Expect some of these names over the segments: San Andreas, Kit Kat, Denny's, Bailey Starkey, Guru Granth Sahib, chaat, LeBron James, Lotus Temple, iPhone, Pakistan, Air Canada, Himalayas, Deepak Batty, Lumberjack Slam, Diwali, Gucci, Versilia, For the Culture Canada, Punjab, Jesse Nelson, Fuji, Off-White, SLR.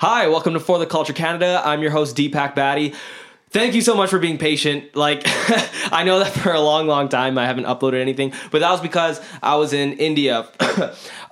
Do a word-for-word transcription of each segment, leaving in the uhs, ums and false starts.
Hi, welcome to For the Culture Canada. I'm your host, Deepak Batty. Thank you so much for being patient. Like, I know that for a long, long time I haven't uploaded anything, but that was because I was in India.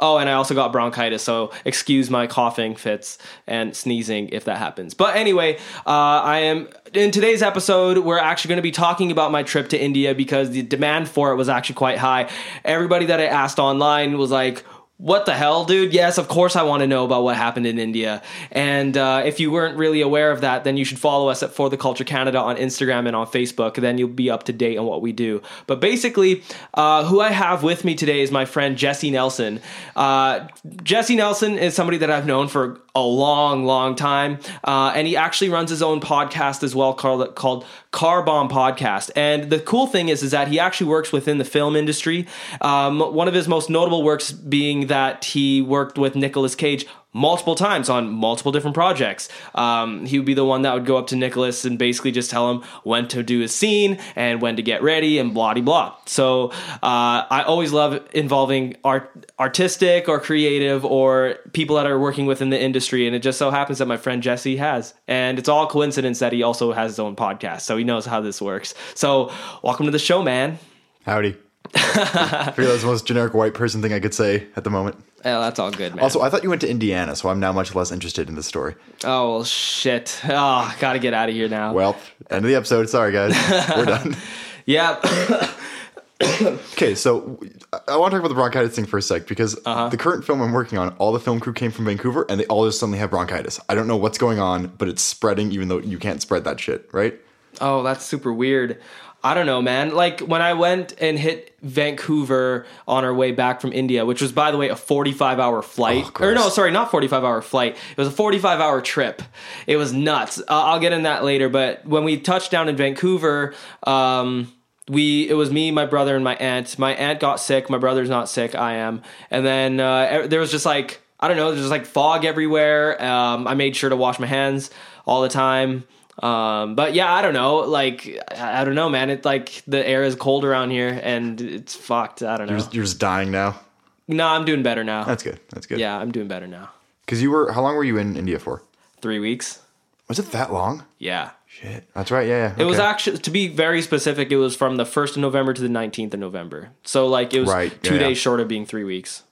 Oh, and I also got bronchitis, so excuse my coughing fits and sneezing if that happens. But anyway, uh, I am... in today's episode, we're actually going to be talking about my trip to India because the demand for it was actually quite high. Everybody that I asked online was like, what the hell, dude? Yes, of course I want to know about what happened in India. And uh, if you weren't really aware of that, then you should follow us at For the Culture Canada on Instagram and on Facebook. Then you'll be up to date on what we do. But basically, uh, who I have with me today is my friend Jesse Nelson. Uh, Jesse Nelson is somebody that I've known for a long, long time. Uh, and he actually runs his own podcast as well called, called Car Bomb Podcast. And the cool thing is, is that he actually works within the film industry. Um, one of his most notable works being that he worked with Nicolas Cage multiple times on multiple different projects. Um, he would be the one that would go up to Nicolas and basically just tell him when to do his scene and when to get ready and blah de blah. So uh, I always love involving art, artistic or creative or people that are working within the industry, and it just so happens that my friend Jesse has. And it's all coincidence that he also has his own podcast, so he knows how this works. So welcome to the show, man. Howdy. I feel that's the most generic white person thing I could say at the moment. Oh, that's all good, man. Also, I thought you went to Indiana, so I'm now much less interested in this story. Oh, shit. Oh, gotta get out of here now. Well, end of the episode. Sorry, guys. We're done. Yeah. Okay, so I want to talk about the bronchitis thing for a sec, because uh-huh. the current film I'm working on, all the film crew came from Vancouver, and they all just suddenly have bronchitis. I don't know what's going on, but it's spreading, even though you can't spread that shit, right? Oh, that's super weird. I don't know, man. Like, when I went and hit Vancouver on our way back from India, which was, by the way, a forty-five hour flight. Oh, or no, sorry, not forty-five hour flight. It was a forty-five hour trip. It was nuts. Uh, I'll get in that later. But when we touched down in Vancouver, um, we it was me, my brother, and my aunt. My aunt got sick. My brother's not sick. I am. And then uh, there was just like, I don't know, there's just like fog everywhere. Um, I made sure to wash my hands all the time. Um, but yeah, I don't know. Like, I don't know, man. It's like the air is cold around here and it's fucked. I don't know. You're just, you're just dying now? No, I'm doing better now. That's good. That's good. Yeah, I'm doing better now. Cause you were, how long were you in India for? Three weeks. Was it that long? Yeah. Shit. That's right. Yeah. yeah. Okay. It was actually, to be very specific, it was from the first of November to the nineteenth of November. So like it was right. two yeah, days yeah. short of being three weeks.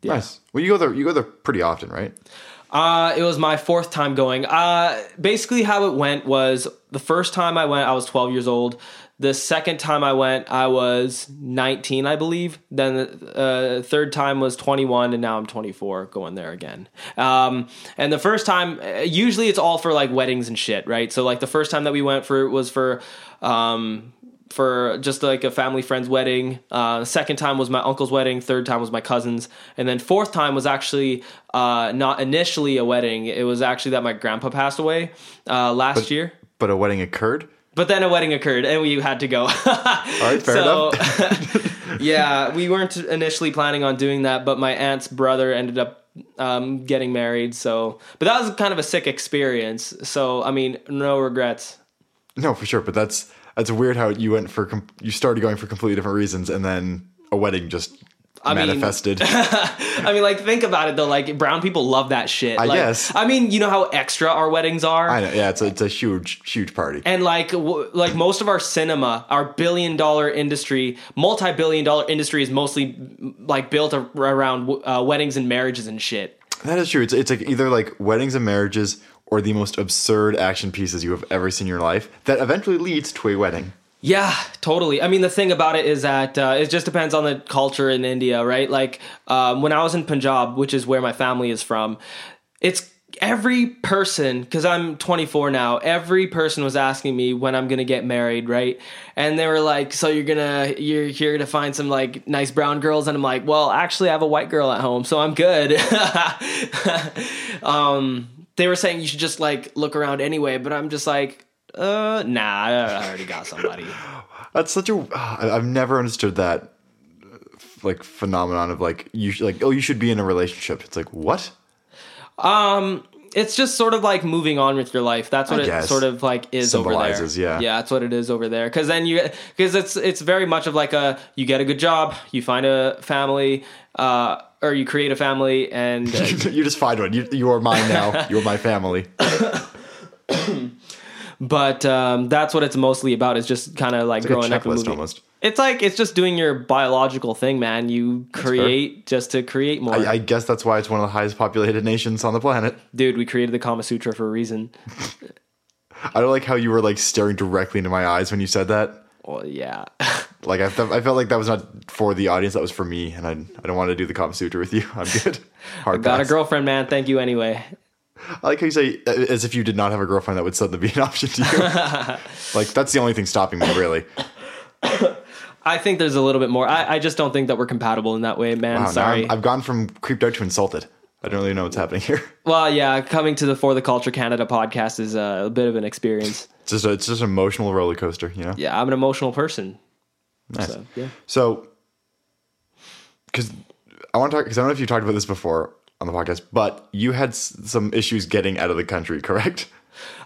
Yeah. Nice. Well, you go there, you go there pretty often, right? Uh, it was my fourth time going. Uh, basically how it went was the first time I went, I was twelve years old. The second time I went, I was nineteen, I believe. Then the uh, third time was twenty-one, and now I'm twenty-four going there again. Um, and the first time, usually it's all for like weddings and shit, right? So like the first time that we went for was for... Um, for just like a family friend's wedding. Uh, second time was my uncle's wedding. Third time was my cousin's. And then fourth time was actually uh, not initially a wedding. It was actually that my grandpa passed away uh, last but, year. But a wedding occurred? But then a wedding occurred and we had to go. All right, fair so, enough. Yeah, we weren't initially planning on doing that, but my aunt's brother ended up um, getting married. So, but that was kind of a sick experience. So, I mean, no regrets. No, for sure. But that's... That's weird how you went for, com- you started going for completely different reasons, and then a wedding just I manifested. Mean, I mean, like, think about it, though. Like, brown people love that shit. I like, guess. I mean, you know how extra our weddings are? I know. Yeah, it's a, it's a huge, huge party. And, like, w- like most of our cinema, our billion-dollar industry, multi-billion-dollar industry is mostly, like, built around uh, weddings and marriages and shit. That is true. It's, it's like either, like, weddings and marriages or the most absurd action pieces you have ever seen in your life that eventually leads to a wedding. Yeah, totally. I mean, the thing about it is that uh, it just depends on the culture in India, right? Like um, when I was in Punjab, which is where my family is from, it's every person, because I'm twenty-four now, every person was asking me when I'm going to get married, right? And they were like, so you're gonna, you're here to find some like nice brown girls. And I'm like, well, actually I have a white girl at home, so I'm good. um, They were saying you should just like look around anyway, but I'm just like, uh, nah, I already got somebody. That's such a, I've never understood that like phenomenon of like, you should like, oh, you should be in a relationship. It's like, what? Um, it's just sort of like moving on with your life. That's what I it guess. sort of like is over there. Yeah. Yeah. That's what it is over there. Cause then you, cause it's, it's very much of like a, you get a good job, you find a family, uh, or you create a family and uh, you just find one. You, you are mine now. You're my family. But um, that's what it's mostly about, is just kind of like, like growing up and moving. Almost. It's like, it's just doing your biological thing, man. You create just to create more. I, I guess that's why it's one of the highest populated nations on the planet. Dude, we created the Kama Sutra for a reason. I don't like how you were like staring directly into my eyes when you said that. Well, yeah. Like I, th- I felt like that was not for the audience. That was for me. And I, I don't want to do the Kama Sutra with you. I'm good. Hard I got pass. A girlfriend, man. Thank you anyway. I like how you say, as if you did not have a girlfriend, that would suddenly be an option to you. Like, that's the only thing stopping me, really. I think there's a little bit more. I, I just don't think that we're compatible in that way, man. Wow, sorry. I've gone from creeped out to insulted. I don't really know what's happening here. Well, yeah, coming to the For the Culture Canada podcast is uh, a bit of an experience. It's just, a, it's just an emotional roller coaster, you know? Yeah, I'm an emotional person. Nice. So, yeah. So, because I want to talk, because I don't know if you've talked about this before on the podcast, but you had s- some issues getting out of the country, correct?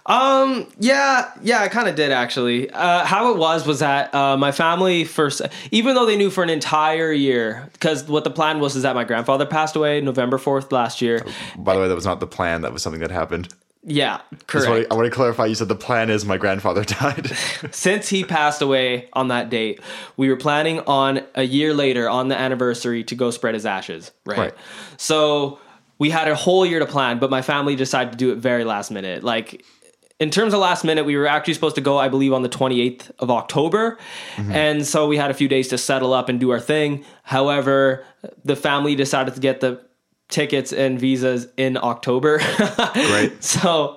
Um, yeah, yeah, I kind of did actually. Uh, how it was, was that, uh, my family first, even though they knew for an entire year, cause what the plan was is that my grandfather passed away November fourth last year. Oh, by the way, that was not the plan. That was something that happened. Yeah, correct. I, I want to clarify. You said the plan is my grandfather died. Since he passed away on that date, we were planning on a year later on the anniversary to go spread his ashes. Right. right. So, we had a whole year to plan, but my family decided to do it very last minute. Like, in terms of last minute, we were actually supposed to go, I believe, on the twenty-eighth of October. Mm-hmm. And so we had a few days to settle up and do our thing. However, the family decided to get the tickets and visas in October. Right. So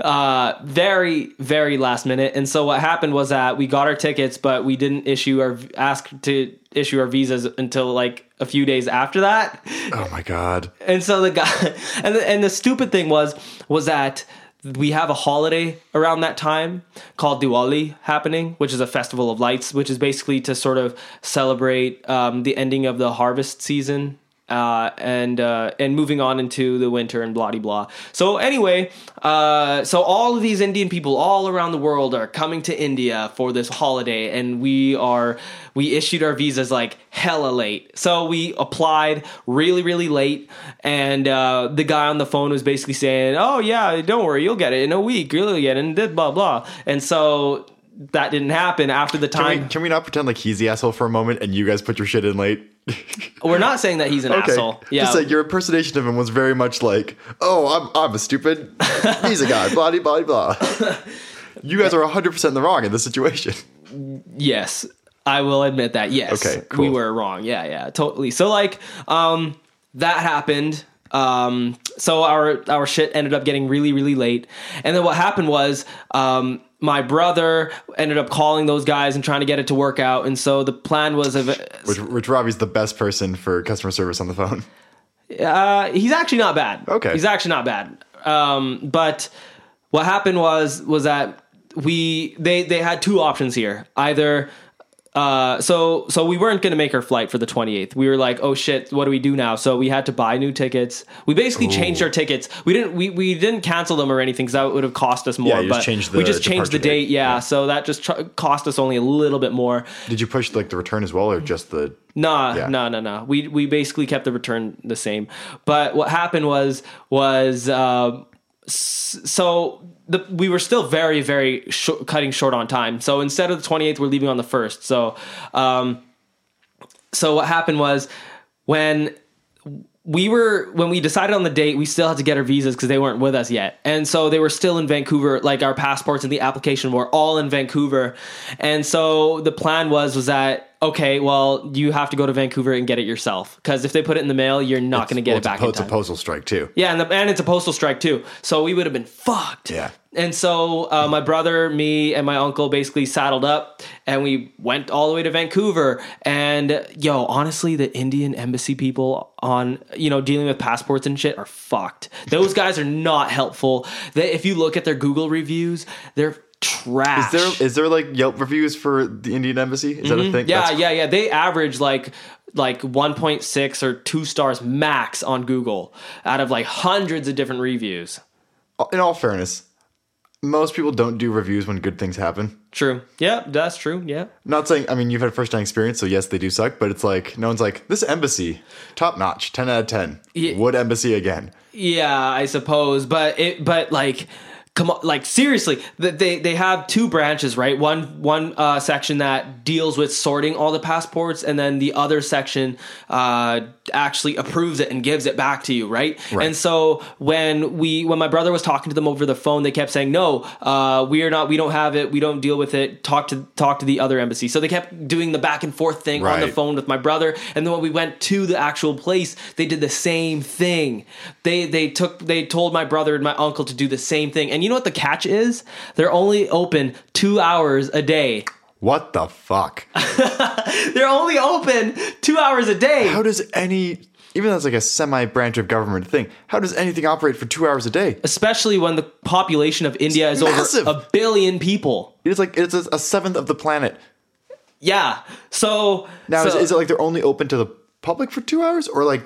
uh, very, very last minute. And so what happened was that we got our tickets, but we didn't issue our ask to issue our visas until like a few days after that. Oh my God. And so the guy, and the, and the stupid thing was, was that we have a holiday around that time called Diwali happening, which is a festival of lights, which is basically to sort of celebrate um, the ending of the harvest season. Uh, and, uh, and moving on into the winter and blah, de blah. So anyway, uh, so all of these Indian people all around the world are coming to India for this holiday. And we are, we issued our visas like hella late. So we applied really, really late. And, uh, the guy on the phone was basically saying, oh yeah, don't worry, you'll get it in a week. You'll get it in this, blah, blah. And so that didn't happen after the time. Can we, can we not pretend like he's the asshole for a moment and you guys put your shit in late? We're not saying that he's an okay. asshole. Yeah, just like your impersonation of him was very much like, "Oh, I'm I'm a stupid visa guy." Blah blah blah. You guys are one hundred percent in the wrong in this situation. Yes, I will admit that. Yes, okay, cool. We were wrong. Yeah, yeah, totally. So like, um, that happened. Um, so our our shit ended up getting really really late, and then what happened was, um. my brother ended up calling those guys and trying to get it to work out. And so the plan was... Ev- which, which Robbie's the best person for customer service on the phone. Uh, he's actually not bad. Okay. He's actually not bad. Um, but what happened was was that we they, they had two options here. Either... Uh, so so we weren't going to make our flight for the twenty-eighth. We were like, oh shit, what do we do now? So we had to buy new tickets. We basically Ooh. changed our tickets. We didn't we, we didn't cancel them or anything because that would have cost us more. Yeah, you but just the, we just changed the date. date. Yeah, yeah, so that just tr- cost us only a little bit more. Did you push like the return as well or just the? Nah, yeah. no, no, no. We we basically kept the return the same. But what happened was was. Uh, So the, we were still very, very sh- cutting short on time. So instead of the twenty-eighth, we're leaving on the first. So, um, so what happened was when we were, when we decided on the date, we still had to get our visas because they weren't with us yet. And so they were still in Vancouver, like our passports and the application were all in Vancouver. And so the plan was, was that, okay, well, you have to go to Vancouver and get it yourself because if they put it in the mail, you're not going to get well, it back po- in time. It's a postal strike too. Yeah, and, the, and it's a postal strike too. So we would have been fucked. Yeah. And so uh, my brother, me, and my uncle basically saddled up and we went all the way to Vancouver. And yo, honestly, the Indian embassy people on, you know, dealing with passports and shit are fucked. Those guys are not helpful. They, if you look at their Google reviews, they're trash. Is there is there like Yelp reviews for the Indian embassy? Is mm-hmm. that a thing? Yeah, That's- yeah, yeah. They average like like one point six or two stars max on Google out of like hundreds of different reviews. in all fairness, most people don't do reviews when good things happen. True. Yeah, that's true. Yeah. Not saying, I mean, you've had first-hand experience, so yes, they do suck, but it's like, no one's like, this embassy, top-notch, ten out of ten. Yeah. Would embassy again. Yeah, I suppose, but it, but like... Come on, like seriously, they they have two branches, right? One one uh, section that deals with sorting all the passports, and then the other section uh, actually approves it and gives it back to you, right? right? And so when we when my brother was talking to them over the phone, they kept saying, "No, uh, we are not. We don't have it. We don't deal with it. Talk to talk to the other embassy." So they kept doing the back and forth thing right. on the phone with my brother, and then when we went to the actual place, they did the same thing. They they took they told my brother and my uncle to do the same thing, and you. You know what the catch is? They're only open two hours a day. What the fuck? They're only open two hours a day. How does any, even though it's like a semi-branch of government thing, how does anything operate for two hours a day? Especially when the population of India it's is massive. Over a billion people. It's like it's a seventh of the planet. Yeah. So now so, is, is it like they're only open to the public for two hours, or like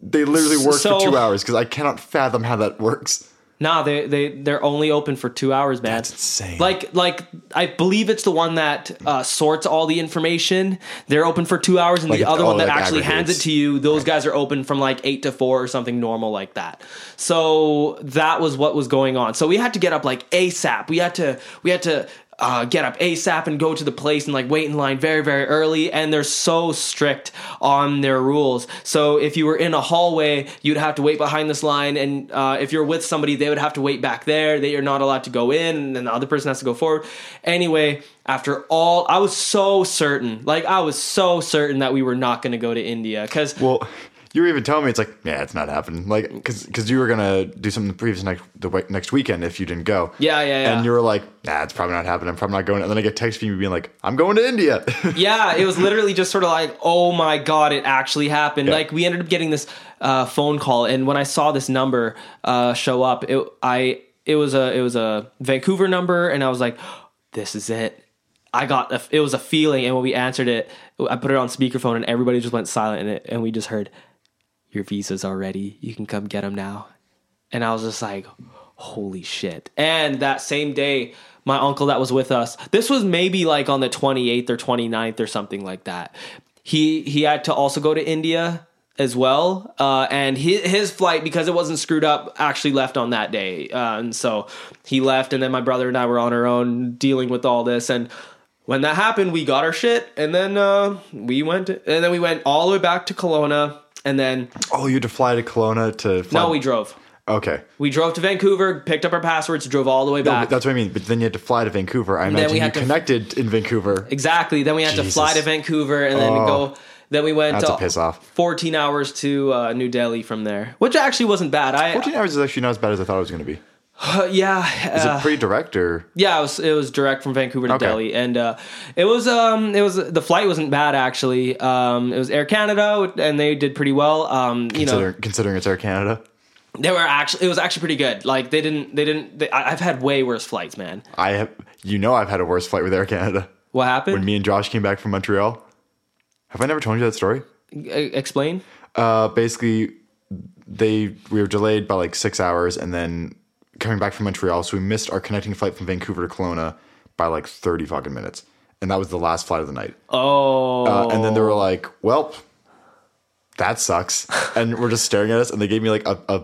they literally work so, for two hours? Because I cannot fathom how that works. Nah, they they they're only open for two hours, man. That's insane. Like like I believe it's the one that uh, sorts all the information. They're open for two hours, and like the other one that like actually aggregates. Hands it to you. Those right. guys are open from like eight to four or something normal like that. So that was what was going on. So we had to get up like ASAP. We had to we had to. Uh, get up ASAP and go to the place and like wait in line very, very early. And they're so strict on their rules. So if you were in a hallway, you'd have to wait behind this line. And uh, if you're with somebody, they would have to wait back there. They are not allowed to go in. And then the other person has to go forward. Anyway, after all, I was so certain, like I was so certain that we were not going to go to India. Cause well, you were even telling me it's like, yeah, it's not happening. Like, cause, cause you were gonna do something the previous next the next weekend if you didn't go. Yeah, yeah, yeah. And you were like, nah, it's probably not happening. I'm probably not going. And then I get text from you being like, I'm going to India. Yeah, it was literally just sort of like, oh my god, it actually happened. Yeah. Like we ended up getting this uh, phone call, and when I saw this number uh, show up, it I it was a it was a Vancouver number, and I was like, this is it. I got a, it was a feeling, and when we answered it, I put it on speakerphone, and everybody just went silent, and, it, and we just heard. Your visa's already. You can come get them now. And I was just like, holy shit. And that same day, my uncle that was with us, this was maybe like on the twenty-eighth or twenty-ninth or something like that. He he had to also go to India as well. Uh, and his, his flight, because it wasn't screwed up, actually left on that day. Uh, and so he left. And then my brother and I were on our own dealing with all this. And when that happened, we got our shit. And then uh, we went to, and then we went all the way back to Kelowna. And then... Oh, you had to fly to Kelowna to... Fly? No, we drove. Okay. We drove to Vancouver, picked up our passports, drove all the way back. No, that's what I mean. But then you had to fly to Vancouver. I and imagine you connected f- in Vancouver. Exactly. Then we had Jesus. to fly to Vancouver and oh, then go... Then we went that's to a piss off. fourteen hours to uh, New Delhi from there, which actually wasn't bad. I, fourteen hours is actually not as bad as I thought it was going to be. Uh, yeah. Is uh, it pretty direct or? Yeah, it was, it was direct from Vancouver to okay. Delhi. And, uh, it was, um, it was, the flight wasn't bad actually. Um, it was Air Canada and they did pretty well. Um, you know, considering it's Air Canada, they were actually, it was actually pretty good. Like they didn't, they didn't, they, I've had way worse flights, man. I have, you know, I've had a worse flight with Air Canada. What happened? When me and Josh came back from Montreal. Have I never told you that story? E- explain. Uh, basically they, we were delayed by like six hours and then. Coming back from Montreal, so we missed our connecting flight from Vancouver to Kelowna by like thirty fucking minutes. And that was the last flight of the night. Oh. Uh, and then they were like, well, that sucks. And we're just staring at us. And they gave me like a, a,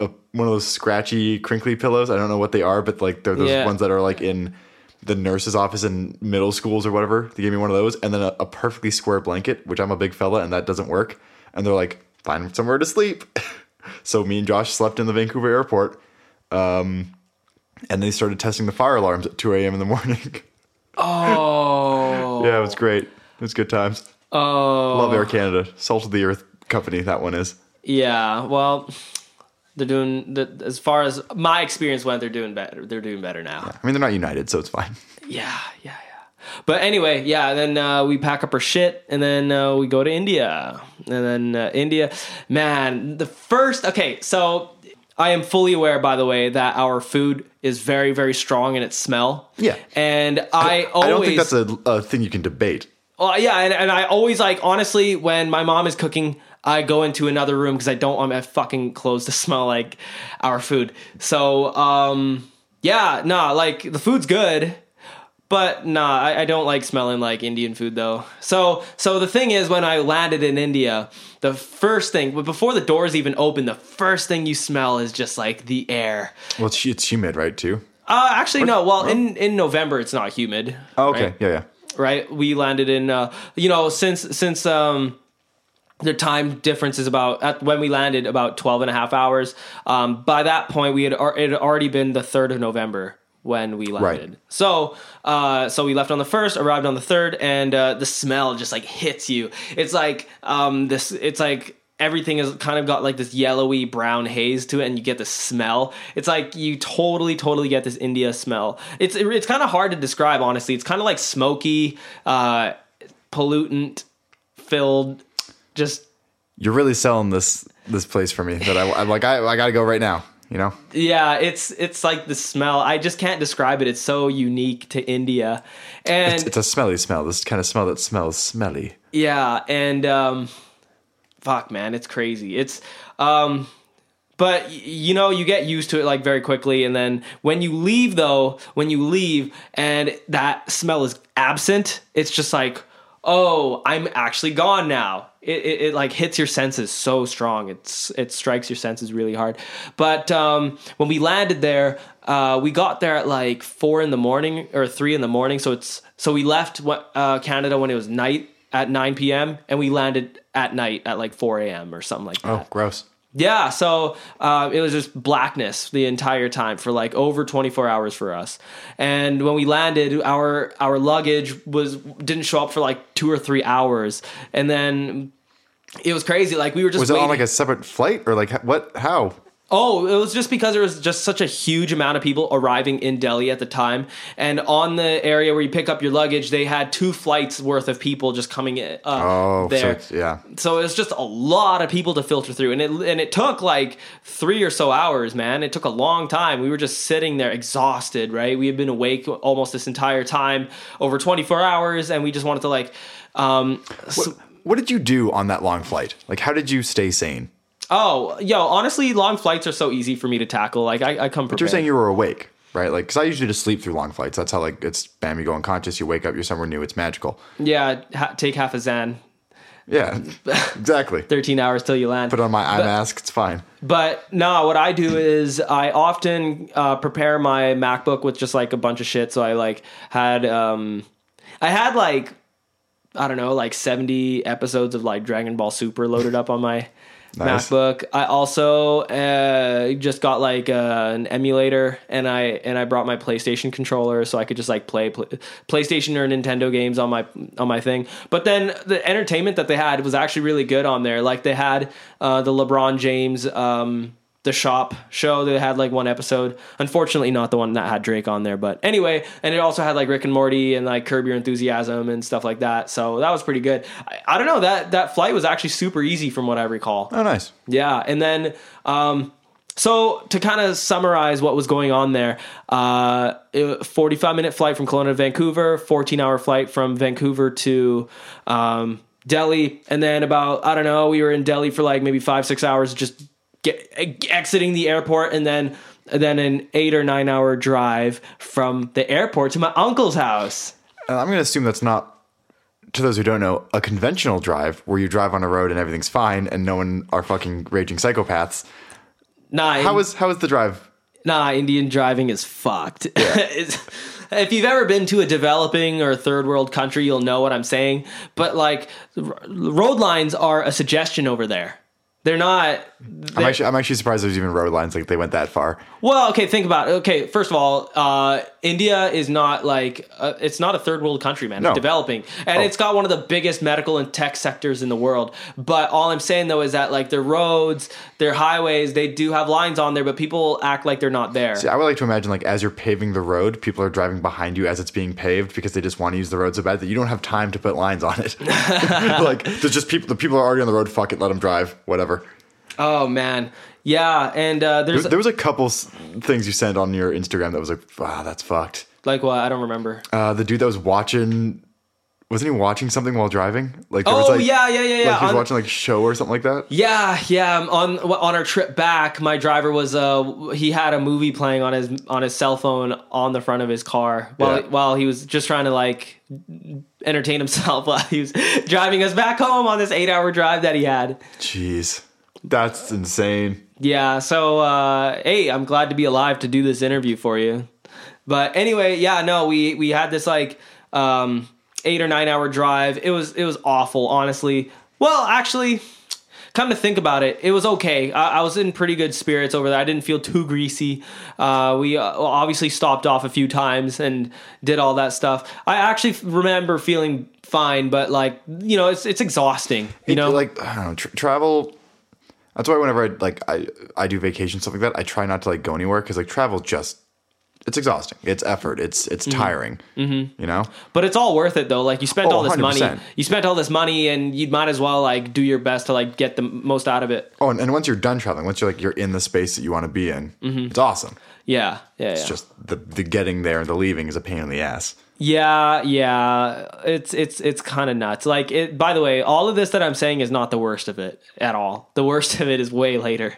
a one of those scratchy, crinkly pillows. I don't know what they are, but like they're those yeah. ones that are like in the nurse's office in middle schools or whatever. They gave me one of those. And then a, a perfectly square blanket, which I'm a big fella and that doesn't work. And they're like, find somewhere to sleep. So me and Josh slept in the Vancouver airport. Um, and they started testing the fire alarms at two a.m. in the morning. Oh. Yeah, it was great. It was good times. Oh. Love Air Canada. Salt of the earth company, that one is. Yeah, well, they're doing, as far as my experience went, they're doing better. They're doing better now. Yeah. I mean, they're not United, so it's fine. Yeah, yeah, yeah. But anyway, yeah, then uh, we pack up our shit, and then uh, we go to India. And then uh, India, man, the first, okay, so... I am fully aware, by the way, that our food is very, very strong in its smell. Yeah. And I, I always... I don't think that's a, a thing you can debate. Well, yeah, and, and I always, like, honestly, when my mom is cooking, I go into another room because I don't want my fucking clothes to smell like our food. So, um, yeah, nah, like, the food's good, but nah, I, I don't like smelling like Indian food, though. So, so the thing is, when I landed in India, the first thing, but before the doors even open, the first thing you smell is just, like, the air. Well, it's, it's humid, right, too? Uh, actually, or, no. Well, or? in, in November, it's not humid. Oh, okay. Right? Yeah, yeah. Right? We landed in, uh, you know, since, since, um, the time difference is about, at, when we landed, about twelve and a half hours. Um, by that point, we had, it had already been the third of November when we landed. Right. So, uh, so we left on the first, arrived on the third, and, uh, the smell just like hits you. It's like, um, this, it's like, everything has kind of got like this yellowy brown haze to it, and you get the smell. It's like you totally, totally get this India smell. It's it, it's kind of hard to describe, honestly. It's kind of like smoky, uh, pollutant-filled. Just you're really selling this this place for me. That I I'm like I I gotta go right now. You know? Yeah, it's it's like the smell. I just can't describe it. It's so unique to India, and it's, it's a smelly smell. This kind of smell that smells smelly. Yeah, and. um Fuck, man, it's crazy. It's, um, but you know, you get used to it like very quickly. And then when you leave though, when you leave and that smell is absent, it's just like, oh, I'm actually gone now. It, it, it like hits your senses so strong. It's, it strikes your senses really hard. But, um, when we landed there, uh, we got there at like four in the morning or three in the morning. So it's, so we left uh, Canada when it was night at nine p.m. and we landed at night at like four a.m. or something like that. Oh, gross. Yeah, so uh, it was just blackness the entire time for like over twenty-four hours for us. And when we landed, our our luggage was didn't show up for like two or three hours. And then it was crazy. Like we were just Was waiting. It on like a separate flight or like what? How? Oh, it was just because there was just such a huge amount of people arriving in Delhi at the time. And on the area where you pick up your luggage, they had two flights worth of people just coming in, uh, oh, there. So, yeah. So it was just a lot of people to filter through. And it and it took like three or so hours, man. It took a long time. We were just sitting there exhausted, right? We had been awake almost this entire time, over twenty-four hours. And we just wanted to like... Um, what, so- what did you do on that long flight? Like, how did you stay sane? Oh, yo, honestly, long flights are so easy for me to tackle. Like, I, I come prepared. But you're saying you were awake, right? Like, because I usually just sleep through long flights. That's how, like, it's, bam, you go unconscious, you wake up, you're somewhere new, it's magical. Yeah, ha- take half a Xan. Yeah, exactly. thirteen hours till you land. Put on my eye but, mask, it's fine. But, no, what I do is I often uh, prepare my MacBook with just, like, a bunch of shit. So I, like, had, um, I had, like, I don't know, like, seventy episodes of, like, Dragon Ball Super loaded up on my... Nice. MacBook. I also uh, just got like uh, an emulator, and I and I brought my PlayStation controller so I could just like play, play PlayStation or Nintendo games on my on my thing. But then the entertainment that they had was actually really good on there. Like they had uh, the LeBron James um, The Shop show. They had like one episode. Unfortunately, not the one that had Drake on there. But anyway, and it also had like Rick and Morty and like Curb Your Enthusiasm and stuff like that. So that was pretty good. I, I don't know. That that flight was actually super easy from what I recall. Oh, nice. Yeah. And then, um, so to kind of summarize what was going on there, uh, forty-five minute flight from Kelowna to Vancouver, fourteen hour flight from Vancouver to, um, Delhi. And then about, I don't know, we were in Delhi for like maybe five, six hours, just Get, exiting the airport, and then then an eight or nine hour drive from the airport to my uncle's house. Uh, I'm going to assume that's not, to those who don't know, a conventional drive where you drive on a road and everything's fine and no one are fucking raging psychopaths. Nah, how is how is the drive? Nah, Indian driving is fucked. Yeah. it's, if you've ever been to a developing or third world country, you'll know what I'm saying. But like, r- road lines are a suggestion over there. They're not... They're, I'm, actually, I'm actually surprised there's even road lines, like they went that far. Well, okay, think about it. Okay, first of all, uh, India is not like... Uh, it's not a third world country, man. No. It's developing. And oh. It's got one of the biggest medical and tech sectors in the world. But all I'm saying, though, is that like their roads, their highways, they do have lines on there, but people act like they're not there. See, I would like to imagine like as you're paving the road, people are driving behind you as it's being paved because they just want to use the road so bad that you don't have time to put lines on it. Like, there's just people... The people are already on the road. Fuck it, let them drive. Whatever. Oh man, yeah, and uh, there's there was a couple things you sent on your Instagram that was like, wow, that's fucked. Like what? I don't remember. Uh, the dude that was watching Wasn't he watching something while driving? Like, there oh was like, yeah, yeah, yeah, yeah. Like he was on, watching like a show or something like that. Yeah, yeah. On on our trip back, my driver was uh he had a movie playing on his on his cell phone on the front of his car while yeah. while he was just trying to like entertain himself while he was driving us back home on this eight hour drive that he had. Jeez, that's insane. Yeah. So uh, hey, I'm glad to be alive to do this interview for you. But anyway, yeah, no, we we had this like. Um, eight or nine hour drive. It was, it was awful, honestly. Well, actually, come to think about it, it was okay. I, I was in pretty good spirits over there. I didn't feel too greasy. Uh, we uh, obviously stopped off a few times and did all that stuff. I actually remember feeling fine, but like, you know, it's, it's exhausting, you it, know, like, I don't know, tra- travel. That's why whenever I like, I, I do vacation, stuff like that, I try not to like go anywhere. Cause like travel just, it's exhausting. It's effort. It's it's tiring. Mm-hmm. You know, but it's all worth it though. Like you spent oh, all this one hundred percent money. You spent all this money, and you might as well like do your best to like get the most out of it. Oh, and, and once you're done traveling, once you're like you're in the space that you want to be in, mm-hmm. it's awesome. Yeah, yeah. It's yeah. just the the getting there and the leaving is a pain in the ass. Yeah, yeah. It's it's it's kind of nuts. Like it. By the way, all of this that I'm saying is not the worst of it at all. The worst of it is way later.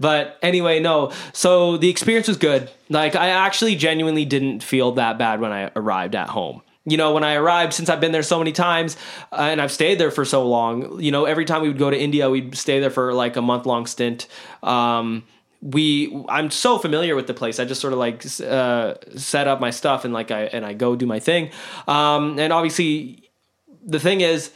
But anyway, no. So the experience was good. Like I actually genuinely didn't feel that bad when I arrived at home. You know, when I arrived, since I've been there so many times uh, and I've stayed there for so long, you know, every time we would go to India, we'd stay there for like a month long stint. Um, we, I'm so familiar with the place. I just sort of like, uh, set up my stuff and like, I, and I go do my thing. Um, and obviously the thing is,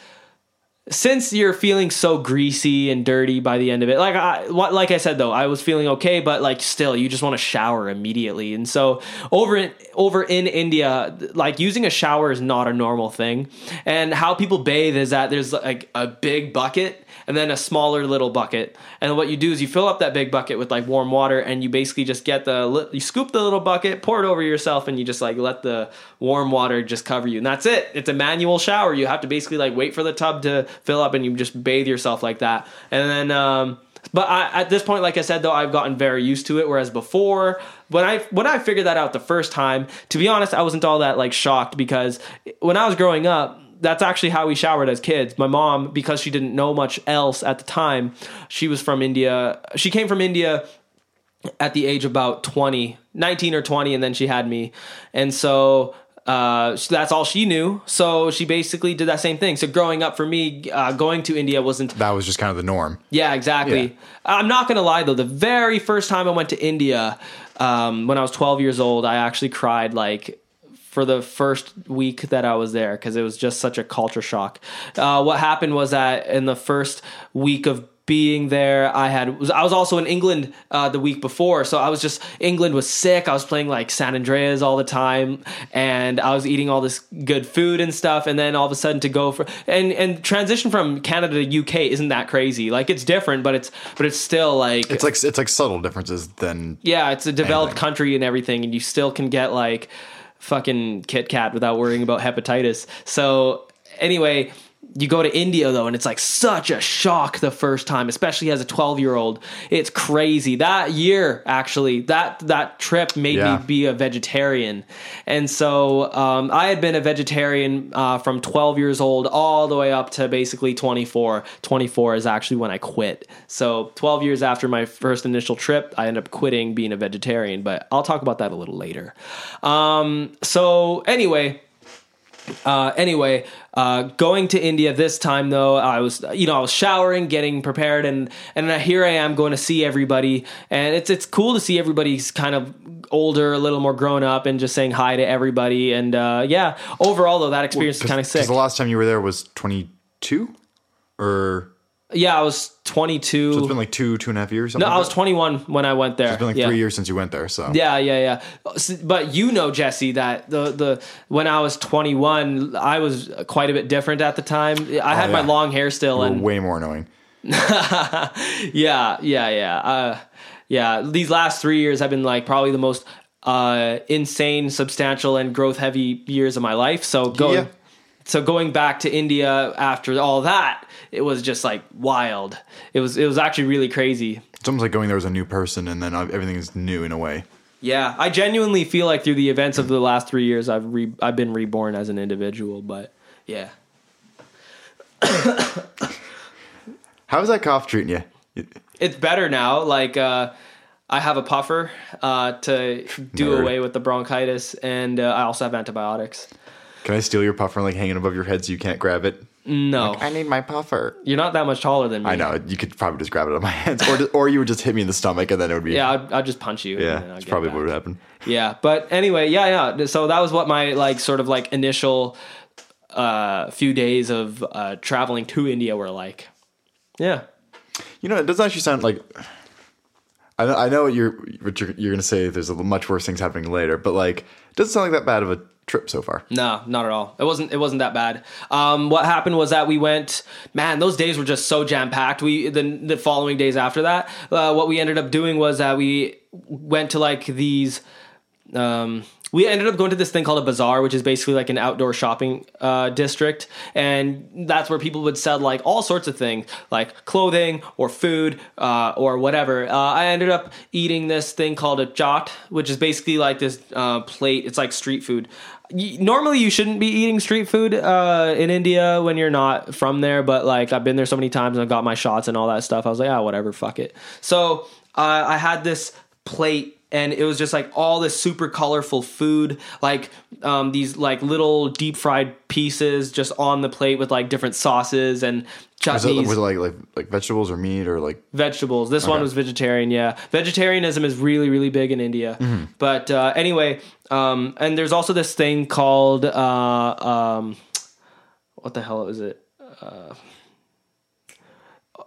since you're feeling so greasy and dirty by the end of it, like I, like I said, though, I was feeling okay, but like still you just want to shower immediately. And so over in, over in India, like using a shower is not a normal thing. And how people bathe is that there's like a big bucket and then a smaller little bucket. And what you do is you fill up that big bucket with like warm water and you basically just get the, you scoop the little bucket, pour it over yourself and you just like let the warm water just cover you. And that's it. It's a manual shower. You have to basically like wait for the tub to fill up and you just bathe yourself like that. And then um but I, at this point, like I said, though, I've gotten very used to it, whereas before when I when I figured that out the first time, to be honest, I wasn't all that like shocked, because when I was growing up, that's actually how we showered as kids. My mom, because she didn't know much else at the time, she was from India. She came from India at the age about twenty, nineteen or twenty, and then she had me. And so Uh, so that's all she knew. So she basically did that same thing. So growing up for me, uh, going to India wasn't... That was just kind of the norm. Yeah, exactly. Yeah. I'm not going to lie, though. The very first time I went to India, um, when I was twelve years old, I actually cried like... for the first week that I was there, because it was just such a culture shock. Uh, what happened was that in the first week of being there, I had was, I was also in England uh, the week before, so I was just England was sick. I was playing like San Andreas all the time, and I was eating all this good food and stuff. And then all of a sudden to go for and and transition from Canada to U K isn't that crazy. Like it's different, but it's but it's still like it's like it's like subtle differences than yeah, it's a developed anything. Country and everything, and you still can get like. Fucking Kit Kat without worrying about hepatitis. So anyway, you go to India though, and it's like such a shock the first time, especially as a twelve year old. It's crazy. That year, actually, that, that trip made yeah. me be a vegetarian. And so, um, I had been a vegetarian, uh, from twelve years old all the way up to basically twenty-four. twenty-four is actually when I quit. So twelve years after my first initial trip, I ended up quitting being a vegetarian, but I'll talk about that a little later. Um, so anyway, Uh, anyway, uh, going to India this time though, I was, you know, I was showering, getting prepared, and, and here I am going to see everybody. And it's, it's cool to see everybody's kind of older, a little more grown up, and just saying hi to everybody. And, uh, yeah, overall though, that experience well, is kind of sick. Cause the last time you were there was twenty-two or... Yeah, I was twenty-two. So it's been like two, two and a half years? No, like I was that. twenty-one when I went there. So it's been like yeah. three years since you went there, so. Yeah, yeah, yeah. But you know, Jesse, that the the when I was twenty-one, I was quite a bit different at the time. I had oh, yeah. my long hair still. You were and way more annoying. yeah, yeah, yeah. Uh, yeah, these last three years have been like probably the most uh, insane, substantial, and growth-heavy years of my life. So go. Yeah. So going back to India after all that, it was just like wild. It was it was actually really crazy. It's almost like going there as a new person, and then everything is new in a way. Yeah, I genuinely feel like through the events of the last three years, I've re- I've been reborn as an individual. But Yeah. How's that cough treating you? It's better now. Like, uh, I have a puffer uh, to do Nerd. away with the bronchitis, and uh, I also have antibiotics. Can I steal your puffer and, like, hang it above your head so you can't grab it? No. Like, I need my puffer. You're not that much taller than me. I know. You could probably just grab it on my hands. Or just, or you would just hit me in the stomach, and then it would be... Yeah, I'd, I'd just punch you. Yeah, and then I'd that's probably back. what would happen. Yeah, but anyway, yeah, yeah. So that was what my, like, sort of, like, initial uh, few days of uh, traveling to India were like. Yeah. You know, it doesn't actually sound like... I know, I know what you're, what you're, you're going to say. There's a much worse things happening later, but, like, it doesn't sound like that bad of a trip so far. No, not at all. It wasn't, it wasn't that bad. Um, what happened was that we went, man, those days were just so jam packed. We, the, the following days after that, uh, what we ended up doing was that we went to, like, these, um, we ended up going to this thing called a bazaar, which is basically like an outdoor shopping uh, district. And that's where people would sell, like, all sorts of things, like clothing or food uh, or whatever. Uh, I ended up eating this thing called a chaat, which is basically like this uh, plate. It's like street food. Normally you shouldn't be eating street food uh, in India when you're not from there. But, like, I've been there so many times and I got my shots and all that stuff. I was like, ah, whatever, fuck it. So uh, I had this plate. And it was just, like, all this super colorful food, like um, these, like, little deep fried pieces just on the plate with, like, different sauces and chutneys. Was it, was it like, like like vegetables or meat or like vegetables? This okay. one was vegetarian. Yeah, vegetarianism is really really big in India. Mm-hmm. But uh, anyway, um, and there's also this thing called uh, um, what the hell is it? Uh,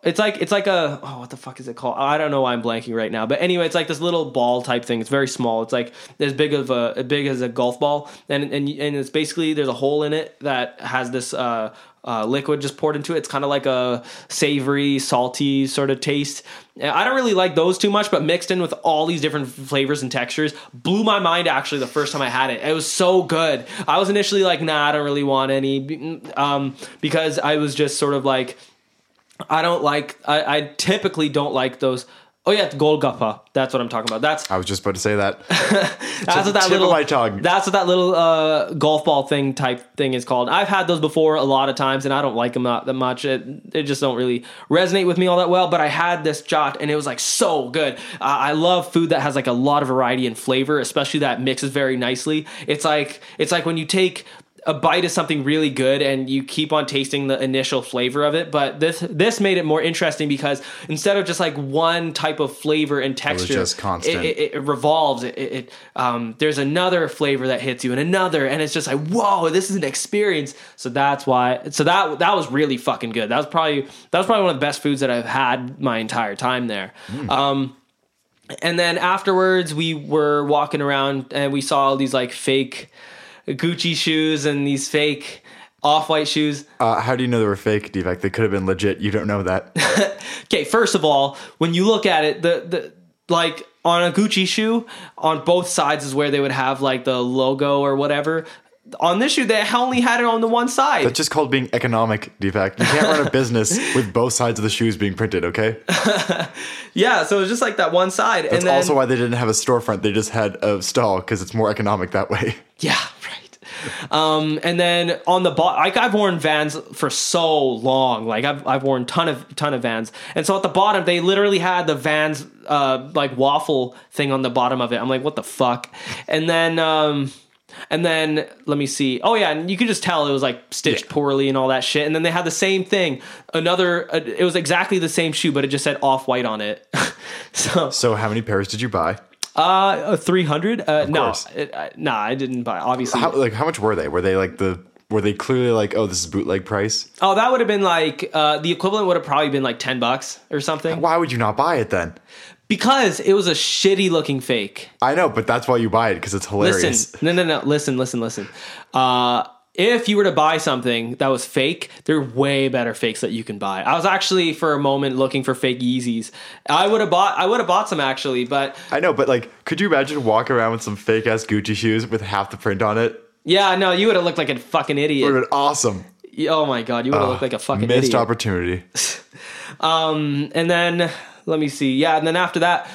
It's like, it's like a, oh, what the fuck is it called? I don't know why I'm blanking right now. But anyway, it's like this little ball type thing. It's very small. It's like as big of a, as big as a golf ball. And, and, and it's basically, there's a hole in it that has this, uh, uh, liquid just poured into it. It's kind of like a savory, salty sort of taste. I don't really like those too much, but mixed in with all these different flavors and textures blew my mind actually the first time I had it. It was so good. I was initially like, nah, I don't really want any, um, because I was just sort of like, I don't like, I, I typically don't like those. Oh yeah, golgappa. That's what I'm talking about. That's. I was just about to say that. That's what that little. My tongue. That's what that little uh, golf ball thing type thing is called. I've had those before a lot of times, and I don't like them that much. It, they just don't really resonate with me all that well. But I had this chaat, and it was like so good. Uh, I love food that has like a lot of variety and flavor, especially that mixes very nicely. It's like it's like when you take a bite of something really good and you keep on tasting the initial flavor of it. But this, this made it more interesting because instead of just like one type of flavor and texture, it was just constant. It, it, it revolves. It, it, um, there's another flavor that hits you and another, and it's just like, whoa, this is an experience. So that's why, so that, that was really fucking good. That was probably, that was probably one of the best foods that I've had my entire time there. Mm. Um, and then afterwards we were walking around and we saw all these like fake Gucci shoes and these fake Off-White shoes. Uh, how do you know they were fake, Deepak? They could have been legit. You don't know that. Okay, first of all, when you look at it, the the like on a Gucci shoe, on both sides is where they would have like the logo or whatever. On this shoe, they only had it on the one side. That's just called being economic, Deepak. You can't run a business with both sides of the shoes being printed, okay? Yeah, so it was just like that one side. That's and then, also why they didn't have a storefront. They just had a stall because it's more economic that way. Yeah, right. Um, and then on the bottom, like I've worn Vans for so long. Like I've I've worn ton of ton of Vans, and so at the bottom they literally had the Vans uh, like waffle thing on the bottom of it. I'm like, what the fuck? And then. Um, And then let me see. Oh yeah, and you could just tell it was like stitched yeah. poorly and all that shit. And then they had the same thing. Another, uh, it was exactly the same shoe, but it just said Off-White on it. so, so how many pairs did you buy? Uh, three hundred. Uh, no, it, I, nah, I didn't buy. Obviously, how, like how much were they? Were they like the? Were they clearly like, oh, this is bootleg price? Oh, that would have been like uh, the equivalent would have probably been like ten bucks or something. Why would you not buy it then? Because it was a shitty looking fake. I know, but that's why you buy it, because it's hilarious. Listen, no, no, no. Listen, listen, listen. Uh, if you were to buy something that was fake, there are way better fakes that you can buy. I was actually for a moment looking for fake Yeezys. I would have bought. I would have bought some actually, but I know. But like, could you imagine walking around with some fake ass Gucci shoes with half the print on it? Yeah, no, you would have looked like a fucking idiot. It would have been awesome. Oh my god, you would have uh, looked like a fucking missed idiot. Missed opportunity. um, and then. Let me see. Yeah, and then after that,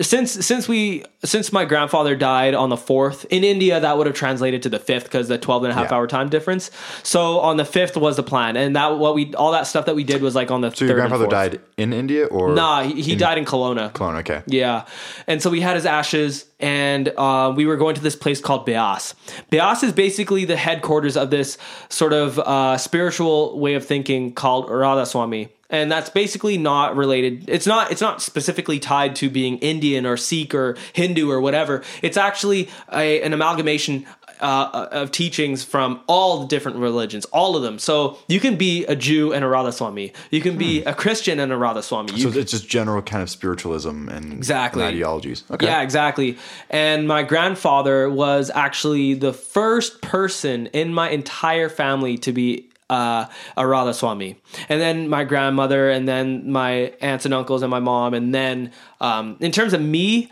since since we since my grandfather died on the fourth, in India that would have translated to the fifth because the twelve and a half yeah. hour time difference. So on the fifth was the plan, and that what we all that stuff that we did was like on the. So third your grandfather died in India, or nah, he, he in, died in Kelowna. Kelowna, okay. Yeah, and so we had his ashes, and uh, we were going to this place called Beas. Beas is basically the headquarters of this sort of uh, spiritual way of thinking called Radha Swami. And that's basically not related. It's not it's not specifically tied to being Indian or Sikh or Hindu or whatever. It's actually a, an amalgamation uh, of teachings from all the different religions, all of them. So you can be a Jew and a Radha Swami. You can be hmm. a Christian and a Radha Swami. You so it's just general kind of spiritualism and, exactly. and ideologies. Okay. Yeah, exactly. And my grandfather was actually the first person in my entire family to be Uh, a Radha Swami, and then my grandmother, and then my aunts and uncles, and my mom, and then um, in terms of me,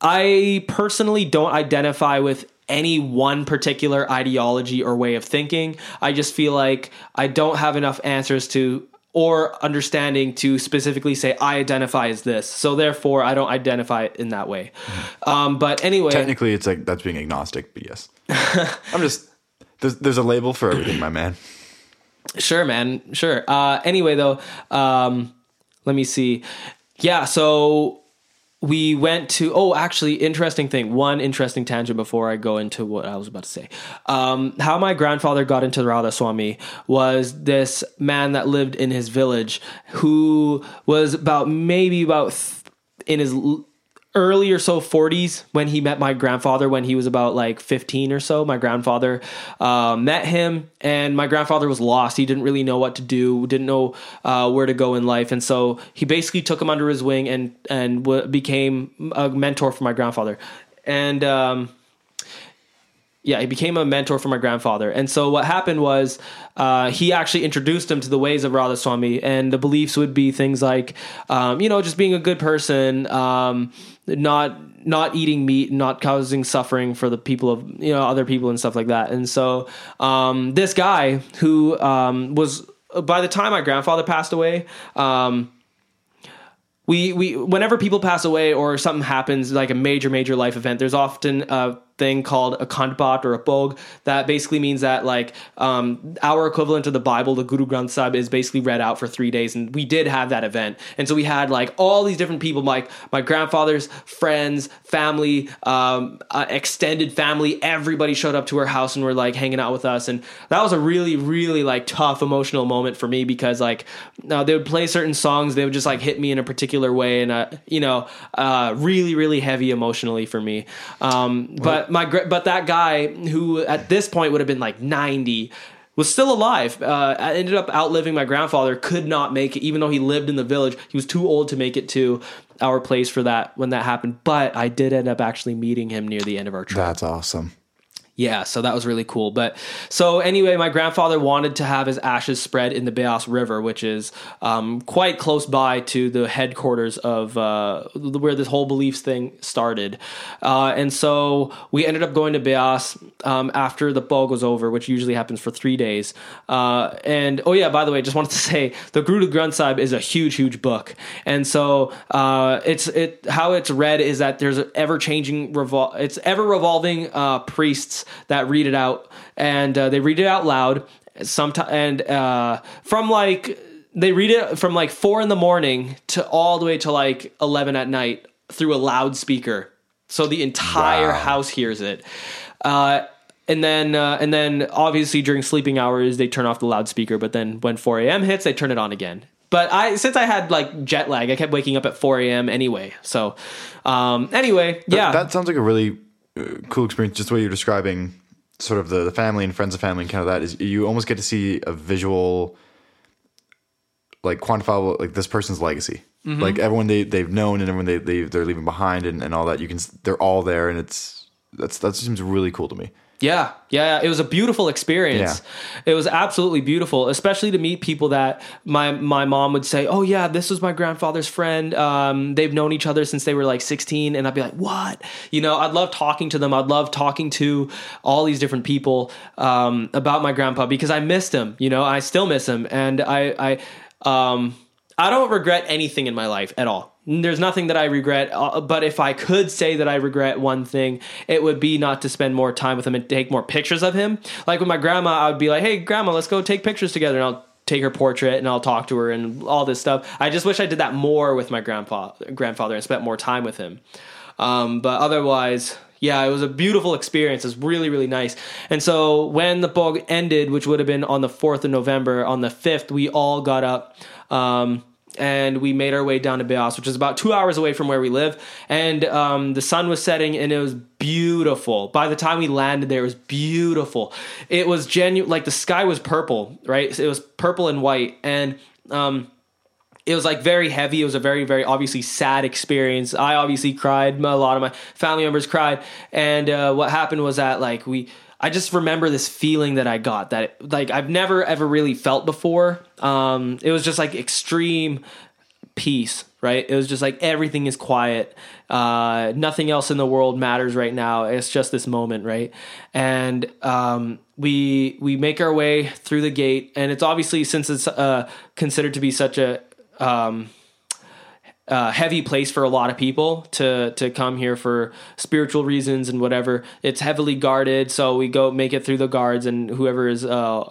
I personally don't identify with any one particular ideology or way of thinking. I just feel like I don't have enough answers to or understanding to specifically say I identify as this, so therefore I don't identify in that way. Um, but anyway, technically, it's like that's being agnostic, but yes, I'm just there's there's a label for everything, my man. Sure, man. Sure. Uh, anyway, though, um, let me see. Yeah, so we went to... Oh, actually, interesting thing. One interesting tangent before I go into what I was about to say. Um, how my grandfather got into Radha Swami was this man that lived in his village who was about maybe about th- in his... L- early or so forties when he met my grandfather, when he was about like fifteen or so. My grandfather uh, met him, and my grandfather was lost. He didn't really know what to do, didn't know uh, where to go in life. And so he basically took him under his wing and, and w- became a mentor for my grandfather. And um, yeah, he became a mentor for my grandfather. And so what happened was uh, he actually introduced him to the ways of Radha Swami, and the beliefs would be things like, um, you know, just being a good person, um, not not eating meat, not causing suffering for the people of, you know, other people and stuff like that. And so um, this guy who um, was, by the time my grandfather passed away, um, we we whenever people pass away or something happens, like a major, major life event, there's often a thing called a khandpat or a bog that basically means that like um, our equivalent of the Bible, the Guru Granth Sahib, is basically read out for three days. And we did have that event. And so we had like all these different people, like my grandfather's friends, family, um, uh, extended family, everybody showed up to her house and were like hanging out with us. And that was a really, really like tough emotional moment for me because like uh, they would play certain songs. They would just like hit me in a particular way and, uh, you know, uh, really, really heavy emotionally for me. Um, but My but that guy who at this point would have been like ninety was still alive. Uh, ended up outliving my grandfather. Could not make it, even though he lived in the village. He was too old to make it to our place for that when that happened. But I did end up actually meeting him near the end of our trip. That's awesome. Yeah, so that was really cool. But so anyway, my grandfather wanted to have his ashes spread in the Beas River, which is um, quite close by to the headquarters of uh, where this whole beliefs thing started. Uh, and so we ended up going to Beas um, after the bog was over, which usually happens for three days. Uh, and oh yeah, by the way, just wanted to say the Guru Granth Sahib is a huge, huge book. And so uh, it's it how it's read is that there's an ever changing revol- it's ever revolving uh, priests that read it out, and uh, they read it out loud sometimes, and uh, from like they read it from like four in the morning to all the way to like eleven at night through a loudspeaker, so the entire wow. house hears it. Uh, and then, uh, and then obviously during sleeping hours they turn off the loudspeaker, but then when four a.m. hits, they turn it on again. But I, since I had like jet lag, I kept waking up at four a.m. anyway. So um, anyway, that, yeah, that sounds like a really cool experience. Just the way you're describing sort of the, the family and friends of family and kind of that is you almost get to see a visual, like quantifiable, like this person's legacy, mm-hmm. like everyone they they've known and everyone they, they they're leaving behind and, and all that. You can, they're all there, and it's that's that seems really cool to me. Yeah, yeah, it was a beautiful experience. Yeah. It was absolutely beautiful, especially to meet people that my my mom would say, "Oh yeah, this was my grandfather's friend. Um, they've known each other since they were like sixteen." And I'd be like, "What?" You know, I'd love talking to them. I'd love talking to all these different people um, about my grandpa because I missed him. You know, I still miss him, and I I um, I don't regret anything in my life at all. There's nothing that I regret, but if I could say that I regret one thing, it would be not to spend more time with him and take more pictures of him. Like with my grandma, I would be like, hey, grandma, let's go take pictures together, and I'll take her portrait and I'll talk to her and all this stuff. I just wish I did that more with my grandpa, grandfather and spent more time with him. Um, but otherwise, yeah, it was a beautiful experience. It was really, really nice. And so when the book ended, which would have been on the fourth of November, on the fifth, we all got up um, and we made our way down to Beas, which is about two hours away from where we live. And um, the sun was setting and it was beautiful. By the time we landed there, it was beautiful. It was genuine. Like the sky was purple, right? It was purple and white. And, um, it was like very heavy. It was a very, very obviously sad experience. I obviously cried. A lot of my family members cried. And uh, what happened was that like we, I just remember this feeling that I got that it, like I've never ever really felt before. Um, it was just like extreme peace, right? It was just like everything is quiet. Uh, nothing else in the world matters right now. It's just this moment, right? And um, we we make our way through the gate, and it's obviously since it's uh, considered to be such a um, uh, heavy place for a lot of people to, to come here for spiritual reasons and whatever. It's heavily guarded. So we go make it through the guards and whoever is, uh,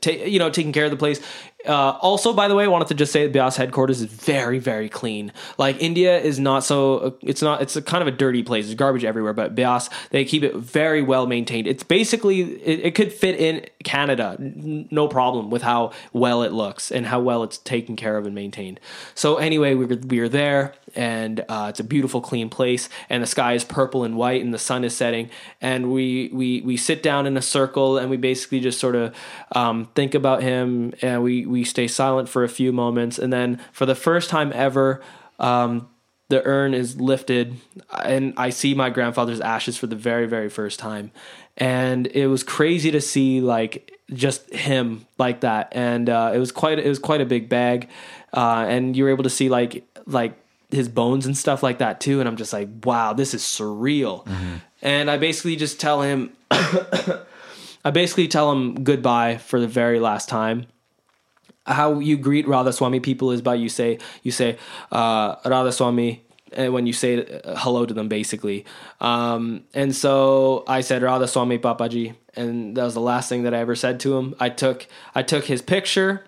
ta- you know, taking care of the place. Uh, also, by the way, I wanted to just say that Beas headquarters is very, very clean. Like India is not so, it's not, it's a kind of a dirty place. There's garbage everywhere, but Beas, they keep it very well maintained. It's basically, it, it could fit in Canada, n- no problem with how well it looks and how well it's taken care of and maintained. So anyway, we were, we were there and uh, it's a beautiful, clean place and the sky is purple and white and the sun is setting. And we, we, we sit down in a circle and we basically just sort of um, think about him and we, we stay silent for a few moments. And then for the first time ever, um, the urn is lifted and I see my grandfather's ashes for the very, very first time. And it was crazy to see like just him like that. And, uh, it was quite, it was quite a big bag. Uh, and you were able to see like, like his bones and stuff like that too. And I'm just like, wow, this is surreal. Mm-hmm. And I basically just tell him, I basically tell him goodbye for the very last time. How you greet Radha Swami people is by you say, you say, uh, Radha Swami, and when you say hello to them, basically. Um, and so I said, Radha Swami Papaji. And that was the last thing that I ever said to him. I took, I took his picture.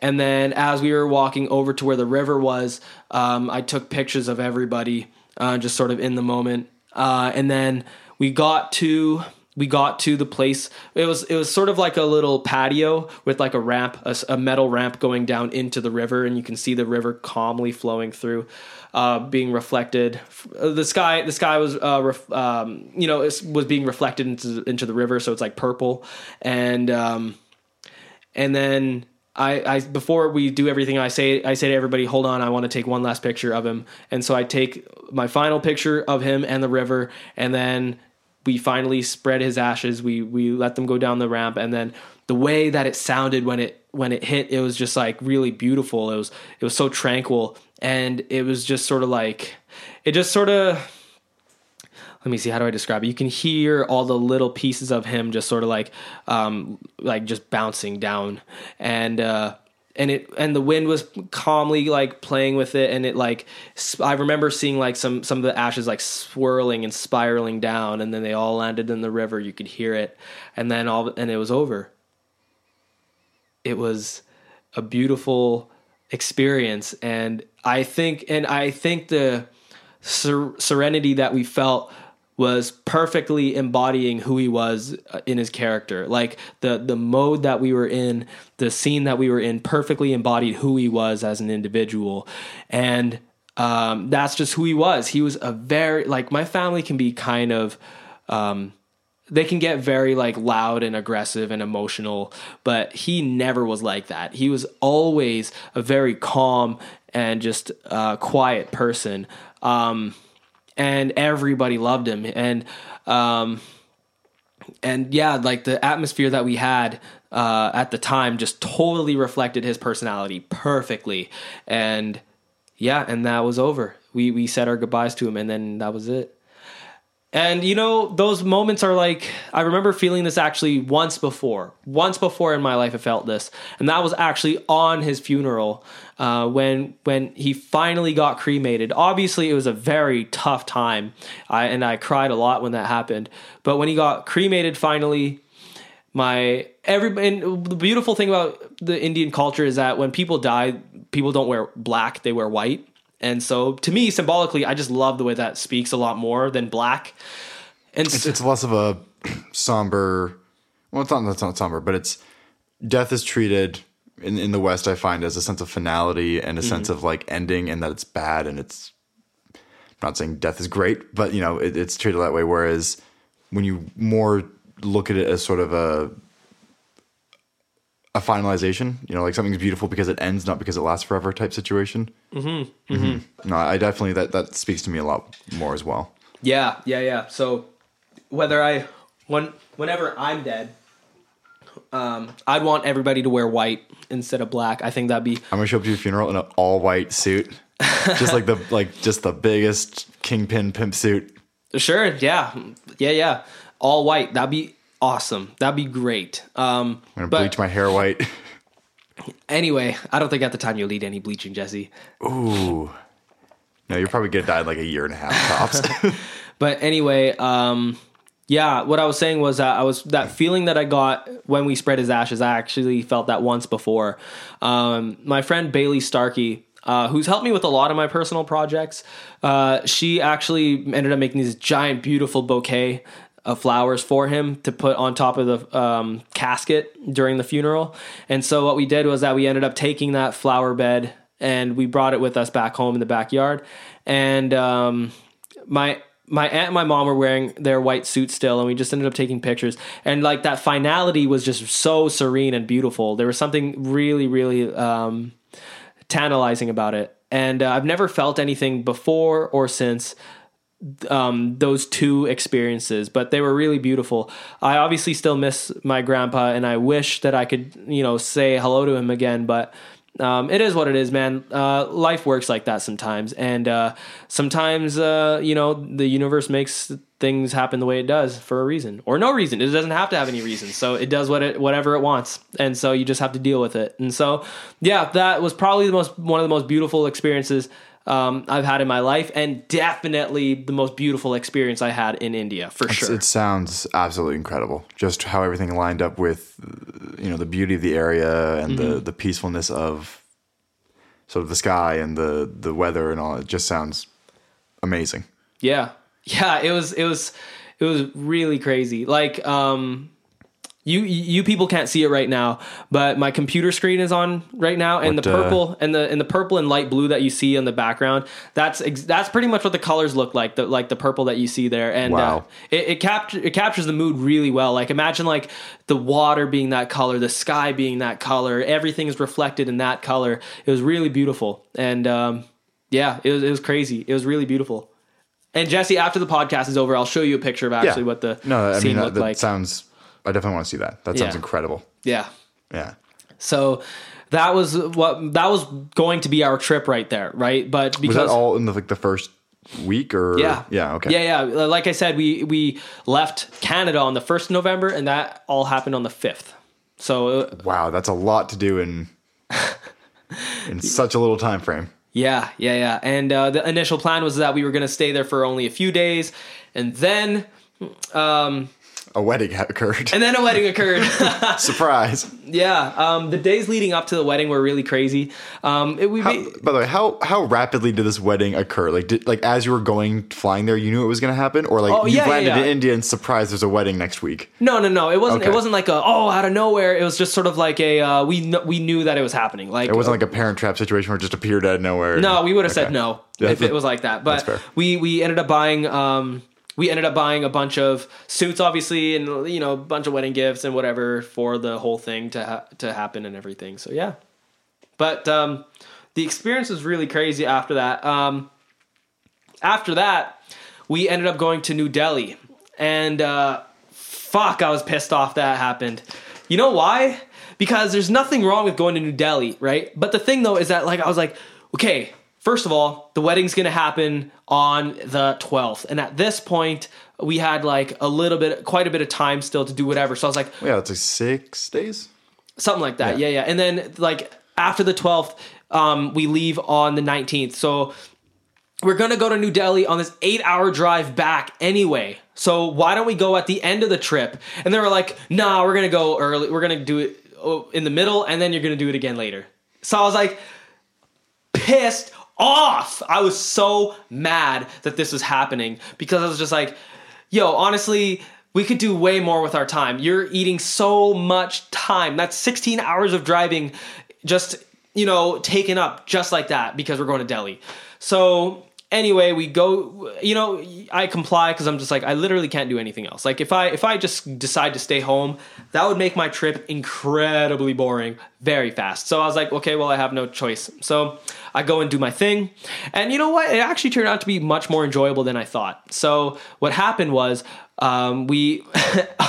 And then as we were walking over to where the river was, um, I took pictures of everybody, uh, just sort of in the moment. Uh, and then we got to, We got to the place. It was it was sort of like a little patio with like a ramp, a, a metal ramp going down into the river, and you can see the river calmly flowing through, uh, being reflected. The sky the sky was uh, ref, um, you know it was being reflected into into the river, so it's like purple, and um, and then I, I before we do everything, I say I say to everybody, hold on, I want to take one last picture of him, and so I take my final picture of him and the river, and then we finally spread his ashes. We, we let them go down the ramp. And then the way that it sounded when it, when it hit, it was just like really beautiful. It was, it was so tranquil. And it was just sort of like, it just sort of, let me see, how do I describe it? You can hear all the little pieces of him just sort of like, um, like just bouncing down. And, uh, And it and the wind was calmly like playing with it, and it like I remember seeing like some some of the ashes like swirling and spiraling down, and then they all landed in the river. You could hear it, and then all and it was over. It was a beautiful experience, and I think and I think the ser- serenity that we felt was perfectly embodying who he was in his character. Like the, the mode that we were in, the scene that we were in perfectly embodied who he was as an individual. And, um, that's just who he was. He was a very, like my family can be kind of, um, they can get very like loud and aggressive and emotional, but he never was like that. He was always a very calm and just uh quiet person. Um, And everybody loved him. And, um, and yeah, like the atmosphere that we had, uh, at the time just totally reflected his personality perfectly. And yeah, and that was over. We, we said our goodbyes to him and then that was it. And, you know, those moments are like, I remember feeling this actually once before. Once before in my life, I felt this. And that was actually on his funeral uh, when when he finally got cremated. Obviously, it was a very tough time. I, and I cried a lot when that happened. But when he got cremated finally, my... every and the beautiful thing about the Indian culture is that when people die, people don't wear black, they wear white. And so, to me, symbolically, I just love the way that speaks a lot more than black. And it's, it's less of a somber. Well, it's not. That's not somber, but it's death is treated in in the West, I find, as a sense of finality and a mm-hmm. sense of like ending, and that it's bad. And it's I'm not saying death is great, but you know, it, it's treated that way. Whereas when you more look at it as sort of a a finalization, you know, like something's beautiful because it ends, not because it lasts forever type situation. Mm-hmm. Mm-hmm. Mm-hmm. No, I definitely, that, that speaks to me a lot more as well. Yeah. Yeah. Yeah. So whether I, when, whenever I'm dead, um, I'd want everybody to wear white instead of black. I think that'd be, I'm going to show up to your funeral in an all white suit. Just like the, like just the biggest kingpin pimp suit. Sure. Yeah. Yeah. Yeah. All white. That'd be awesome. That'd be great. Um, I'm going to bleach my hair white. Anyway, I don't think at the time you'll need any bleaching, Jesse. Ooh. No, you're probably going to die in like a year and a half tops. But anyway, um, yeah, what I was saying was that I was that feeling that I got when we spread his ashes. I actually felt that once before. Um, my friend Bailey Starkey, Uh, who's helped me with a lot of my personal projects, uh, she actually ended up making this giant, beautiful bouquet of flowers for him to put on top of the um, casket during the funeral. And so what we did was that we ended up taking that flower bed and we brought it with us back home in the backyard. And um, my my aunt and my mom were wearing their white suits still, and we just ended up taking pictures. And like that finality was just so serene and beautiful. There was something really, really um, tantalizing about it. And uh, I've never felt anything before or since um those two experiences, but they were really beautiful. I obviously still miss my grandpa, and I wish that I could, you know, say hello to him again, but um it is what it is, man. Uh life works like that sometimes, and uh sometimes uh you know, the universe makes things happen the way it does for a reason or no reason. It doesn't have to have any reason, so it does what it whatever it wants, and so you just have to deal with it. And so yeah, that was probably the most one of the most beautiful experiences Um, I've had in my life, and definitely the most beautiful experience I had in India, for it's, sure. It sounds absolutely incredible. Just how everything lined up with, you know, the beauty of the area and mm-hmm. the, the peacefulness of sort of the sky and the, the weather and all. It just sounds amazing. Yeah. Yeah. It was, it was, it was really crazy. Like, um, You you people can't see it right now, but my computer screen is on right now, and what, the purple uh, and the and the purple and light blue that you see in the background, that's ex- that's pretty much what the colors look like, the, like the purple that you see there, and wow. uh, it it, cap- it captures the mood really well. Like imagine like the water being that color, the sky being that color, everything is reflected in that color. It was really beautiful, and um, yeah, it was it was crazy. It was really beautiful. And Jesse, after the podcast is over, I'll show you a picture of actually yeah. what the no, scene I mean, looked that, that like. Sounds. I definitely want to see that. That sounds yeah. incredible. Yeah. Yeah. So that was what that was going to be our trip right there, right? But because was that all in the, like the first week or yeah, yeah, okay, yeah, yeah. Like I said, we we left Canada on the first of November, and that all happened on the fifth. So wow, that's a lot to do in in such a little time frame. Yeah, yeah, yeah. And uh, the initial plan was that we were going to stay there for only a few days, and then. Um, A wedding occurred. And then a wedding occurred. Surprise. Yeah. Um, the days leading up to the wedding were really crazy. Um, it would how, be, by the way, how how rapidly did this wedding occur? Like, did, like as you were going, flying there, you knew it was going to happen? Or like oh, you yeah, landed yeah, yeah. in India and surprise, there's a wedding next week? No, no, no. It wasn't okay. It wasn't like a, oh, out of nowhere. It was just sort of like a, uh, we kn- we knew that it was happening. Like It wasn't uh, like a Parent Trap situation where it just appeared out of nowhere. No, we would have okay. said no yeah, if it was like that. But we, we ended up buying... Um, We ended up buying a bunch of suits, obviously, and, you know, a bunch of wedding gifts and whatever for the whole thing to ha- to happen and everything. So, yeah. But um, the experience was really crazy after that. Um, after that, we ended up going to New Delhi. And uh, fuck, I was pissed off that happened. You know why? Because there's nothing wrong with going to New Delhi, right? But the thing, though, is that, like, I was like, okay, First of all, the wedding's going to happen on the twelfth. And at this point, we had like a little bit, quite a bit of time still to do whatever. So I was like, yeah, it's like six days, something like that. Yeah. Yeah. yeah. And then like after the twelfth, um, we leave on the nineteenth. So we're going to go to New Delhi on this eight hour drive back anyway. So why don't we go at the end of the trip? And they were like, nah, we're going to go early. We're going to do it in the middle. And then you're going to do it again later. So I was like pissed off. I was so mad that this was happening because I was just like, yo, honestly, we could do way more with our time. You're eating so much time. That's sixteen hours of driving just, you know, taken up just like that because we're going to Delhi. So anyway, we go, you know, I comply because I'm just like, I literally can't do anything else. Like if I if I just decide to stay home, that would make my trip incredibly boring very fast. So I was like, okay, well, I have no choice. So I go and do my thing. And you know what? It actually turned out to be much more enjoyable than I thought. So what happened was um, we,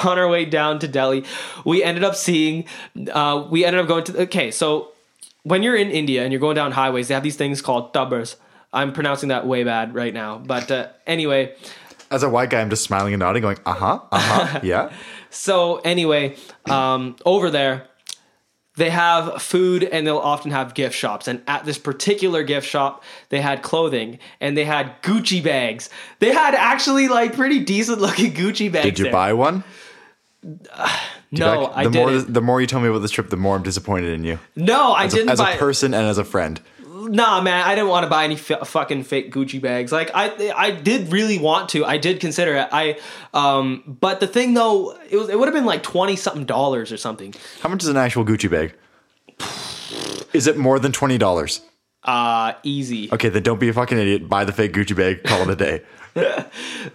on our way down to Delhi, we ended up seeing, uh, we ended up going to, okay, so when you're in India and you're going down highways, they have these things called tubbers. I'm pronouncing that way bad right now. But uh, anyway. As a white guy, I'm just smiling and nodding, going, uh-huh, uh-huh, yeah. So anyway, um, over there, they have food and they'll often have gift shops. And at this particular gift shop, they had clothing and they had Gucci bags. They had actually like pretty decent looking Gucci bags. Did you there. buy one? Uh, no, I, I the didn't. More, the more you tell me about this trip, the more I'm disappointed in you. No, I as didn't a, as buy As a person and as a friend. Nah, man, I didn't want to buy any f- fucking fake Gucci bags. Like, I, I did really want to. I did consider it. I, um, but the thing though, it was, it would have been like twenty something dollars or something. How much is an actual Gucci bag? Is it more than twenty dollars? Uh, easy. Okay, then don't be a fucking idiot. Buy the fake Gucci bag. Call it a day.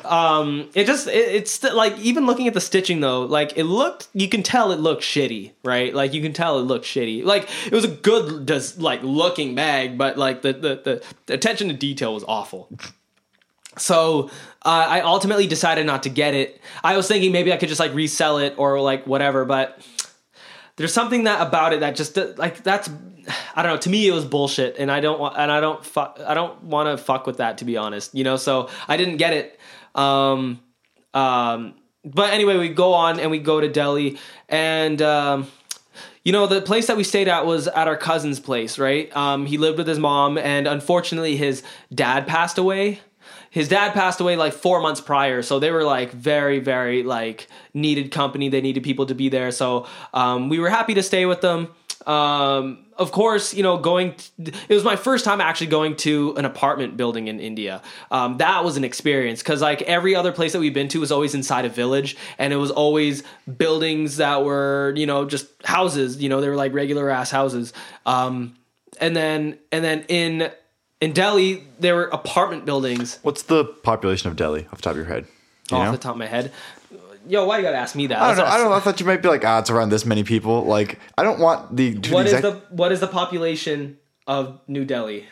um, it just, it, it's like even looking at the stitching though, like it looked, you can tell it looked shitty, right? Like you can tell it looked shitty. Like it was a good, just like looking bag, but like the, the, the, the attention to detail was awful. So uh, I ultimately decided not to get it. I was thinking maybe I could just like resell it or like whatever, but there's something that about it that just like that's, I don't know. To me, it was bullshit, and I don't want, and I don't, fu- I don't want to fuck with that, to be honest. You know, so I didn't get it. Um, um, but anyway, we go on and we go to Delhi, and um, you know, the place that we stayed at was at our cousin's place, right? Um, he lived with his mom, and unfortunately, his dad passed away. His dad passed away like four months prior, so they were like very, very like needed company. They needed people to be there, so um, we were happy to stay with them. Um, of course, you know, going, to, it was my first time actually going to an apartment building in India. Um, that was an experience because like every other place that we've been to was always inside a village and it was always buildings that were, you know, just houses, you know, they were like regular ass houses. Um, and then, and then in, in Delhi, there were apartment buildings. What's the population of Delhi off the top of your head? You off know? the top of my head. Yo, why you gotta ask me that? I don't know. I, don't know. I thought you might be like, ah, it's around this many people. Like, I don't want the. What the exact- is the what is the population of New Delhi?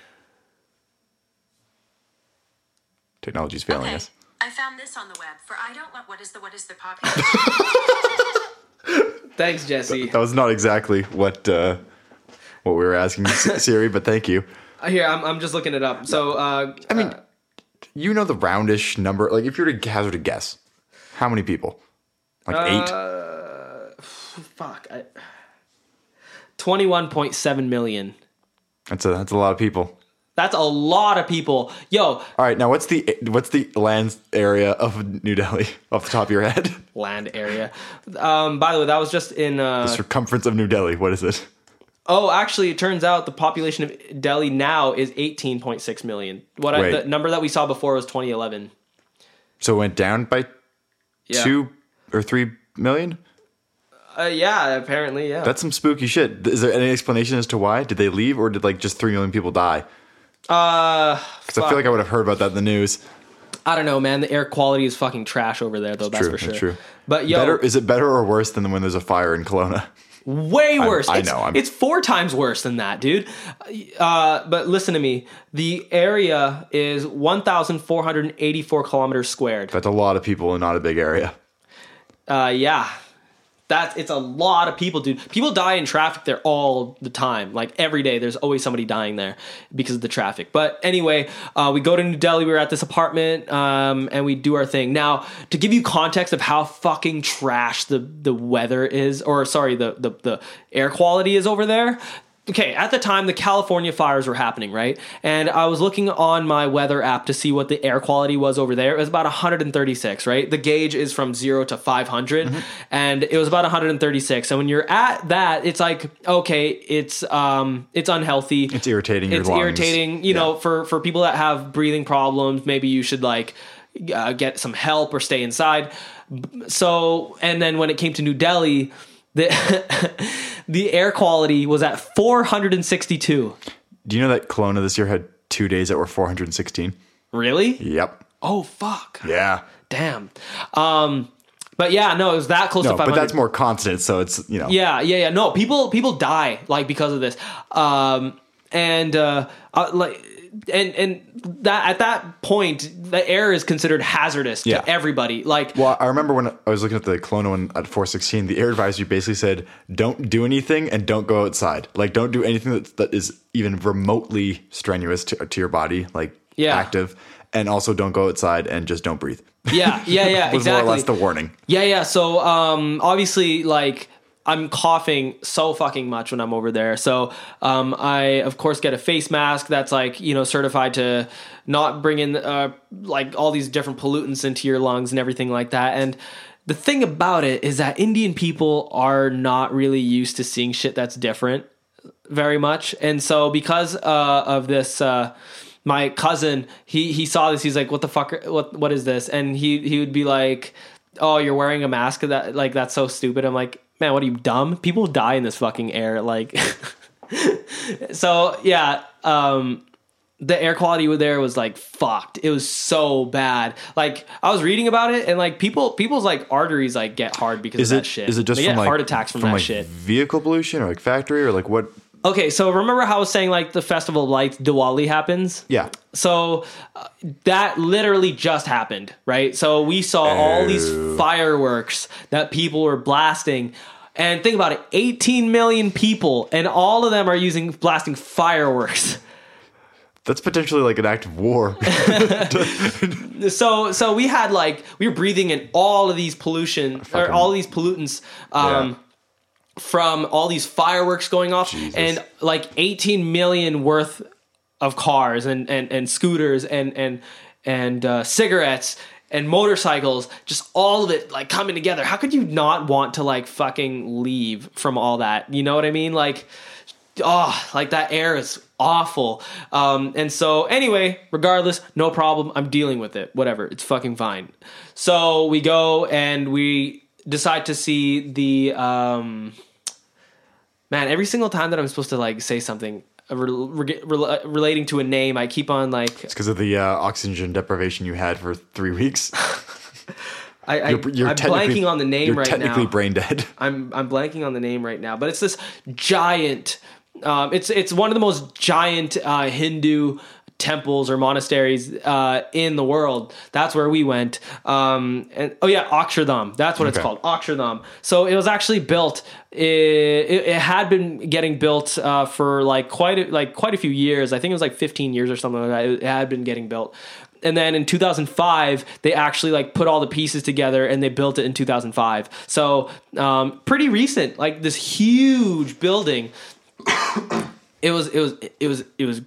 Technology's failing okay. us. I found this on the web. For I don't want what is the what is the population. Thanks, Jesse. That, that was not exactly what uh, what we were asking Siri, but thank you. Here, I'm I'm just looking it up. So uh, I mean, uh, you know the roundish number. Like, if you were to hazard a guess. How many people? Like eight? Uh, fuck. I, twenty-one point seven million. That's a that's a lot of people. That's a lot of people. Yo. All right, now what's the what's the land area of New Delhi off the top of your head? Land area. Um, by the way, that was just in uh, the circumference of New Delhi. What is it? Oh, actually, it turns out the population of Delhi now is eighteen point six million. What I, the number that we saw before was twenty eleven. So it went down by. Yeah. Two or three million? Uh, yeah, apparently, yeah. That's some spooky shit. Is there any explanation as to why? Did they leave or did like just three million people die? Uh, because I feel like I would have heard about that in the news. I don't know, man. The air quality is fucking trash over there, though. That's for sure. That's true. But yo, better, is it better or worse than when there's a fire in Kelowna? Way worse. I, I it's, know. I'm, it's four times worse than that, dude. Uh, but listen to me. The area is one thousand four hundred eighty-four kilometers squared. That's a lot of people in not a big area. Uh, yeah. That's, it's a lot of people, dude. People die in traffic there all the time. Like every day, there's always somebody dying there because of the traffic. But anyway, uh, we go to New Delhi. We were at this apartment um, and we do our thing. Now, to give you context of how fucking trash the, the weather is, or sorry, the, the, the air quality is over there. Okay, at the time, the California fires were happening, right? And I was looking on my weather app to see what the air quality was over there. It was about one hundred thirty-six, right? The gauge is from zero to five hundred, mm-hmm. and it was about one hundred thirty-six. So when you're at that, it's like, okay, it's um, it's unhealthy. It's irritating your lungs. It's irritating, you yeah. know, for, for people that have breathing problems, maybe you should, like, uh, get some help or stay inside. So, and then when it came to New Delhi... The the air quality was at four hundred sixty-two. Do you know that Kelowna this year had two days that were four hundred sixteen? Really? Yep. Oh, fuck. Yeah. Damn. Um, but yeah, no, it was that close no, to five hundred. But that's more constant, so it's, you know. Yeah, yeah, yeah. No, people people die, like, because of this. Um, and, uh, uh, like... And and that at that point, the air is considered hazardous yeah. to everybody. Like, well, I remember when I was looking at the Kelowna one at four sixteen, the air advisory basically said, don't do anything and don't go outside. Like, don't do anything that that is even remotely strenuous to, to your body, like yeah. active. And also don't go outside and just don't breathe. Yeah, yeah, yeah, was exactly. more or less the warning. Yeah, yeah. So um, obviously, like... I'm coughing so fucking much when I'm over there. So um, I, of course, get a face mask that's, like, you know, certified to not bring in, uh, like, all these different pollutants into your lungs and everything like that. And the thing about it is that Indian people are not really used to seeing shit that's different very much. And so because uh, of this... Uh, my cousin, he he saw this. He's like, what the fuck? Are, what What is this? And he, he would be like, oh, you're wearing a mask? That Like, that's so stupid. I'm like... Man, what are you, dumb? People die in this fucking air, like. So yeah, um the air quality there was, like, fucked. It was so bad. Like, I was reading about it, and, like, people people's, like, arteries, like, get hard because is of it, that shit. Is it just they from, get like, heart attacks from, from that, like, shit? Vehicle pollution, or, like, factory, or, like, what? Okay, so remember how I was saying, like, the Festival of Lights, Diwali, happens? Yeah. So uh, that literally just happened, right? So we saw oh. all these fireworks that people were blasting. And think about it, eighteen million people, and all of them are using blasting fireworks. That's potentially, like, an act of war. so so we had, like, we were breathing in all of these pollution, or all of these pollutants, um yeah. from all these fireworks going off. Jesus. And, like, eighteen million worth of cars and, and, and scooters and, and, and, uh, cigarettes and motorcycles, just all of it, like, coming together. How could you not want to, like, fucking leave from all that? You know what I mean? Like, oh, like, that air is awful. Um, and so anyway, regardless, no problem. I'm dealing with it, whatever. It's fucking fine. So we go and we decide to see the um man every single time that I'm supposed to, like, say something re- re- relating to a name, I keep on, like, it's because of the uh, oxygen deprivation you had for three weeks. I, I you're, you're I'm blanking on the name you're right technically now technically brain dead. I'm I'm blanking on the name right now, but it's this giant um it's it's one of the most giant uh Hindu temples or monasteries uh in the world. That's where we went. Um and oh yeah Akshardham, that's what okay. it's called, Akshardham. So it was actually built it, it, it had been getting built uh for like quite a, like quite a few years. I think it was like fifteen years or something like that. It had been getting built, and then in two thousand five they actually, like, put all the pieces together and they built it in two thousand five. So um pretty recent, like, this huge building. it was it was it was it was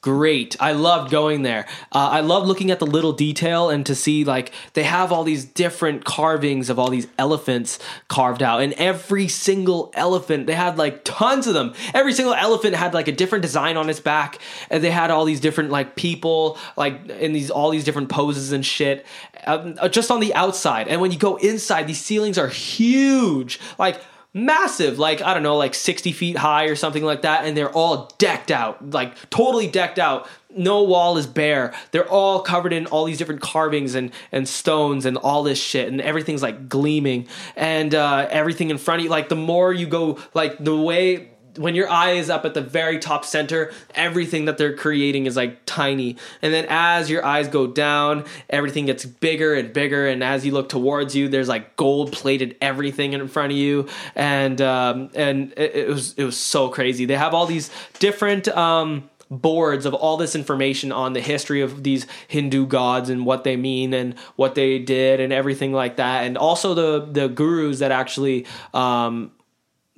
great. I loved going there. Uh, I love looking at the little detail and to see, like, they have all these different carvings of all these elephants carved out, and every single elephant, they had, like, tons of them. Every single elephant had, like, a different design on its back, and they had all these different, like, people, like, in these all these different poses and shit, um, just on the outside. And when you go inside, these ceilings are huge, like, massive, like, I don't know, like sixty feet high or something like that, and they're all decked out, like, totally decked out. No wall is bare. They're all covered in all these different carvings and and stones and all this shit, and everything's, like, gleaming, and uh everything in front of you, like, the more you go, like, the way when your eye is up at the very top center, everything that they're creating is like tiny. And then as your eyes go down, everything gets bigger and bigger. And as you look towards you, there's like gold plated everything in front of you. And, um, and it, it was, it was so crazy. They have all these different, um, boards of all this information on the history of these Hindu gods and what they mean and what they did and everything like that. And also the, the gurus that actually, um,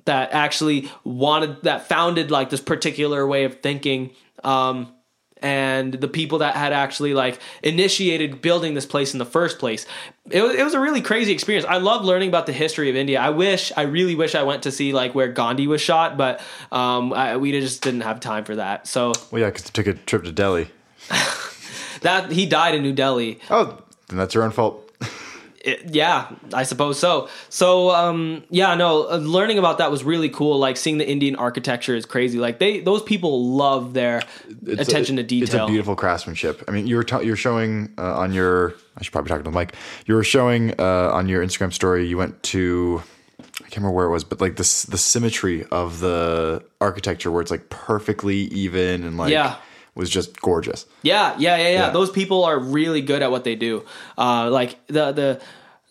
that actually wanted, that founded like this particular way of thinking, um, and the people that had actually like initiated building this place in the first place. It was, it was a really crazy experience. I love learning about the history of India. I wish, I really wish I went to see like where Gandhi was shot, but um, I, we just didn't have time for that. So well, yeah, because you took a trip to Delhi. That he died in New Delhi. Oh, then that's your own fault. It, yeah, I suppose so. So, um, yeah, no, learning about that was really cool. Like seeing the Indian architecture is crazy. Like they, those people love their it's attention a, it, to detail. It's a beautiful craftsmanship. I mean, you were ta- you're showing uh, on your, I should probably talk to the mic. You were showing uh, on your Instagram story, you went to, I can't remember where it was, but like this, the symmetry of the architecture where it's like perfectly even and like, yeah. was just gorgeous. Yeah, yeah, yeah, yeah, yeah. Those people are really good at what they do. Uh, like the the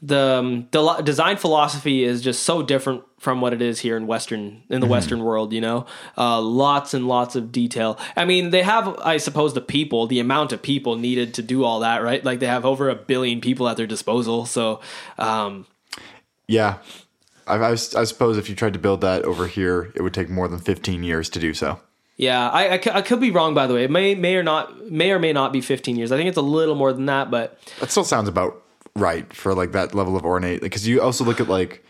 the um, de- design philosophy is just so different from what it is here in Western in the mm-hmm. Western world. You know, uh, lots and lots of detail. I mean, they have, I suppose, the people, the amount of people needed to do all that, right? Like they have over a billion people at their disposal. So, um, yeah, I, I, I suppose if you tried to build that over here, it would take more than fifteen years to do so. Yeah, I, I, I could be wrong, by the way. It may may or not may or may not be fifteen years. I think it's a little more than that, but that still sounds about right for like that level of ornate. Because you also look at like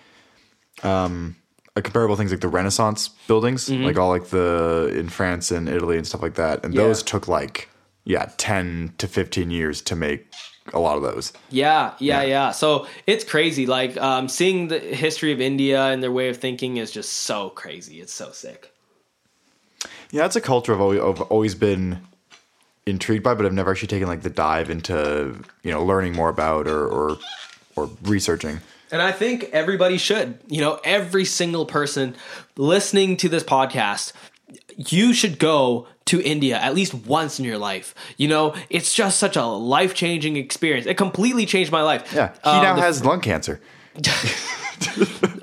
um like comparable things like the Renaissance buildings, mm-hmm. like all like the in France and Italy and stuff like that, and yeah. those took like yeah ten to fifteen years to make. A lot of those. Yeah, yeah, yeah. yeah. So it's crazy. Like um, seeing the history of India and their way of thinking is just so crazy. It's so sick. Yeah, that's a culture I've always, I've always been intrigued by, but I've never actually taken like the dive into, you know, learning more about or or, or researching. And I think everybody should. You know, every single person listening to this podcast, you should go to India at least once in your life. You know, it's just such a life-changing experience. It completely changed my life. Yeah, he um, now the, has lung cancer.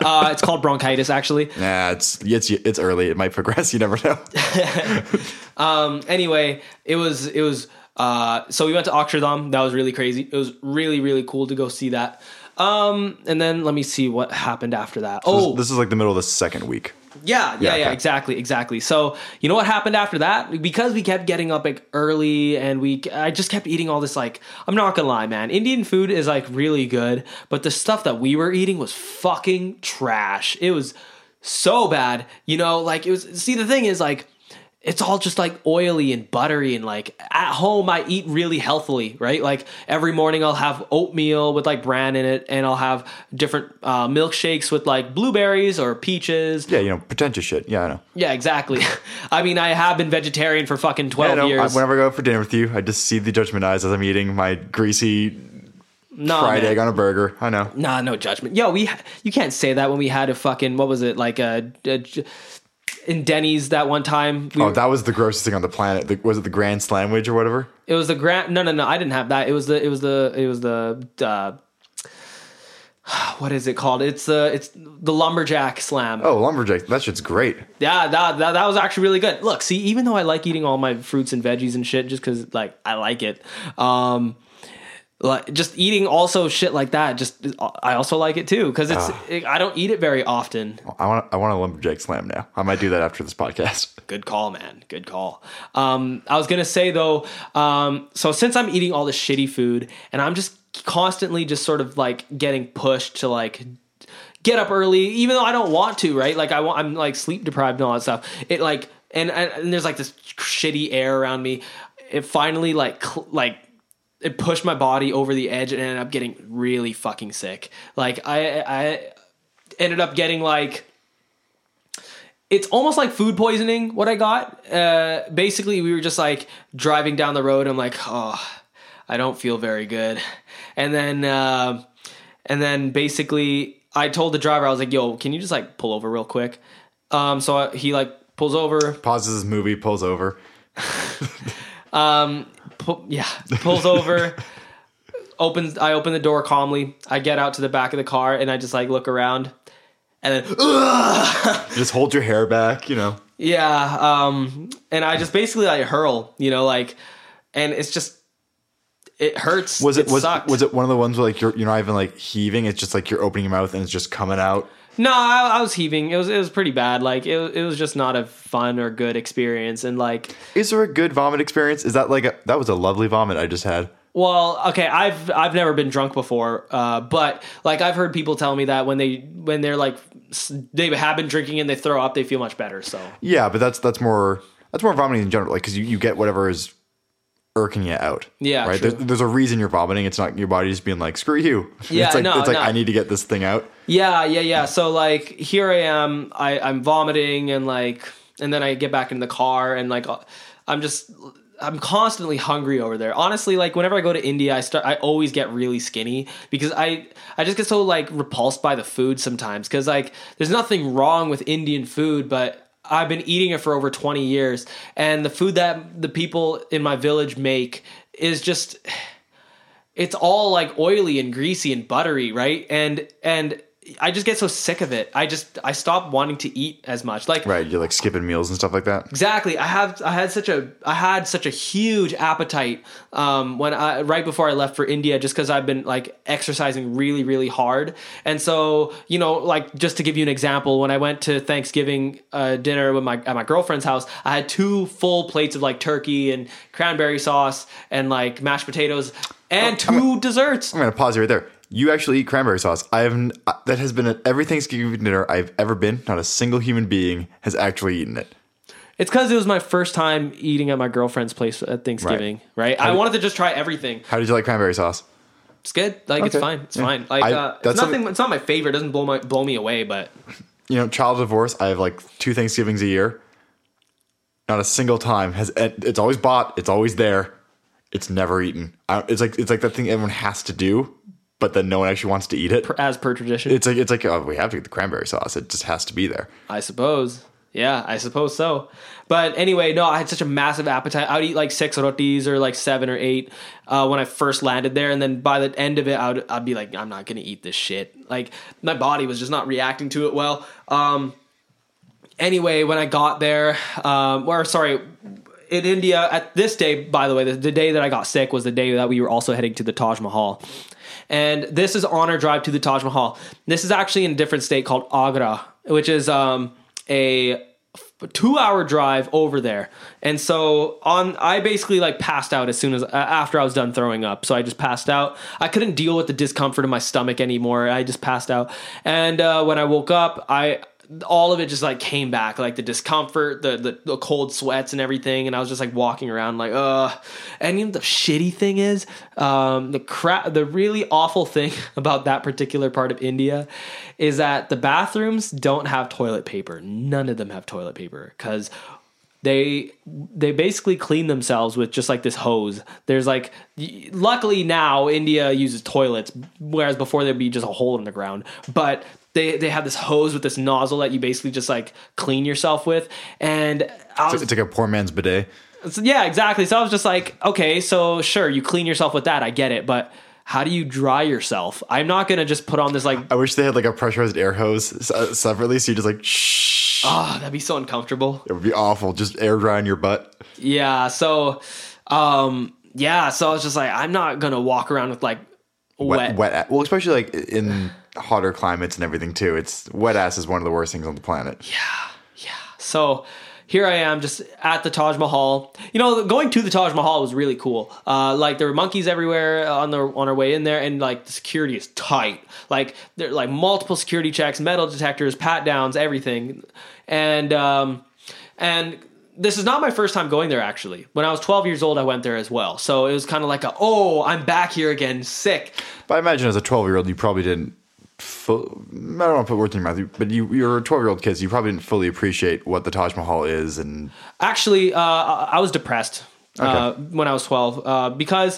Uh, it's called bronchitis, actually. Nah, it's it's it's early. It might progress. You never know. um, anyway, it was it was. Uh, so we went to Akshardham. That was really crazy. It was really really cool to go see that. Um, and then let me see what happened after that. So oh, this, this is like the middle of the second week. Yeah, yeah, yeah, okay. yeah, exactly, exactly. So you know what happened after that? Because we kept getting up like early, and we, I just kept eating all this. Like, I'm not gonna lie, man, Indian food is like really good, but the stuff that we were eating was fucking trash. It was so bad, you know. Like it was. See, the thing is, like, it's all just like oily and buttery, and like at home I eat really healthily, right? Like every morning I'll have oatmeal with like bran in it, and I'll have different uh, milkshakes with like blueberries or peaches. Yeah, you know, pretentious shit. Yeah, I know. Yeah, exactly. I mean, I have been vegetarian for fucking twelve yeah, no, years. I, whenever I go out for dinner with you, I just see the judgment eyes as I'm eating my greasy nah, fried man. egg on a burger. I know. Nah, no judgment. Yo, we you can't say that when we had a fucking, what was it, like a... a in Denny's that one time. We oh, were, that was the grossest thing on the planet. The, was it the Grand Slamwich or whatever? It was the Grand... No, no, no. I didn't have that. It was the... It was the... It was the... Uh, what is it called? It's the... It's the Lumberjack Slam. Oh, Lumberjack. That shit's great. Yeah, that, that, that was actually really good. Look, see, even though I like eating all my fruits and veggies and shit just because, like, I like it. Um... Like just eating also shit like that. Just I also like it too because it's uh, it, I don't eat it very often. I want I want a lumberjack slam now. I might do that after this podcast. Good call, man. Good call. Um, I was gonna say though. Um, so since I'm eating all this shitty food and I'm just constantly just sort of like getting pushed to like get up early, even though I don't want to, right? Like I want, I'm like sleep deprived and all that stuff. It like and and there's like this shitty air around me. It finally like cl- like. It pushed my body over the edge and ended up getting really fucking sick. Like I, I ended up getting like, it's almost like food poisoning. What I got, uh, basically we were just like driving down the road. I'm like, oh, I don't feel very good. And then, uh, and then basically I told the driver, I was like, yo, can you just like pull over real quick? Um, so I, he like Pulls over. Pauses his movie, pulls over. um, pu- yeah, pulls over. Opens. I open the door calmly. I get out to the back of the car, and I just, like, look around. And then... just hold your hair back, you know. Yeah. Um, and I just basically, like, hurl, you know, like... And it's just... It hurts. Was it, it was, was it one of the ones where, like, you're, you're not even, like, heaving? It's just, like, you're opening your mouth and it's just coming out? No, I, I was heaving. It was it was pretty bad. Like, it, it was just not a fun or good experience. And, like... Is there a good vomit experience? Is that, like... A, that was a lovely vomit I just had. Well, okay, I've I've never been drunk before, uh, but, like, I've heard people tell me that when, they, when they're, like... They have been drinking and they throw up, they feel much better, so... Yeah, but that's that's more... That's more vomiting in general, like, because you, you get whatever is... irking you out. Yeah, right. There's, there's a reason you're vomiting. It's not your body just being like, screw you. Yeah, it's like, no, it's like no. I need to get this thing out. Yeah, yeah, yeah. So like here I am, I, I'm vomiting and like, and then I get back in the car and like, I'm just, I'm constantly hungry over there. Honestly, like whenever I go to India, I start, I always get really skinny because I, I just get so like repulsed by the food sometimes. Cause like there's nothing wrong with Indian food, but I've been eating it for over twenty years and the food that the people in my village make is just, it's all like oily and greasy and buttery. Right. And, and I just get so sick of it. I just, I stopped wanting to eat as much. Like, right. You're like skipping meals and stuff like that. Exactly. I have, I had such a, I had such a huge appetite, um, when I, right before I left for India, just cause I've been like exercising really, really hard. And so, you know, like just to give you an example, when I went to Thanksgiving uh, dinner with my, at my girlfriend's house, I had two full plates of like turkey and cranberry sauce and like mashed potatoes and oh, two I'm gonna, desserts. I'm going to pause you right there. You actually eat cranberry sauce. I have that has been at every Thanksgiving dinner I've ever been. Not a single human being has actually eaten it. It's because it was my first time eating at my girlfriend's place at Thanksgiving. Right? right? I did, wanted to just try everything. How did you like cranberry sauce? It's good. Like okay. It's fine. It's yeah. fine. Like I, uh, it's nothing. It's not my favorite. It doesn't blow my blow me away. But you know, child divorce. I have like two Thanksgivings a year. Not a single time has it's always bought. It's always there. It's never eaten. I, it's like it's like that thing everyone has to do. But then no one actually wants to eat it. As per tradition. It's like, it's like oh, we have to get the cranberry sauce. It just has to be there. I suppose. Yeah, I suppose so. But anyway, no, I had such a massive appetite. I would eat like six rotis or like seven or eight uh, when I first landed there. And then by the end of it, I would, I'd be like, I'm not going to eat this shit. Like my body was just not reacting to it well. Um, anyway, when I got there, um, or sorry... in India at this day, by the way, the, the day that I got sick was the day that we were also heading to the Taj Mahal. And this is on our drive to the Taj Mahal. This is actually in a different state called Agra, which is um, a two hour drive over there. And so on, I basically like passed out as soon as uh, after I was done throwing up. So I just passed out. I couldn't deal with the discomfort of my stomach anymore. I just passed out. And uh, when I woke up, I, all of it just like came back, like the discomfort, the, the the cold sweats and everything. And I was just like walking around like, uh, and even the shitty thing is, um, the crap, the really awful thing about that particular part of India is that the bathrooms don't have toilet paper. None of them have toilet paper because they, they basically clean themselves with just like this hose. There's like, luckily now India uses toilets, whereas before there'd be just a hole in the ground, but They they have this hose with this nozzle that you basically just like clean yourself with, and I was, it's like a poor man's bidet. Yeah, exactly. So I was just like, okay, so sure, you clean yourself with that, I get it, but how do you dry yourself? I'm not gonna just put on this like. I wish they had like a pressurized air hose uh, separately, so you just like shh. Oh, that'd be so uncomfortable. It would be awful. Just air drying your butt. Yeah. So, um, yeah. So I was just like, I'm not gonna walk around with like wet, wet. Well, especially like in hotter climates and everything too. It's wet ass is one of the worst things on the planet. Yeah. Yeah. So here I am just at the Taj Mahal. You know, going to the Taj Mahal was really cool. Uh, like there were monkeys everywhere on the, on our way in there. And like the security is tight. Like there are like multiple security checks, metal detectors, pat downs, everything. And, um, and this is not my first time going there, actually. When I was twelve years old, I went there as well. So it was kind of like, a, oh, I'm back here again, sick. But I imagine as a twelve-year-old, you probably didn't... Full, I don't want to put words in your mouth, but you, you're a twelve-year-old kid, so you probably didn't fully appreciate what the Taj Mahal is. And actually, uh, I was depressed uh, okay. when I was twelve uh, because...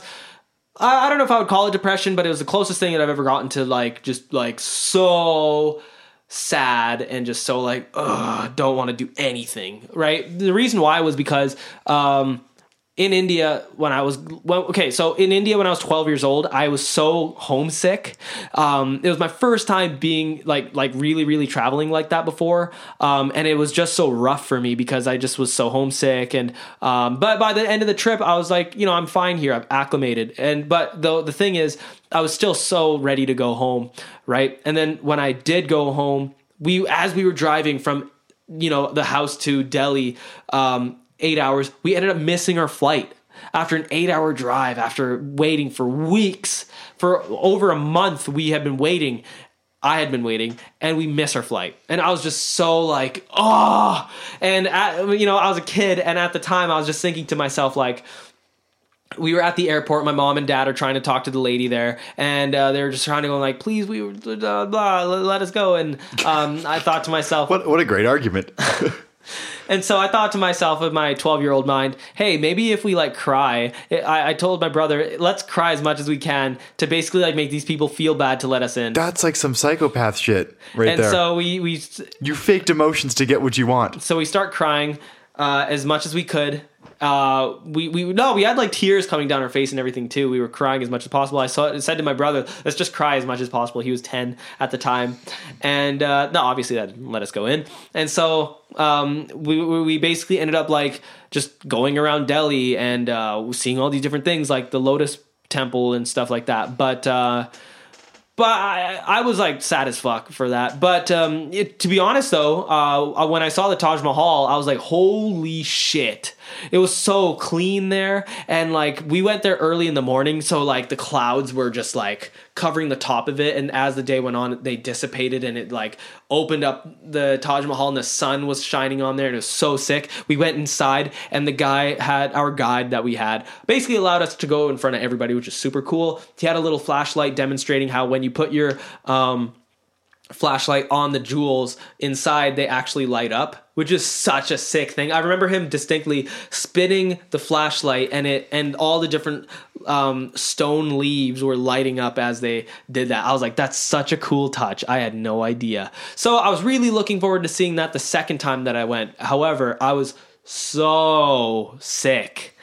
I, I don't know if I would call it depression, but it was the closest thing that I've ever gotten to, like, just, like, so... sad and just so like, ugh, don't want to do anything, right? The reason why was because um, in India, when I was, well, okay, so in India, when I was twelve years old, I was so homesick. Um, it was my first time being like, like really, really traveling like that before. Um, and it was just so rough for me because I just was so homesick. And, um, but by the end of the trip, I was like, you know, I'm fine here. I've acclimated. And, but the, the thing is, I was still so ready to go home, right? And then when I did go home, we, as we were driving from, you know, the house to Delhi, um, eight hours, we ended up missing our flight after an eight hour drive, after waiting for weeks, for over a month, we had been waiting. I had been waiting and we missed our flight. And I was just so like, oh, and at, you know, I was a kid. And at the time I was just thinking to myself, like, we were at the airport. My mom and dad are trying to talk to the lady there, and uh, they were just trying to go like, "Please, we blah, blah, blah, let us go." And um, I thought to myself, "What? What a great argument!" And so I thought to myself, in my twelve-year-old mind, "Hey, maybe if we like cry," I, I told my brother, "Let's cry as much as we can to basically like make these people feel bad to let us in." That's like some psychopath shit, right and there. And so we we you faked emotions to get what you want. So we start crying uh, as much as we could. Uh, we, we, no, we had like tears coming down our face and everything too. We were crying as much as possible. I saw, said to my brother, let's just cry as much as possible. He was ten at the time. And, uh, no, obviously that didn't let us go in. And so, um, we, we basically ended up like just going around Delhi and, uh, seeing all these different things like the Lotus Temple and stuff like that. But, uh, But I, I was like sad as fuck for that. But um, it, to be honest though, uh, when I saw the Taj Mahal, I was like, holy shit. It was so clean there. And like we went there early in the morning. So like the clouds were just like covering the top of it. And as the day went on, they dissipated and it like opened up the Taj Mahal and the sun was shining on there. And it was so sick. We went inside and the guy had our guide that we had basically allowed us to go in front of everybody, which is super cool. He had a little flashlight demonstrating how when you You put your um, flashlight on the jewels inside, they actually light up, which is such a sick thing. I remember him distinctly spinning the flashlight, and it and all the different um, stone leaves were lighting up as they did that. I was like, that's such a cool touch. I had no idea. So I was really looking forward to seeing that the second time that I went. However, I was so sick.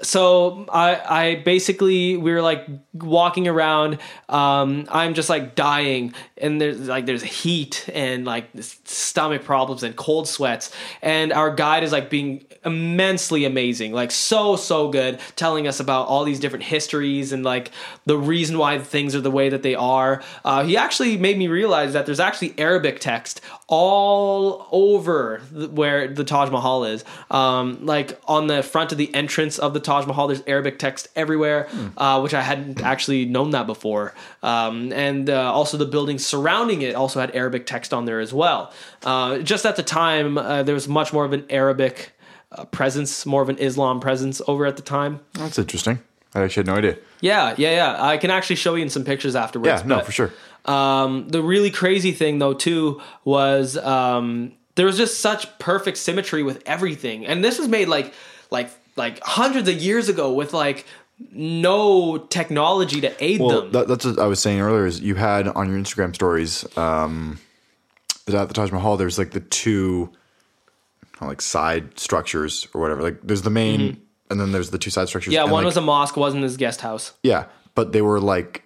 So I, I basically, we were like walking around. Um, I'm just like dying, and there's like there's heat and like stomach problems and cold sweats. And our guide is like being immensely amazing, like so so good, telling us about all these different histories and like the reason why things are the way that they are. Uh, he actually made me realize that there's actually Arabic text all over the, where the Taj Mahal is. Um, like on the front of the entrance of the Taj Mahal, there's Arabic text everywhere, mm. uh, which I hadn't actually known that before. Um, and uh, also the buildings surrounding it also had Arabic text on there as well. Uh, just at the time, uh, there was much more of an Arabic uh, presence, more of an Islam presence over at the time. That's interesting. I actually had no idea. Yeah, yeah, yeah. I can actually show you in some pictures afterwards. Yeah, no, but, for sure. Um, the really crazy thing, though, too, was um, there was just such perfect symmetry with everything. And this was made like like... like hundreds of years ago with like no technology to aid well, them. That, that's what I was saying earlier is you had on your Instagram stories, um, at the Taj Mahal, there's like the two kind of like side structures or whatever. Like there's the main mm-hmm. and then there's the two side structures. Yeah. And one like, was a mosque, wasn't his guest house. Yeah. But they were like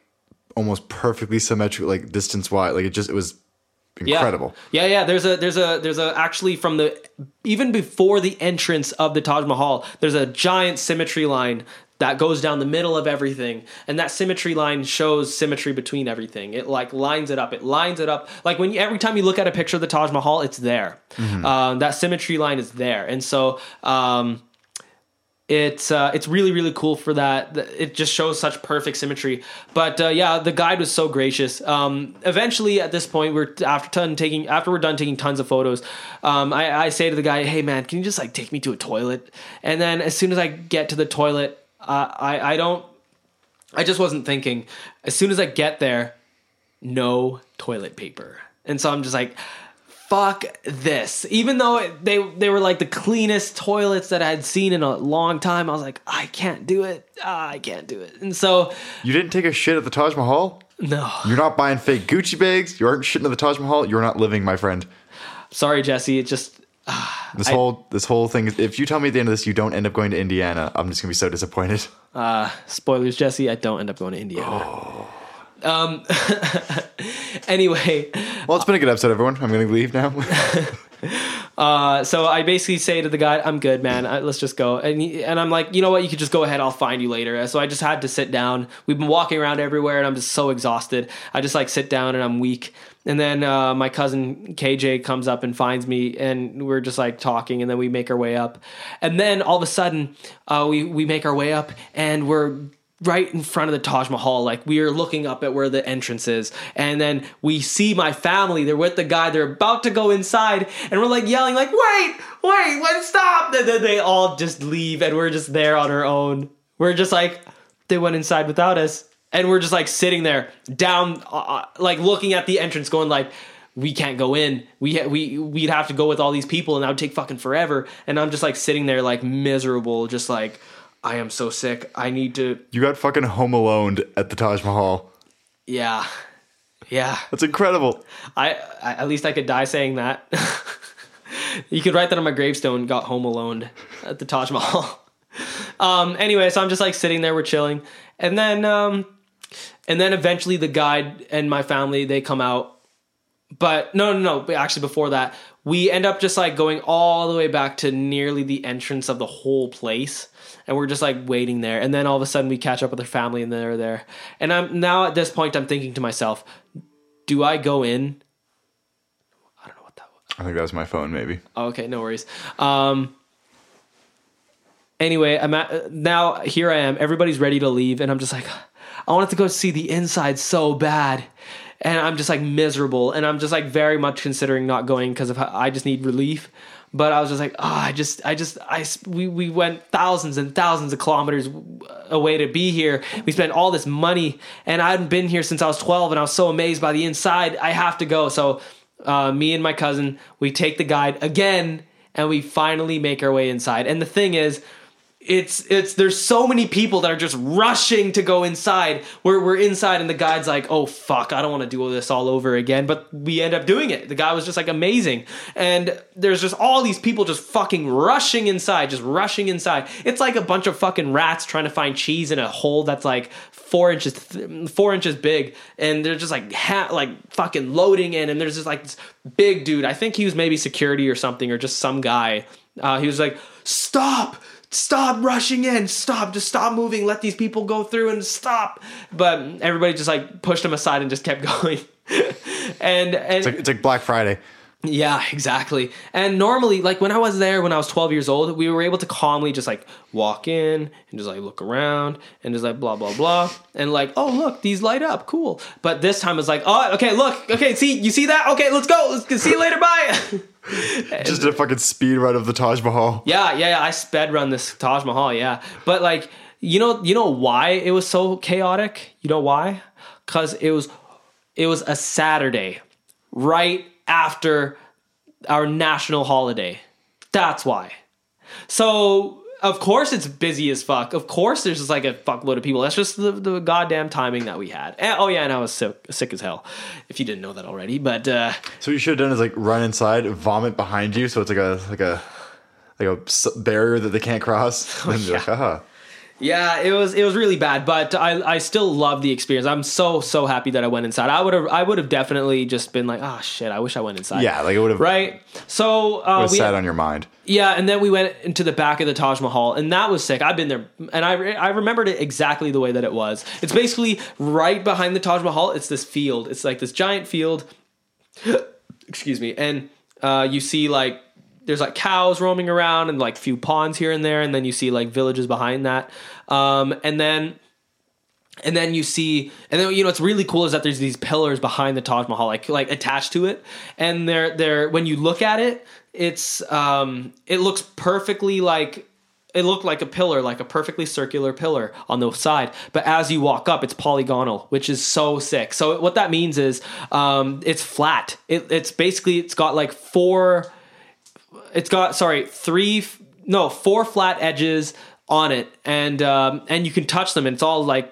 almost perfectly symmetric, like distance wide. Like it just, it was incredible. Yeah. yeah, yeah. There's a, there's a, there's a actually from the, even before the entrance of the Taj Mahal, there's a giant symmetry line that goes down the middle of everything. And that symmetry line shows symmetry between everything. It like lines it up. It lines it up. Like when you, every time you look at a picture of the Taj Mahal, it's there. Mm-hmm. Um, that symmetry line is there. And so, um, It's uh, it's really, really cool for that. It just shows such perfect symmetry. But uh, yeah, the guide was so gracious. Um, eventually, at this point, we're after ton taking after we're done taking tons of photos. Um, I, I say to the guy, "Hey man, can you just like take me to a toilet?" And then as soon as I get to the toilet, uh, I I don't. I just wasn't thinking. As soon as I get there, no toilet paper, and so I'm just like, fuck this. Even though it, they they were like the cleanest toilets that I had seen in a long time, I was like, I can't do it. Ah, I can't do it. And so... You didn't take a shit at the Taj Mahal? No. You're not buying fake Gucci bags. You aren't shitting at the Taj Mahal. You're not living, my friend. Sorry, Jesse. It just... Uh, this I, whole this whole thing... If you tell me at the end of this you don't end up going to Indiana, I'm just going to be so disappointed. Uh, spoilers, Jesse. I don't end up going to Indiana. Oh. Um. Anyway. Well, it's been a good episode, everyone. I'm going to leave now. uh, so I basically say to the guy, I'm good, man. I, let's just go. And he, and I'm like, you know what? You could just go ahead. I'll find you later. So I just had to sit down. We've been walking around everywhere, and I'm just so exhausted. I just like sit down, and I'm weak. And then uh, my cousin K J comes up and finds me, and we're just like talking, and then we make our way up. And then all of a sudden, uh, we, we make our way up, and we're right in front of the Taj Mahal. Like, we are looking up at where the entrance is, and then we see my family. They're with the guy. They're about to go inside, and we're like yelling, like, wait, wait, wait, stop. And then they all just leave, and we're just there on our own. We're just like, they went inside without us, and we're just like sitting there down, uh, like looking at the entrance going like, we can't go in. We ha- we we'd have to go with all these people, and that would take fucking forever. And I'm just like sitting there like miserable, just like, I am so sick. I need to... You got fucking home alone at the Taj Mahal. Yeah. Yeah. That's incredible. I, I At least I could die saying that. You could write that on my gravestone, got home alone at the Taj Mahal. um. Anyway, so I'm just like sitting there, we're chilling. And then, um, and then eventually the guide and my family, they come out. But no, no, no. But actually before that, we end up just like going all the way back to nearly the entrance of the whole place. And we're just like waiting there. And then all of a sudden we catch up with their family, and they're there. And I'm now at this point, I'm thinking to myself, do I go in? I don't know what that was. I think that was my phone, maybe. Oh, okay, no worries. Um, anyway, I'm at, now here I am. Everybody's ready to leave. And I'm just like, I wanted to go see the inside so bad. And I'm just like miserable. And I'm just like very much considering not going because of how I just need relief. But I was just like, oh, I just, I just, I, we, we went thousands and thousands of kilometers away to be here. We spent all this money, and I hadn't been here since I was twelve, and I was so amazed by the inside. I have to go. So uh, me and my cousin, we take the guide again, and we finally make our way inside. And the thing is, it's, it's, there's so many people that are just rushing to go inside. We're, we're inside, and the guide's like, oh fuck, I don't want to do all this all over again. But we end up doing it. The guy was just like amazing. And there's just all these people just fucking rushing inside, just rushing inside. It's like a bunch of fucking rats trying to find cheese in a hole that's like four inches, th- four inches big. And they're just like, ha- like fucking loading in. And there's just like this big dude. I think he was maybe security or something, or just some guy. Uh, he was like, stop. Stop rushing in. Stop. Just stop moving. Let these people go through and stop. But everybody just like pushed him aside and just kept going. and and it's like, it's like Black Friday. Yeah, exactly. And normally, like when I was there, when I was twelve years old, we were able to calmly just like walk in and just like look around and just like blah, blah, blah. And like, oh, look, these light up. Cool. But this time it's like, oh, okay, look. Okay, see, you see that? Okay, let's go. Let's see you later. Bye. Just a fucking speed run of the Taj Mahal. Yeah, yeah, yeah. I sped run this Taj Mahal. Yeah. But like, you know, you know why it was so chaotic? You know why? Because it was, it was a Saturday right after our national holiday. That's why. So of course it's busy as fuck. Of course there's just like a fuckload of people. That's just the, the goddamn timing that we had. And, oh yeah, and I was sick, sick as hell, if you didn't know that already. But uh, so what you should have done is like run inside, vomit behind you, so it's like a like a like a barrier that they can't cross. And yeah. Like, aha. Yeah, it was it was really bad, but I I still love the experience. I'm so so happy that I went inside. I would have I would have definitely just been like, ah, oh, shit, I wish I went inside. Yeah, like it would have, right? So uh, we sat on your mind. Yeah, and then we went into the back of the Taj Mahal, and that was sick. I've been there, and I I remembered it exactly the way that it was. It's basically right behind the Taj Mahal. It's this field. It's like this giant field. Excuse me, and uh, you see like. There's like cows roaming around and like few ponds here and there. And then you see like villages behind that. Um, and then, and then you see, and then, you know, what's really cool is that there's these pillars behind the Taj Mahal, like, like attached to it. And they're, they're, when you look at it, it's, um, it looks perfectly like, it looked like a pillar, like a perfectly circular pillar on the side. But as you walk up, it's polygonal, which is so sick. So what that means is, um, it's flat. It, it's basically, it's got like four, It's got, sorry, three, no, four flat edges on it. And um, and you can touch them. And it's all like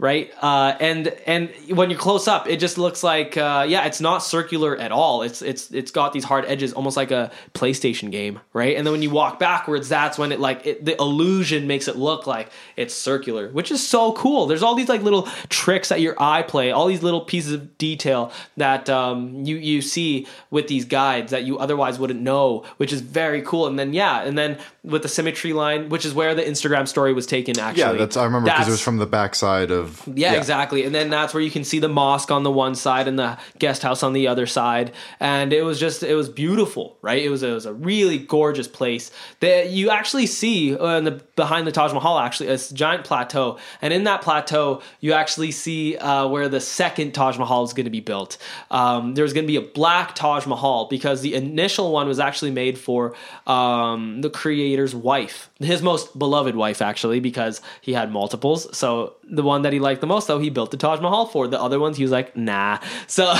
right? Uh, and and when you're close up, it just looks like uh, yeah, it's not circular at all. It's it's it's got these hard edges, almost like a PlayStation game, right? And then when you walk backwards, that's when it like it, the illusion makes it look like it's circular, which is so cool. There's all these like little tricks that your eye play, all these little pieces of detail that um, you you see with these guides that you otherwise wouldn't know, which is very cool. And then yeah, and then with the symmetry line, which is where the Instagram story was taken. Actually, yeah, that's I remember because it was from the backside of. Yeah, yeah, exactly. And then that's where you can see the mosque on the one side and the guest house on the other side. And it was just, it was beautiful, right? It was, it was a really gorgeous place that you actually see uh, in the, behind the Taj Mahal, actually, a giant plateau. And in that plateau, you actually see uh, where the second Taj Mahal is going to be built. Um, there's going to be a black Taj Mahal because the initial one was actually made for um, the creator's wife, his most beloved wife, actually, because he had multiples. So the one that he liked the most, though, he built the Taj Mahal for. The other ones, he was like, nah. So,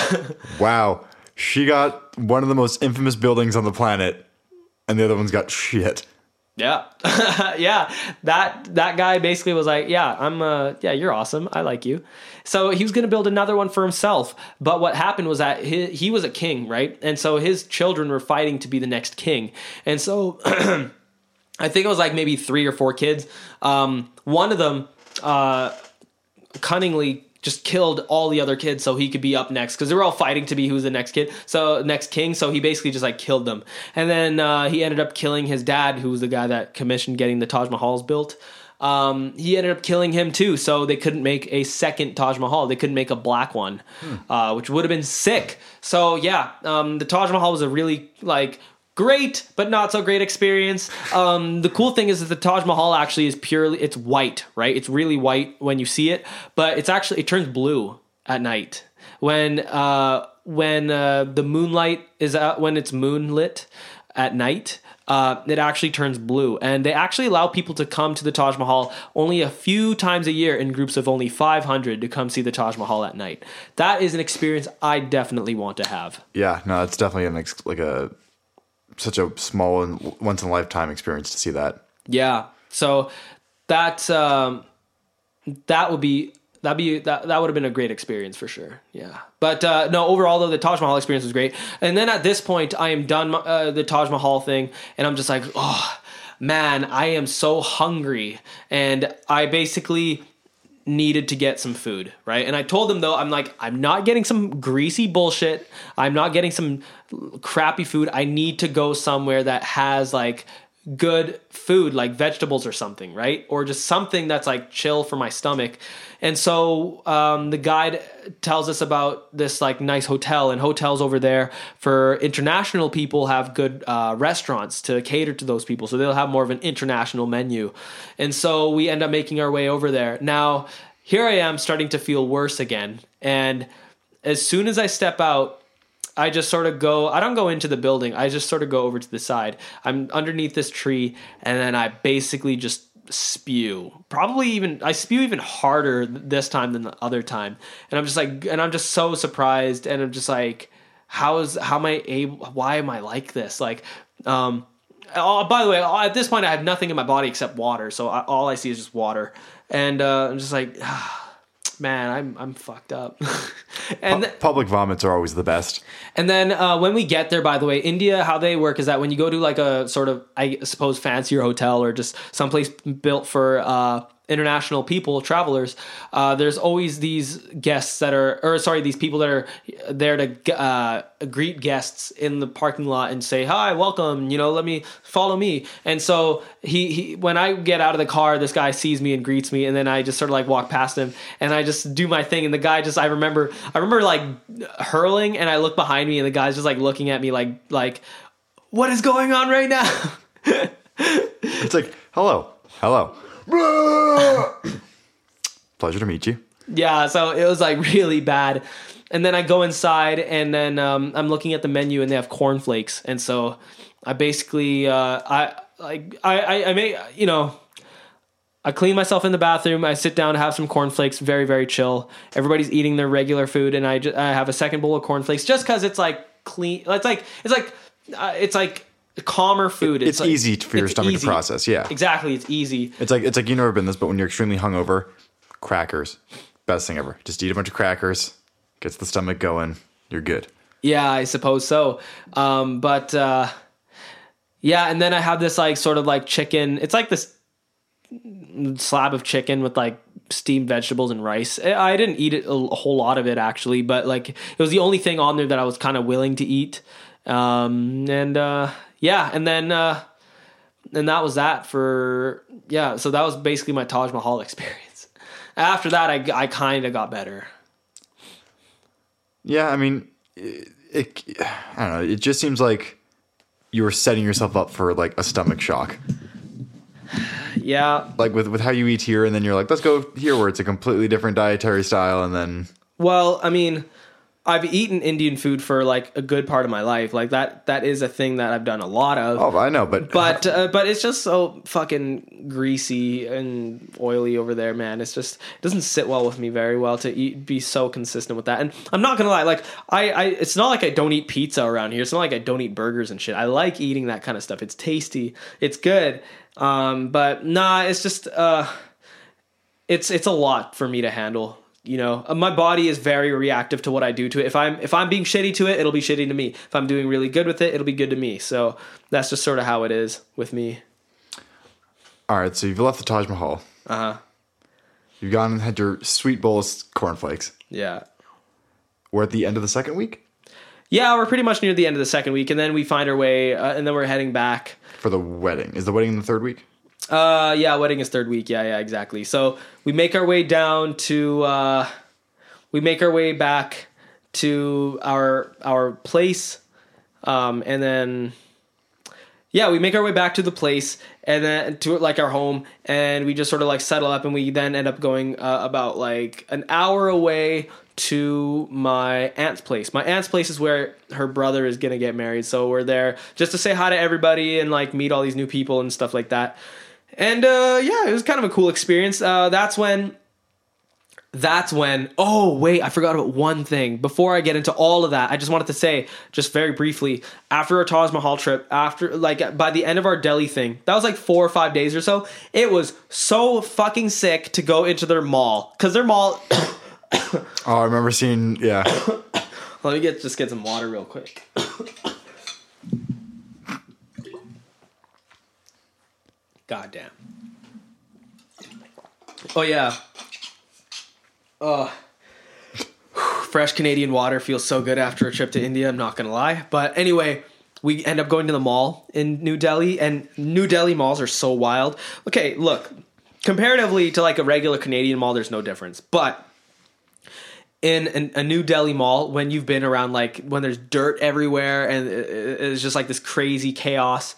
wow, she got one of the most infamous buildings on the planet, and the other one's got shit. Yeah, yeah. That that guy basically was like, yeah, I'm, uh, yeah, you're awesome. I like you. So he was going to build another one for himself. But what happened was that he, he was a king, right? And so his children were fighting to be the next king, and so I think it was like maybe three or four kids. Um, one of them. Uh, cunningly just killed all the other kids so he could be up next because they were all fighting to be who's the next kid, so next king. So he basically just like killed them, and then uh, he ended up killing his dad, who was the guy that commissioned getting the Taj Mahals built. Um, he ended up killing him too, so they couldn't make a second Taj Mahal. They couldn't make a black one, hmm. uh, which would have been sick. So yeah, um, the Taj Mahal was a really like great but not so great experience. Um, the cool thing is that the Taj Mahal actually is purely, it's white, right? It's really white when you see it, but it's actually, it turns blue at night when uh, when uh, the moonlight is out, when it's moonlit at night. Uh, it actually turns blue, and they actually allow people to come to the Taj Mahal only a few times a year in groups of only five hundred to come see the Taj Mahal at night. That is an experience I definitely want to have. Yeah, no, it's definitely an ex- like a such a small and once in a lifetime experience to see that. Yeah. So that, um, that would be, that'd be, that, that would have been a great experience for sure. Yeah. But, uh, no, overall though, the Taj Mahal experience was great. And then at this point I am done uh, the Taj Mahal thing. And I'm just like, oh man, I am so hungry. And I basically needed to get some food, right? And I told them though, I'm like, I'm not getting some greasy bullshit. I'm not getting some crappy food. I need to go somewhere that has like good food, like vegetables or something, right? Or just something that's like chill for my stomach. And so um, the guide tells us about this like nice hotel, and hotels over there for international people have good uh, restaurants to cater to those people. So they'll have more of an international menu. And so we end up making our way over there. Now, here I am starting to feel worse again. And as soon as I step out, I just sort of go, I don't go into the building. I just sort of go over to the side. I'm underneath this tree, and then I basically just spew. Probably even, I spew even harder this time than the other time. And I'm just like, and I'm just so surprised. And I'm just like, how is, how am I able, why am I like this? Like, um, oh, by the way, at this point I have nothing in my body except water. So I, all I see is just water. And uh, I'm just like, ah. Man, I'm I'm fucked up. And Pu- public vomits are always the best. And then uh, when we get there, by the way, India, how they work is that when you go to like a sort of, I suppose, fancier hotel or just someplace built for uh, international people, travelers, uh, there's always these guests that are, or sorry, these people that are there to uh, greet guests in the parking lot and say, hi, welcome, you know, let me, follow me. And so he, he when I get out of the car, this guy sees me and greets me, and then I just sort of like walk past him and I just do my thing, and the guy just I remember I remember like hurling, and I look behind me and the guy's just like looking at me like like what is going on right now? It's like hello hello pleasure to meet you. Yeah, so it was like really bad. And then I go inside, and then um, I'm looking at the menu, and they have cornflakes. And so I basically, uh, I like, I, I, I may, you know, I clean myself in the bathroom. I sit down to have some cornflakes. Very, very chill. Everybody's eating their regular food, and I, just, I have a second bowl of cornflakes just because it's like clean. It's like it's like uh, it's like calmer food. It's, it's like, easy for your stomach easy. to process. Yeah, exactly. It's easy. It's like it's like you've never been this, but when you're extremely hungover, crackers. Best thing ever. Just eat a bunch of crackers. Gets the stomach going. You're good. Yeah, I suppose so. Um, but uh, yeah, and then I have this like sort of like chicken. It's like this slab of chicken with like steamed vegetables and rice. I didn't eat it, a whole lot of it actually, but like it was the only thing on there that I was kind of willing to eat. Um, and uh, yeah, and then uh, and that was that for yeah. So that was basically my Taj Mahal experience. After that, I I kind of got better. Yeah, I mean. It, it, I don't know. It just seems like you were setting yourself up for like a stomach shock. Yeah. Like with, with how you eat here, and then you're like, let's go here where it's a completely different dietary style. And then, well, I mean, I've eaten Indian food for like a good part of my life. Like that, that is a thing that I've done a lot of. Oh, I know, but, but, uh, but it's just so fucking greasy and oily over there, man. It's just, it doesn't sit well with me very well to eat, be so consistent with that. And I'm not going to lie. Like I, I, it's not like I don't eat pizza around here. It's not like I don't eat burgers and shit. I like eating that kind of stuff. It's tasty. It's good. Um, but nah, it's just, uh, it's, it's a lot for me to handle. You know, my body is very reactive to what I do to it. If I'm, if I'm being shitty to it, it'll be shitty to me. If I'm doing really good with it, it'll be good to me. So that's just sort of how it is with me. All right. So you've left the Taj Mahal. Uh-huh. You've gone and had your sweet bowl of cornflakes. Yeah. We're at the end of the second week. Yeah. We're pretty much near the end of the second week. And then we find our way uh, and then we're heading back for the wedding. Is the wedding in the third week? Uh, yeah, wedding is third week. Yeah, yeah, exactly. So we make our way down to, uh, we make our way back to our, our place. Um, and then, yeah, we make our way back to the place and then to like our home, and we just sort of like settle up, and we then end up going, uh, about like an hour away to my aunt's place. My aunt's place is where her brother is going to get married. So we're there just to say hi to everybody and like meet all these new people and stuff like that. And, uh, yeah, it was kind of a cool experience. Uh, that's when, that's when, oh wait, I forgot about one thing. Before I get into all of that, I just wanted to say just very briefly, after our Taj Mahal trip, after like by the end of our Delhi thing, that was like four or five days or so. It was so fucking sick to go into their mall, cause their mall. Oh, I remember seeing, yeah. Let me get, just get some water real quick. Goddamn. Oh yeah. Oh, fresh Canadian water feels so good after a trip to India. I'm not gonna lie, but anyway, we end up going to the mall in New Delhi, and New Delhi malls are so wild. Okay, look, comparatively to like a regular Canadian mall, there's no difference, but in an, a New Delhi mall, when you've been around, like when there's dirt everywhere and it's just like this crazy chaos.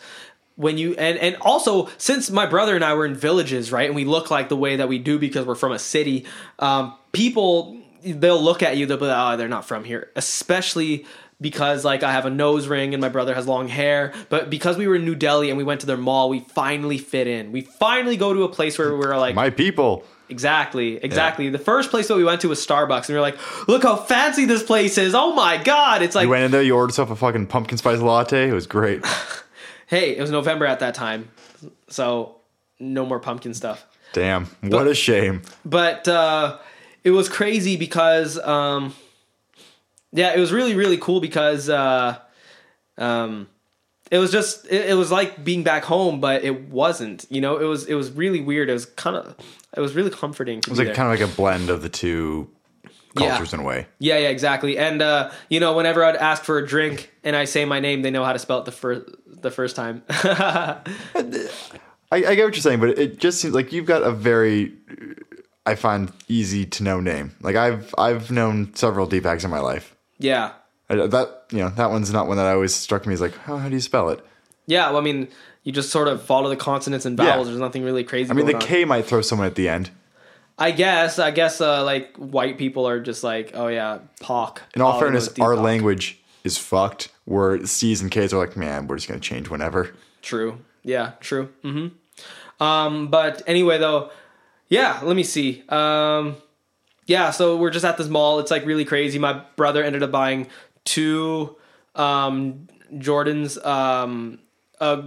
When you and, and also since my brother and I were in villages, right, and we look like the way that we do because we're from a city, um, people, they'll look at you, they'll be like, oh, they're not from here, especially because like I have a nose ring and my brother has long hair. But because we were in New Delhi and we went to their mall, we finally fit in. We finally go to a place where we're like, my people. Exactly, exactly. Yeah. The first place that we went to was Starbucks, and we were like, look how fancy this place is. Oh my God. It's like, you went in there, you ordered yourself a fucking pumpkin spice latte. It was great. Hey, it was November at that time, so no more pumpkin stuff. Damn, what but, a shame. But uh, it was crazy because, um, yeah, it was really, really cool because uh, um, it was just, it, it was like being back home, but it wasn't. You know, it was, it was really weird. It was kind of, it was really comforting. To it was like there. Kind of like a blend of the two cultures, yeah. In a way. Yeah, yeah, exactly. And uh, you know, whenever I'd ask for a drink and I say my name, they know how to spell it the first. The first time. I, I get what you're saying, but it just seems like you've got a very, I find, easy to know name. Like I've, I've known several Deepaks in my life. Yeah. I, that, you know, that one's not one that always struck me as like, oh, how do you spell it? Yeah. Well, I mean, you just sort of follow the consonants and vowels. Yeah. There's nothing really crazy. I mean, the K on. Might throw someone at the end. I guess, I guess uh, like white people are just like, oh yeah, P O C. In all fairness, our language is fucked. Where C's and K's are like, man, we're just going to change whenever. True. Yeah, true. Mm-hmm. Um, but anyway, though, yeah, let me see. Um, yeah, so we're just at this mall. It's like really crazy. My brother ended up buying two um, Jordans, um, a,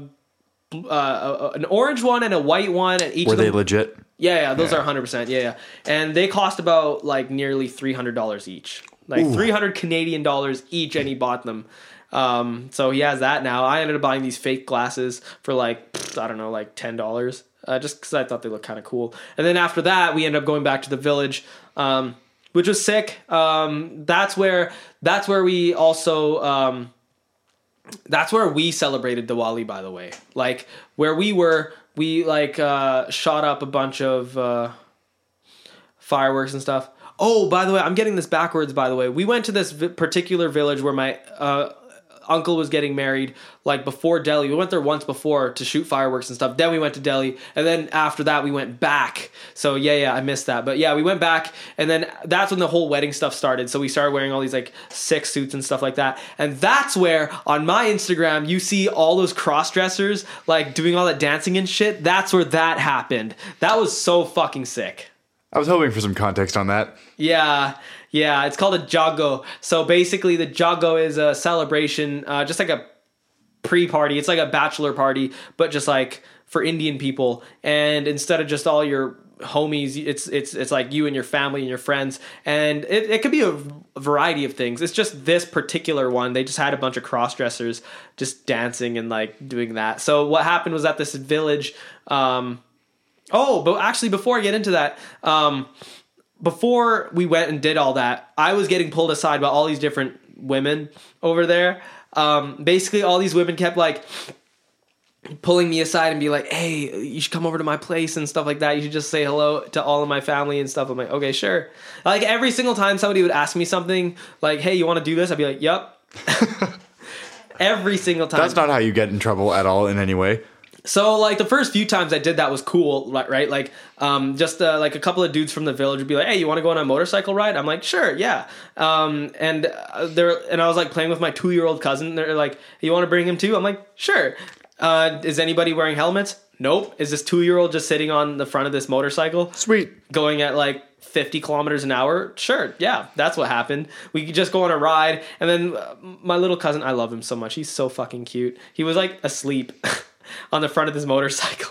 uh, an orange one and a white one. And each Were of them, they legit? Yeah, yeah, those yeah. are one hundred percent. Yeah, yeah. And they cost about like nearly three hundred dollars each. Like Ooh. three hundred Canadian dollars each, and he bought them. Um, so he has that now. I ended up buying these fake glasses for like, pfft, I don't know, like ten dollars. Uh, just because I thought they looked kind of cool. And then after that, we ended up going back to the village, um, which was sick. Um, that's where that's where we also... Um, that's where we celebrated Diwali, by the way. Like, where we were... We, like, uh, shot up a bunch of uh, fireworks and stuff. Oh, by the way, I'm getting this backwards, by the way. We went to this vi- particular village where my uh, uncle was getting married, like, before Delhi. We went there once before to shoot fireworks and stuff. Then we went to Delhi. And then after that, we went back. So, yeah, yeah, I missed that. But, yeah, we went back. And then that's when the whole wedding stuff started. So we started wearing all these, like, sick suits and stuff like that. And that's where, on my Instagram, you see all those cross-dressers, like, doing all that dancing and shit. That's where that happened. That was so fucking sick. I was hoping for some context on that. Yeah, yeah. It's called a Jago. So basically the Jago is a celebration, uh, just like a pre-party. It's like a bachelor party, but just like for Indian people. And instead of just all your homies, it's it's it's like you and your family and your friends. And it, it could be a variety of things. It's just this particular one. They just had a bunch of cross-dressers just dancing and like doing that. So what happened was at this village... Um, Oh, but actually, before I get into that, um, before we went and did all that, I was getting pulled aside by all these different women over there. Um, basically, all these women kept, like, pulling me aside and be like, hey, you should come over to my place and stuff like that. You should just say hello to all of my family and stuff. I'm like, okay, sure. Like, every single time somebody would ask me something, like, hey, you want to do this? I'd be like, yep. Every single time. That's not how you get in trouble at all in any way. So, like, the first few times I did that was cool, right? Like, um, just, uh, like, a couple of dudes from the village would be like, hey, you want to go on a motorcycle ride? I'm like, sure, yeah. Um, and uh, they're, and I was, like, playing with my two-year-old cousin. They're like, you want to bring him, too? I'm like, sure. Uh, is anybody wearing helmets? Nope. Is this two-year-old just sitting on the front of this motorcycle? Sweet. Going at, like, fifty kilometers an hour? Sure, yeah, that's what happened. We could just go on a ride. And then uh, my little cousin, I love him so much. He's so fucking cute. He was, like, asleep. on the front of this motorcycle.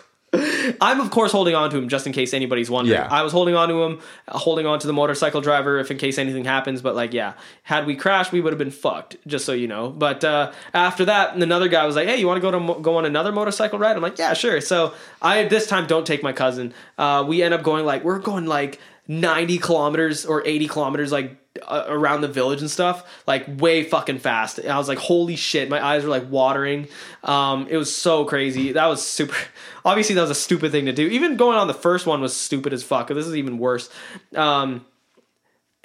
I'm, of course, holding on to him just in case anybody's wondering. Yeah. I was holding on to him, holding on to the motorcycle driver if in case anything happens. But, like, yeah, had we crashed, we would have been fucked, just so you know. But uh, after that, another guy was like, hey, you want to go to mo- go on another motorcycle ride? I'm like, yeah, sure. So I, this time, don't take my cousin. Uh, we end up going, like, we're going, like, ninety kilometers or eighty kilometers, like, uh, around the village and stuff, like, way fucking fast. And I was like, holy shit, my eyes were like watering. Um it was so crazy. That was super obviously that was a stupid thing to do. Even going on the first one was stupid as fuck. This is even worse. um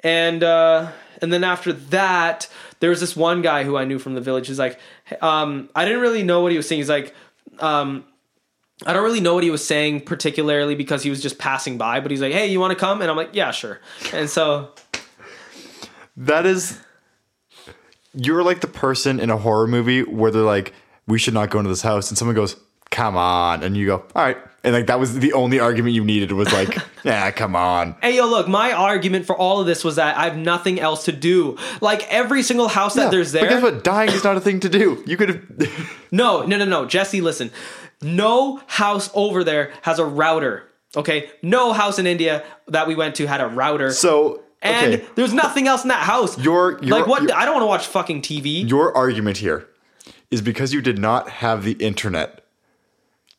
and uh and then after that, there was this one guy who I knew from the village. He's like, um I didn't really know what he was saying. He's like, um I don't really know what he was saying particularly because he was just passing by, but he's like, hey, you want to come? And I'm like, yeah, sure. And so that is, you're like the person in a horror movie where they're like, we should not go into this house. And someone goes, come on. And you go, all right. And like, that was the only argument you needed was like, yeah, come on. Hey, yo, look, my argument for all of this was that I have nothing else to do. Like every single house yeah, that there's there. But guess what? Dying is not a thing to do. You could have. no, no, no, no. Jesse, listen, no house over there has a router. Okay. No house in India that we went to had a router. So. And okay. There's nothing else in that house. Your, your, like what? Your, I don't want to watch fucking T V. Your argument here is because you did not have the internet.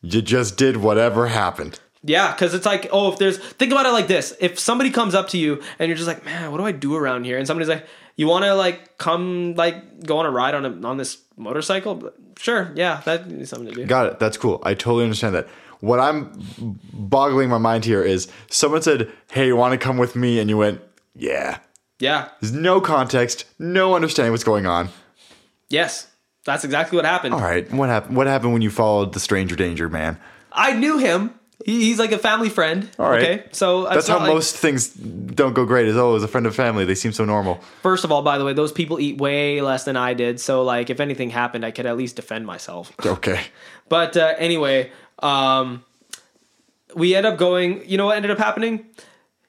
You just did whatever happened. Yeah, because it's like, oh, if there's... Think about it like this. If somebody comes up to you and you're just like, man, what do I do around here? And somebody's like, you want to like come like go on a ride on a, on this motorcycle? Sure, yeah, that's something to do. Got it. That's cool. I totally understand that. What I'm boggling my mind here is someone said, hey, you want to come with me? And you went... Yeah. Yeah. There's no context, no understanding what's going on. Yes. That's exactly what happened. All right. What happened? What happened when you followed the stranger danger, man? I knew him. He, he's like a family friend. All right. Okay. So that's how like, most things don't go great is, oh, as a friend of family. They seem so normal. First of all, by the way, those people eat way less than I did. So like if anything happened, I could at least defend myself. Okay. But uh, anyway, um, we end up going, you know what ended up happening?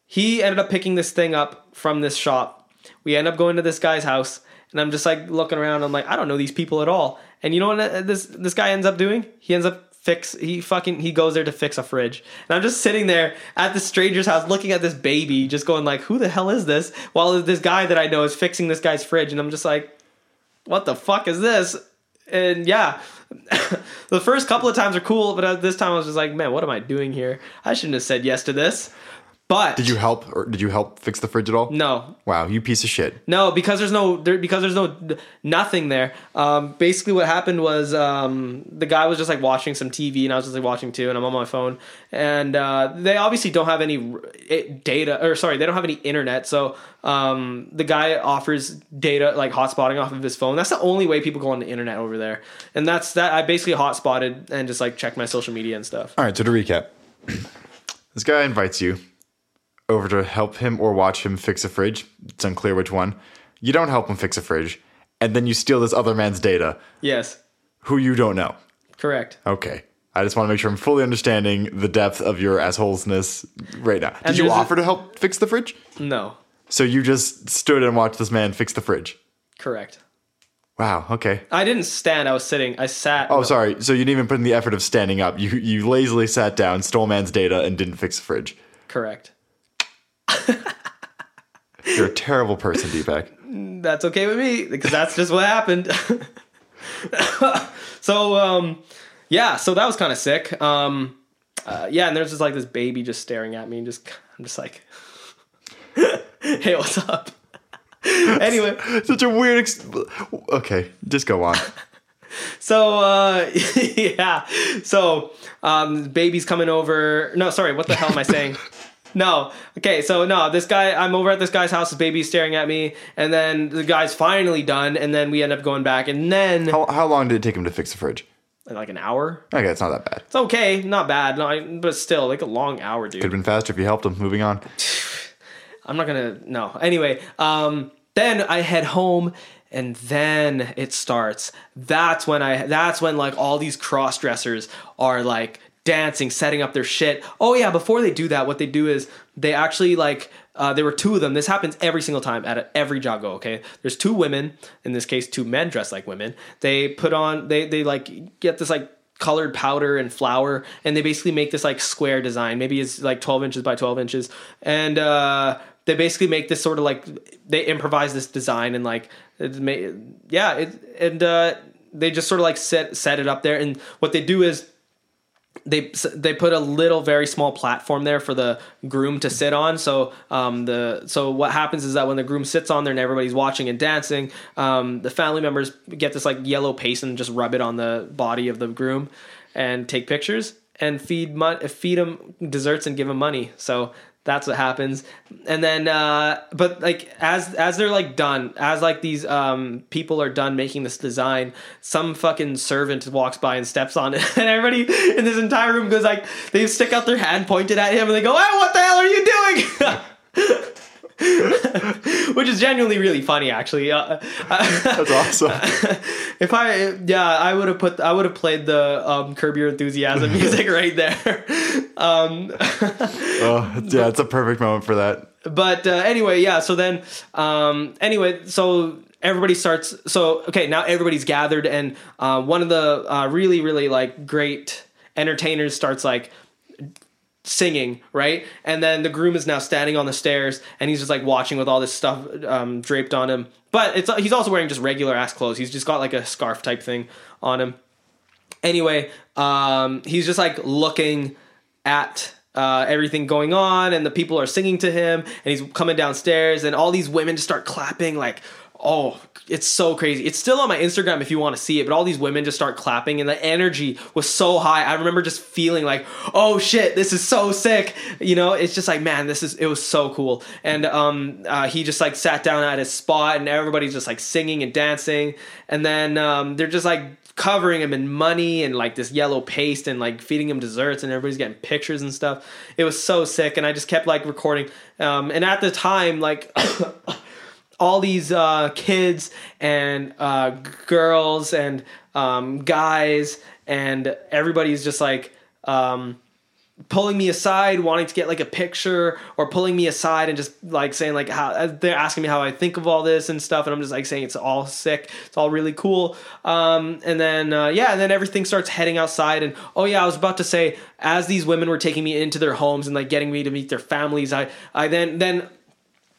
He ended up picking this thing up from this shop. We end up going to this guy's house, and I'm just like looking around. I'm like, I don't know these people at all. And you know what this this guy ends up doing? He ends up fix, he fucking, he goes there to fix a fridge. And I'm just sitting there at the stranger's house looking at this baby, just going like, who the hell is this? While this guy that I know is fixing this guy's fridge. And I'm just like, what the fuck is this? And yeah, the first couple of times are cool, but at this time I was just like, man, what am I doing here? I shouldn't have said yes to this. But did you help or did you help fix the fridge at all? No. Wow, you piece of shit. No, because there's no there, because there's no nothing there. Um, basically, what happened was um, the guy was just like watching some T V, and I was just like watching too, and I'm on my phone. And uh, they obviously don't have any data, or sorry, they don't have any internet. So um, the guy offers data, like hotspotting off of his phone. That's the only way people go on the internet over there. And that's that. I basically hotspotted and just like checked my social media and stuff. All right, so to recap, this guy invites you over to help him or watch him fix a fridge. It's unclear which one. You don't help him fix a fridge, and then you steal this other man's data. Yes. Who you don't know. Correct. Okay. I just want to make sure I'm fully understanding the depth of your assholesness right now. Did you offer to help fix the fridge? No. So you just stood and watched this man fix the fridge? Correct. Wow, okay. I didn't stand, I was sitting. I sat. Oh, sorry. So you didn't even put in the effort of standing up. You you lazily sat down, stole man's data, and didn't fix the fridge. Correct. You're a terrible person, Deepak. That's okay with me, because that's just what happened. So um yeah, so that was kind of sick. Um uh, yeah, and there's just like this baby just staring at me, and just I'm just like, hey, what's up? Anyway, such a weird ex- okay, just go on. So, uh, yeah, so um baby's coming over. No, sorry, what the hell am I saying? No. Okay. So no, this guy, I'm over at this guy's house. His baby's staring at me. And then the guy's finally done. And then we end up going back. And then how, how long did it take him to fix the fridge? Like an hour. Okay. It's not that bad. It's okay. Not bad. No, but still like a long hour, dude. Could have been faster if you helped him. Moving on. I'm not going to. No. Anyway. Um, then I head home, and then it starts. That's when I, that's when like all these cross dressers are like dancing, setting up their shit. Oh yeah, before they do that, what they do is they actually like uh there were two of them. This happens every single time at a, every Jago, okay? There's two women, in this case two men dressed like women. They put on they they like get this like colored powder and flour, and they basically make this like square design. Maybe it's like twelve inches by twelve inches. And uh they basically make this sort of like they improvise this design, and like it may, yeah, it and uh they just sort of like set set it up there. And what they do is They they put a little very small platform there for the groom to sit on. So um the so what happens is that when the groom sits on there and everybody's watching and dancing, um the family members get this like yellow paste and just rub it on the body of the groom and take pictures and feed mon- feed him desserts and give him money. So that's what happens. And then uh but like as as they're like done, as like these um people are done making this design, some fucking servant walks by and steps on it, and everybody in this entire room goes like, they stick out their hand pointed at him, and they go, "Hey, what the hell are you doing?" Which is genuinely really funny, actually. Uh, That's awesome. If I, yeah, I would have put, I would have played the um, Curb Your Enthusiasm music right there. Um, oh, yeah, it's a perfect moment for that. But uh, anyway, yeah. So then, um, anyway, so everybody starts. So okay, now everybody's gathered, and uh, one of the uh, really, really like great entertainers starts like singing, right? And then the groom is now standing on the stairs, and he's just like watching with all this stuff um draped on him, but it's he's also wearing just regular ass clothes. He's just got like a scarf type thing on him. Anyway, um he's just like looking at uh everything going on, and the people are singing to him, and he's coming downstairs, and all these women just start clapping. Like, oh, it's so crazy. It's still on my Instagram if you want to see it, but all these women just start clapping, and the energy was so high. I remember just feeling like, oh shit, this is so sick. You know, it's just like, man, this is, it was so cool. And um, uh, he just like sat down at his spot, and everybody's just like singing and dancing. And then um, they're just like covering him in money and like this yellow paste, and like feeding him desserts, and everybody's getting pictures and stuff. It was so sick. And I just kept like recording. Um, and at the time, like... all these uh, kids and uh, girls and um, guys and everybody's just like um, pulling me aside, wanting to get like a picture, or pulling me aside and just like saying like how they're asking me how I think of all this and stuff, and I'm just like saying it's all sick, it's all really cool. Um, and then uh, yeah, and then everything starts heading outside. And oh yeah, I was about to say, as these women were taking me into their homes and like getting me to meet their families, I I then then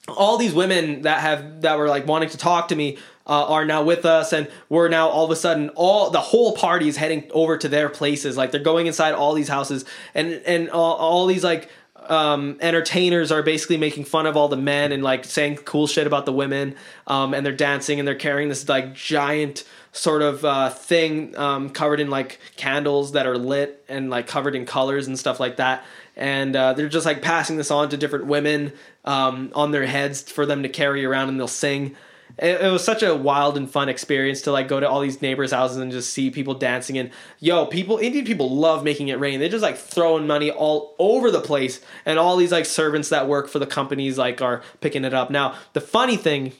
all these women that have that were like wanting to talk to me. Uh, are now with us, and we're now all of a sudden all the whole party is heading over to their places. Like they're going inside all these houses, and and all, all these like um, entertainers are basically making fun of all the men and like saying cool shit about the women, um, and they're dancing and they're carrying this like giant sort of uh, thing um, covered in like candles that are lit and like covered in colors and stuff like that. And uh, they're just like passing this on to different women um, on their heads for them to carry around, and they'll sing. It was such a wild and fun experience to like go to all these neighbors' houses and just see people dancing. And yo, people, Indian people love making it rain. They're just like throwing money all over the place, and all these like servants that work for the companies like are picking it up. Now, the funny thing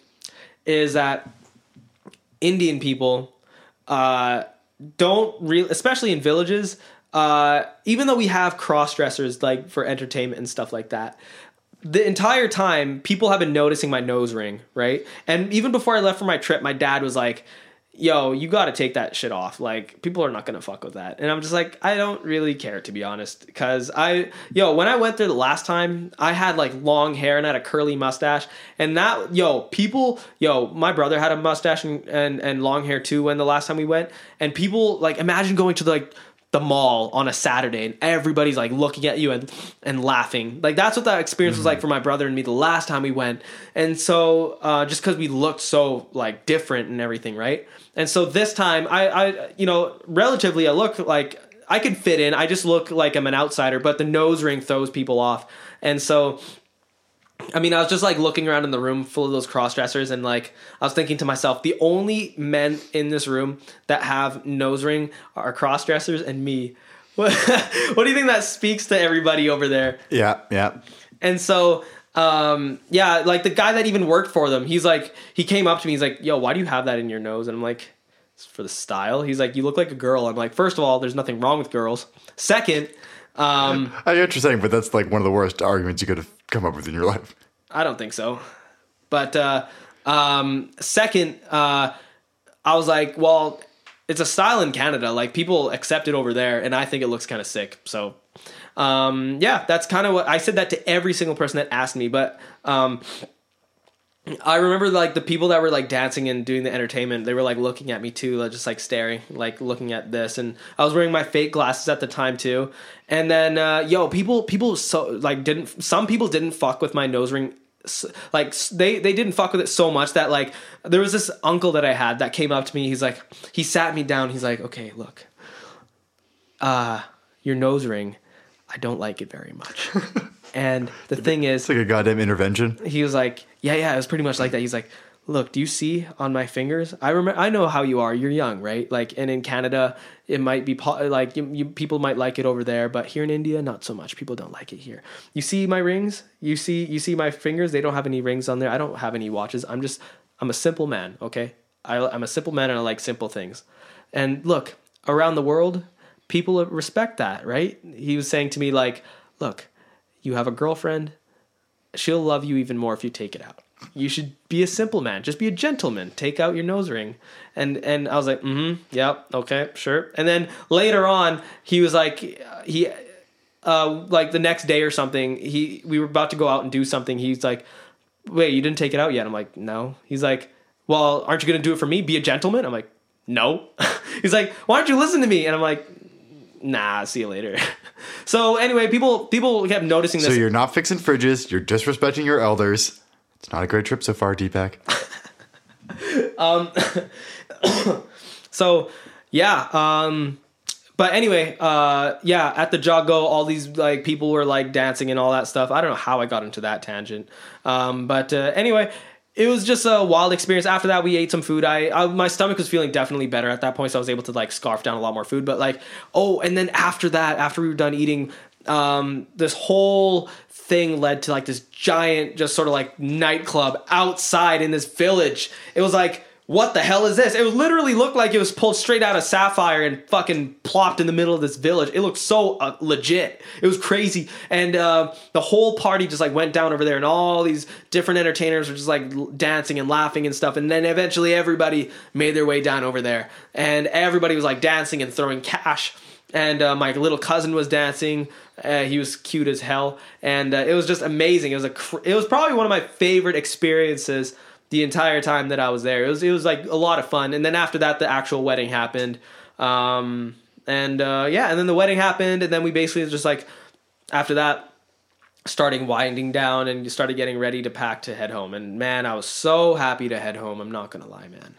is that Indian people uh, don't really, especially in villages, uh, even though we have cross-dressers like for entertainment and stuff like that, the entire time, people have been noticing my nose ring, right? And even before I left for my trip, my dad was like, yo, you got to take that shit off. Like, people are not going to fuck with that. And I'm just like, I don't really care, to be honest. Because I, yo, when I went there the last time, I had like long hair and I had a curly mustache. And that, yo, people, yo, my brother had a mustache and, and, and long hair too when the last time we went. And people, like, imagine going to the, like, the mall on a Saturday and everybody's like looking at you and, and laughing. Like that's what that experience mm-hmm. was like for my brother and me the last time we went. And so, uh, just cause we looked so like different and everything. Right. And so this time I, I, you know, relatively I look like I could fit in. I just look like I'm an outsider, but the nose ring throws people off. And so, I mean, I was just like looking around in the room full of those cross-dressers, and like I was thinking to myself, the only men in this room that have nose ring are cross-dressers and me. What, what do you think that speaks to everybody over there? Yeah, yeah. And so, um, yeah, like the guy that even worked for them, he's like, he came up to me, he's like, yo, why do you have that in your nose? And I'm like, it's for the style. He's like, you look like a girl. I'm like, first of all, there's nothing wrong with girls. Second... Um, oh, interesting, but that's like one of the worst arguments you could have come up with in your life. I don't think so. But uh, um, second, uh, I was like, well, it's a style in Canada. Like people accept it over there, and I think it looks kind of sick. So um, yeah, that's kind of what I said that to every single person that asked me. But um, I remember like the people that were like dancing and doing the entertainment, they were like looking at me too, like, just like staring, like looking at this. And I was wearing my fake glasses at the time too. And then, uh, yo, people, people so like didn't, some people didn't fuck with my nose ring. Like they, they didn't fuck with it so much that like, there was this uncle that I had that came up to me. He's like, he sat me down. He's like, okay, look, uh, your nose ring, I don't like it very much. And the thing is... It's like a goddamn intervention. He was like, yeah, yeah, it was pretty much like that. He's like, look, do you see on my fingers? I remember, I know how you are. You're young, right? Like, and in Canada, it might be, like, you, you, people might like it over there. But here in India, not so much. People don't like it here. You see my rings? You see you see my fingers? They don't have any rings on there. I don't have any watches. I'm just, I'm a simple man, okay? I, I'm a simple man and I like simple things. And look, around the world, people respect that, right? He was saying to me, like, look... You have a girlfriend. She'll love you even more if you take it out. You should be a simple man. Just be a gentleman. Take out your nose ring. And and I was like, mm-hmm, yeah, okay, sure. And then later on, he was like, he, uh, like the next day or something, he we were about to go out and do something. He's like, wait, you didn't take it out yet? I'm like, no. He's like, well, aren't you going to do it for me? Be a gentleman? I'm like, no. He's like, why don't you listen to me? And I'm like, nah, see you later. So anyway, people people kept noticing this. So you're not fixing fridges. You're disrespecting your elders. It's not a great trip so far, Deepak. um, so yeah. Um, but anyway, uh, yeah. At the Jago, all these like people were like dancing and all that stuff. I don't know how I got into that tangent. Um, but uh, anyway. It was just a wild experience. After that, we ate some food. I, I my stomach was feeling definitely better at that point, so I was able to like scarf down a lot more food. But like, oh, and then after that, after we were done eating, um, this whole thing led to like this giant, just sort of like nightclub outside in this village. It was like what the hell is this? It literally looked like it was pulled straight out of Sapphire and fucking plopped in the middle of this village. It looked so uh, legit. It was crazy. And uh, the whole party just like went down over there, and all these different entertainers were just like dancing and laughing and stuff. And then eventually everybody made their way down over there, and everybody was like dancing and throwing cash. And uh, my little cousin was dancing. Uh, he was cute as hell. And uh, it was just amazing. It was a cr- it was probably one of my favorite experiences the entire time that I was there. It was it was like a lot of fun. And then after that, the actual wedding happened. Um, and uh, yeah, and then the wedding happened. And then we basically just like, after that, starting winding down and started getting ready to pack to head home. And man, I was so happy to head home. I'm not going to lie, man.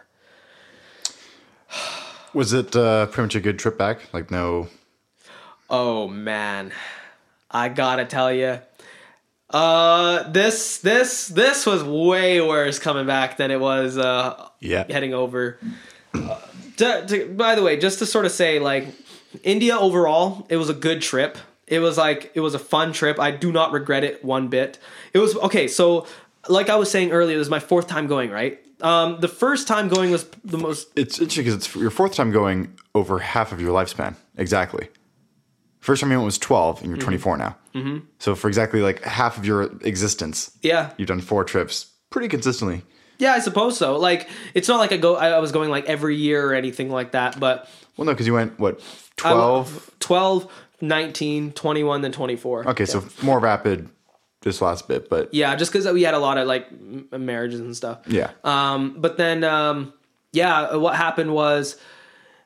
Was it uh, pretty much a good trip back? Like no. Oh man, I gotta tell you. Uh, this this this was way worse coming back than it was uh, yeah. heading over. Uh, to, to, by the way, just to sort of say, like, India overall, it was a good trip. It was like it was a fun trip. I do not regret it one bit. It was okay. So, like I was saying earlier, it was my fourth time going, right? Um, the first time going was the most. It's interesting because it's your fourth time going over half of your lifespan. Exactly. First time you went was twelve, and you're mm-hmm. twenty-four now. Mm-hmm. So for exactly like half of your existence, yeah, you've done four trips pretty consistently. Yeah, I suppose so. Like, it's not like I go. I was going like every year or anything like that. But well, no, because you went what twelve, I, twelve, nineteen, twenty-one, then twenty-four. Okay, yeah. So more rapid this last bit, but yeah, just because we had a lot of like marriages and stuff. Yeah. Um. But then, um. Yeah, what happened was,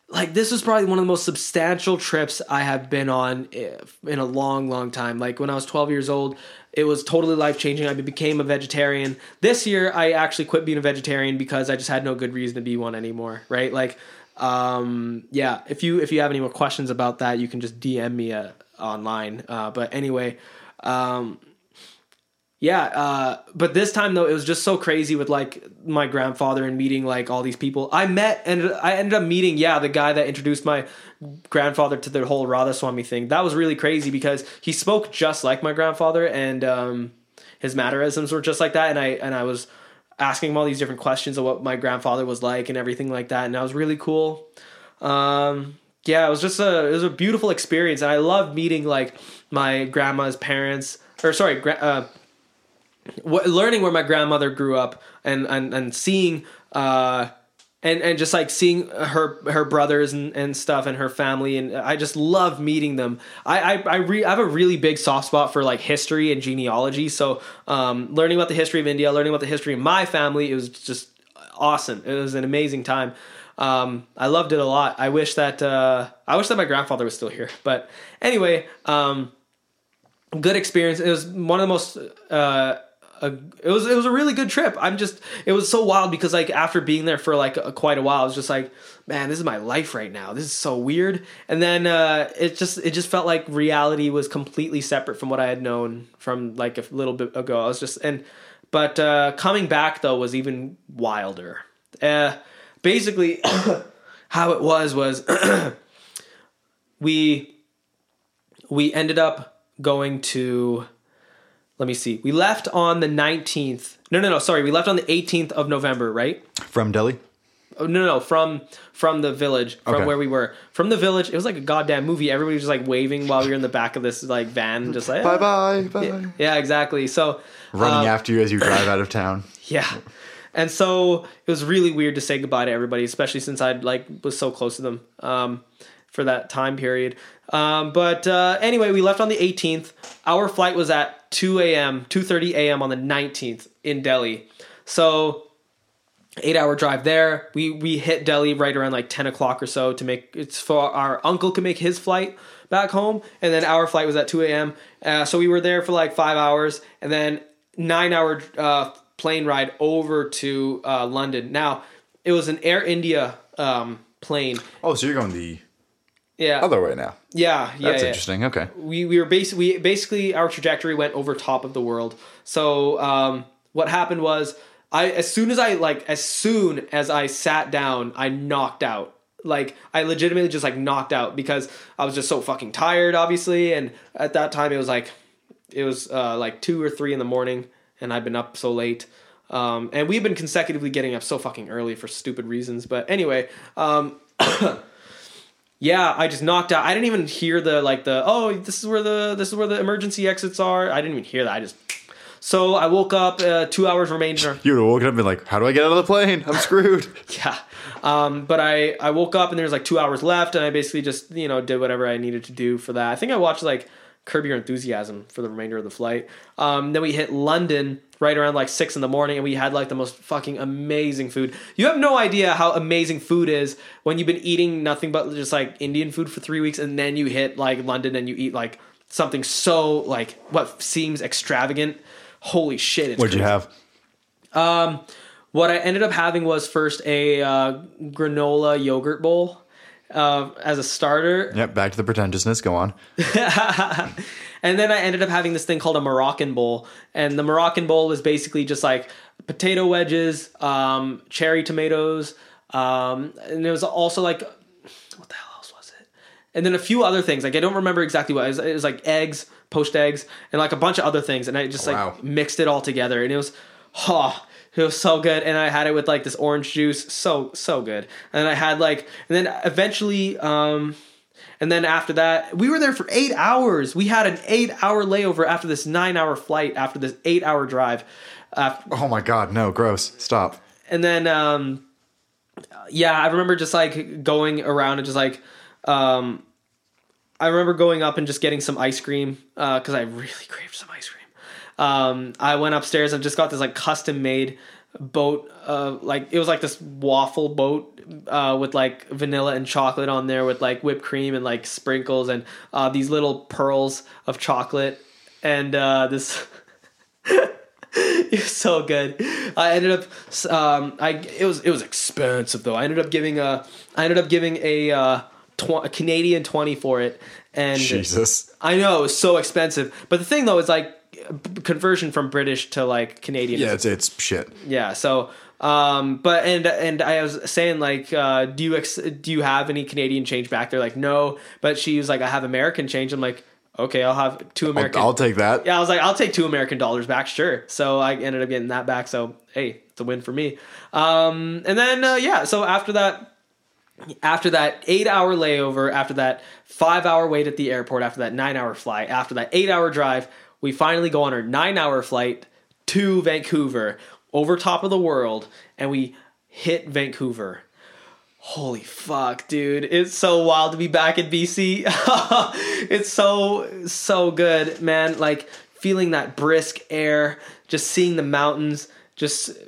like, this was probably one of the most substantial trips I have been on in a long, long time. Like, when I was twelve years old, it was totally life-changing. I became a vegetarian. This year, I actually quit being a vegetarian because I just had no good reason to be one anymore, right? Like, um, yeah, if you if you have any more questions about that, you can just D M me uh, online. Uh, but anyway, um, yeah, uh, but this time, though, it was just so crazy with, like, my grandfather and meeting like all these people I met, and I ended up meeting yeah the guy that introduced my grandfather to the whole Radha Swami thing. That was really crazy because he spoke just like my grandfather, and um his mannerisms were just like that, and I and I was asking him all these different questions of what my grandfather was like and everything like that, and that was really cool. um yeah it was just a it was a beautiful experience, and I loved meeting like my grandma's parents, or sorry gra- uh learning where my grandmother grew up, and and, and seeing uh and and just like seeing her her brothers and, and stuff and her family, and I just love meeting them. I I I, re, I have a really big soft spot for like history and genealogy, so um learning about the history of India, learning about the history of my family, it was just awesome. It was an amazing time. Um, I loved it a lot. I wish that uh I wish that my grandfather was still here, but anyway, um good experience. It was one of the most uh A, it was it was a really good trip. I'm just it was so wild because like after being there for like a, quite a while, I was just like, man, this is my life right now. This is so weird. And then uh, it just it just felt like reality was completely separate from what I had known from like a little bit ago. I was just and but uh, coming back though was even wilder. Uh, basically, how it was was we we ended up going to. Let me see. We left on the nineteenth. No, no, no. Sorry. We left on the eighteenth of November, right? From Delhi? Oh, no, no. From from the village, from okay. where we were. From the village. It was like a goddamn movie. Everybody was just like waving while we were in the back of this like van. Just like, bye-bye, bye. Yeah, yeah, exactly. So running um, after you as you drive out of town. Yeah. And so it was really weird to say goodbye to everybody, especially since I like was so close to them um, for that time period. Um, but uh, anyway, we left on the eighteenth. Our flight was at two a.m., two thirty a.m. on the nineteenth in Delhi. So eight-hour drive there. We we hit Delhi right around like ten o'clock or so to make it's for our uncle could make his flight back home. And then our flight was at two a.m. Uh, so we were there for like five hours and then nine-hour uh, plane ride over to uh, London. Now, it was an Air India um, plane. Oh, so you're going the... Yeah. Other way now. Yeah, yeah. That's yeah. interesting. Okay. We we were basically we basically our trajectory went over top of the world. So um, what happened was I as soon as I like as soon as I sat down, I knocked out. Like I legitimately just like knocked out because I was just so fucking tired, obviously. And at that time, it was like it was uh, like two or three in the morning, and I'd been up so late. Um, and we've been consecutively getting up so fucking early for stupid reasons. But anyway, um, yeah, I just knocked out. I didn't even hear the, like the, oh, this is where the, this is where the emergency exits are. I didn't even hear that. I just, so I woke up, uh, two hours remained. You would have woken up and been like, how do I get out of the plane? I'm screwed. Yeah. Um, but I, I woke up and there was like two hours left and I basically just, you know, did whatever I needed to do for that. I think I watched like Curb Your Enthusiasm for the remainder of the flight. Um, then we hit London right around like six in the morning, and we had like the most fucking amazing food. You have no idea how amazing food is when you've been eating nothing but just like Indian food for three weeks, and then you hit like London and you eat like something so like what seems extravagant. Holy shit! It's What'd crazy. You have? Um, what I ended up having was first a uh, granola yogurt bowl. Um, as a starter. Yep, back to the pretentiousness. Go on. And then I ended up having this thing called a Moroccan bowl. And the Moroccan bowl is basically just like potato wedges, um, cherry tomatoes. Um, and it was also like, what the hell else was it? And then a few other things. Like, I don't remember exactly what it was. It was like eggs, poached eggs, and like a bunch of other things. And I just oh, like wow. mixed it all together. And it was, ha. Oh, it was so good, and I had it with like this orange juice, so so good. And I had like, and then eventually, um, and then after that, we were there for eight hours. We had an eight-hour layover after this nine-hour flight, after this eight-hour drive. After, oh my god, no, gross, stop. And then, um, yeah, I remember just like going around and just like, um, I remember going up and just getting some ice cream uh, because I really craved some ice cream. Um, I went upstairs and just got this like custom made boat, uh, like it was like this waffle boat, uh, with like vanilla and chocolate on there with like whipped cream and like sprinkles and, uh, these little pearls of chocolate. And, uh, this, it was so good. I ended up, um, I, it was, it was expensive though. I ended up giving a, I ended up giving a, uh, tw- a Canadian twenty for it. And Jesus, I know it was so expensive, but the thing though, is like, conversion from British to like Canadian. Yeah, it's it's shit. Yeah, so um, but and and I was saying like, uh, do you ex- do you have any Canadian change back? They're like, no, but she was like, I have American change. I'm like, okay, I'll have two American. I'll, I'll take that. Yeah, I was like, I'll take two American dollars back, sure. So I ended up getting that back. So hey, it's a win for me. Um, and then uh, yeah, so after that. After that eight-hour layover, after that five-hour wait at the airport, after that nine-hour flight, after that eight-hour drive, we finally go on our nine-hour flight to Vancouver, over top of the world, and we hit Vancouver. Holy fuck, dude. It's so wild to be back in B C. It's so, so good, man. Like, feeling that brisk air, just seeing the mountains, just,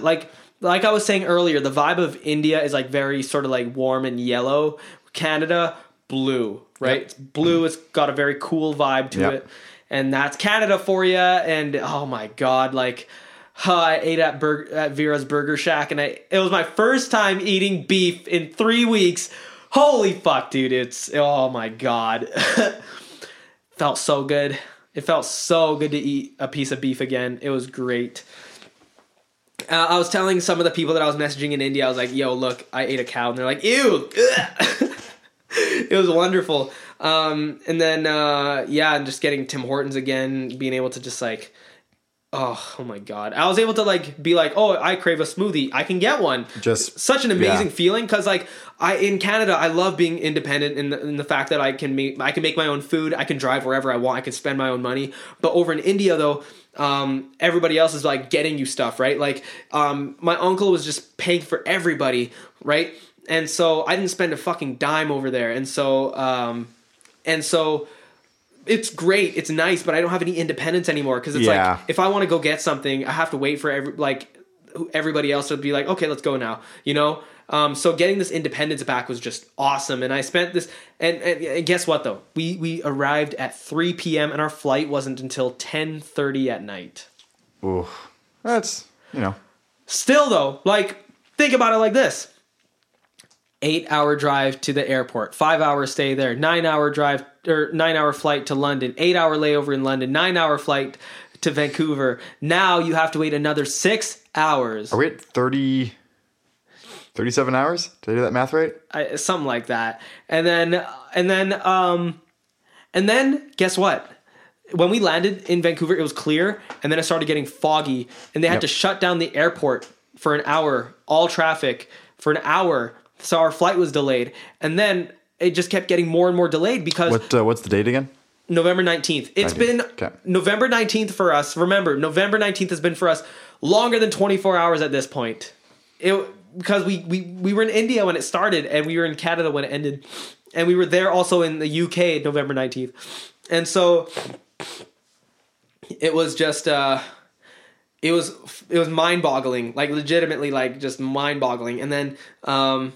like... Like I was saying earlier, the vibe of India is like very sort of like warm and yellow. Canada, blue, right? Yep. It's blue. It's got a very cool vibe to yep. it. And that's Canada for you. And oh my God, like huh, I ate at, Bur- at Vera's Burger Shack and I, it was my first time eating beef in three weeks. Holy fuck, dude. It's, oh my God. Felt so good. It felt so good to eat a piece of beef again. It was great. Uh, I was telling some of the people that I was messaging in India, I was like, yo, look, I ate a cow. And they're like, ew. It was wonderful. Um, and then, uh, yeah, and just getting Tim Hortons again, being able to just like, oh, oh my God. I was able to like, be like, oh, I crave a smoothie. I can get one. Just such an amazing yeah. feeling. Cause like I, in Canada, I love being independent in the, in the fact that I can make, I can make my own food. I can drive wherever I want. I can spend my own money. But over in India though, um, everybody else is like getting you stuff, right? Like, um, my uncle was just paying for everybody. Right. And so I didn't spend a fucking dime over there. And so, um, and so it's great. It's nice, but I don't have any independence anymore. Cause it's yeah. like, if I want to go get something, I have to wait for every, like everybody else to be like, okay, let's go now, you know? Um, so getting this independence back was just awesome. And I spent this, and, and, and guess what though? We, we arrived at three p.m. and our flight wasn't until ten thirty at night. Ooh, that's, you know, still though, like think about it like this. Eight hour drive to the airport, five hour stay there, nine hour drive or nine hour flight to London, eight hour layover in London, nine hour flight to Vancouver. Now you have to wait another six hours. Are we at thirty thirty-seven hours? Did I do that math right? I, something like that. And then, and then, um, and then guess what? when we landed in Vancouver, it was clear, and then it started getting foggy, and they had yep. to shut down the airport for an hour, all traffic for an hour. So our flight was delayed, and then it just kept getting more and more delayed because... What, uh, what's the date again? November nineteenth. It's nineteenth. been okay. November nineteenth for us. Remember, November nineteenth has been for us longer than twenty-four hours at this point. It Because we, we, we were in India when it started, and we were in Canada when it ended. And we were there also in the U K November nineteenth. And so... It was just, uh, it was, it was mind boggling, like legitimately, like just mind boggling. And then, um,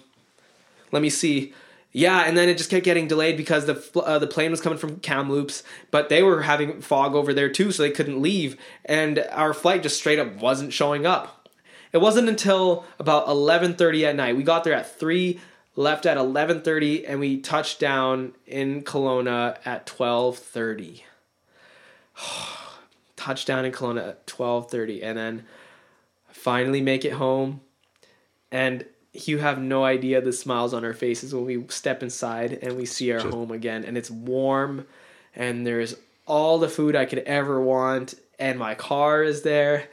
let me see. Yeah. And then it just kept getting delayed because the, uh, the plane was coming from Kamloops, but they were having fog over there too. So they couldn't leave. And our flight just straight up wasn't showing up. It wasn't until about eleven thirty at night. We got there at three, left at eleven thirty, and we touched down in Kelowna at twelve thirty. Touchdown in Kelowna at twelve thirty, and then finally make it home, and you have no idea the smiles on our faces when we step inside and we see our Just, home again, and it's warm, and there's all the food I could ever want, and my car is there,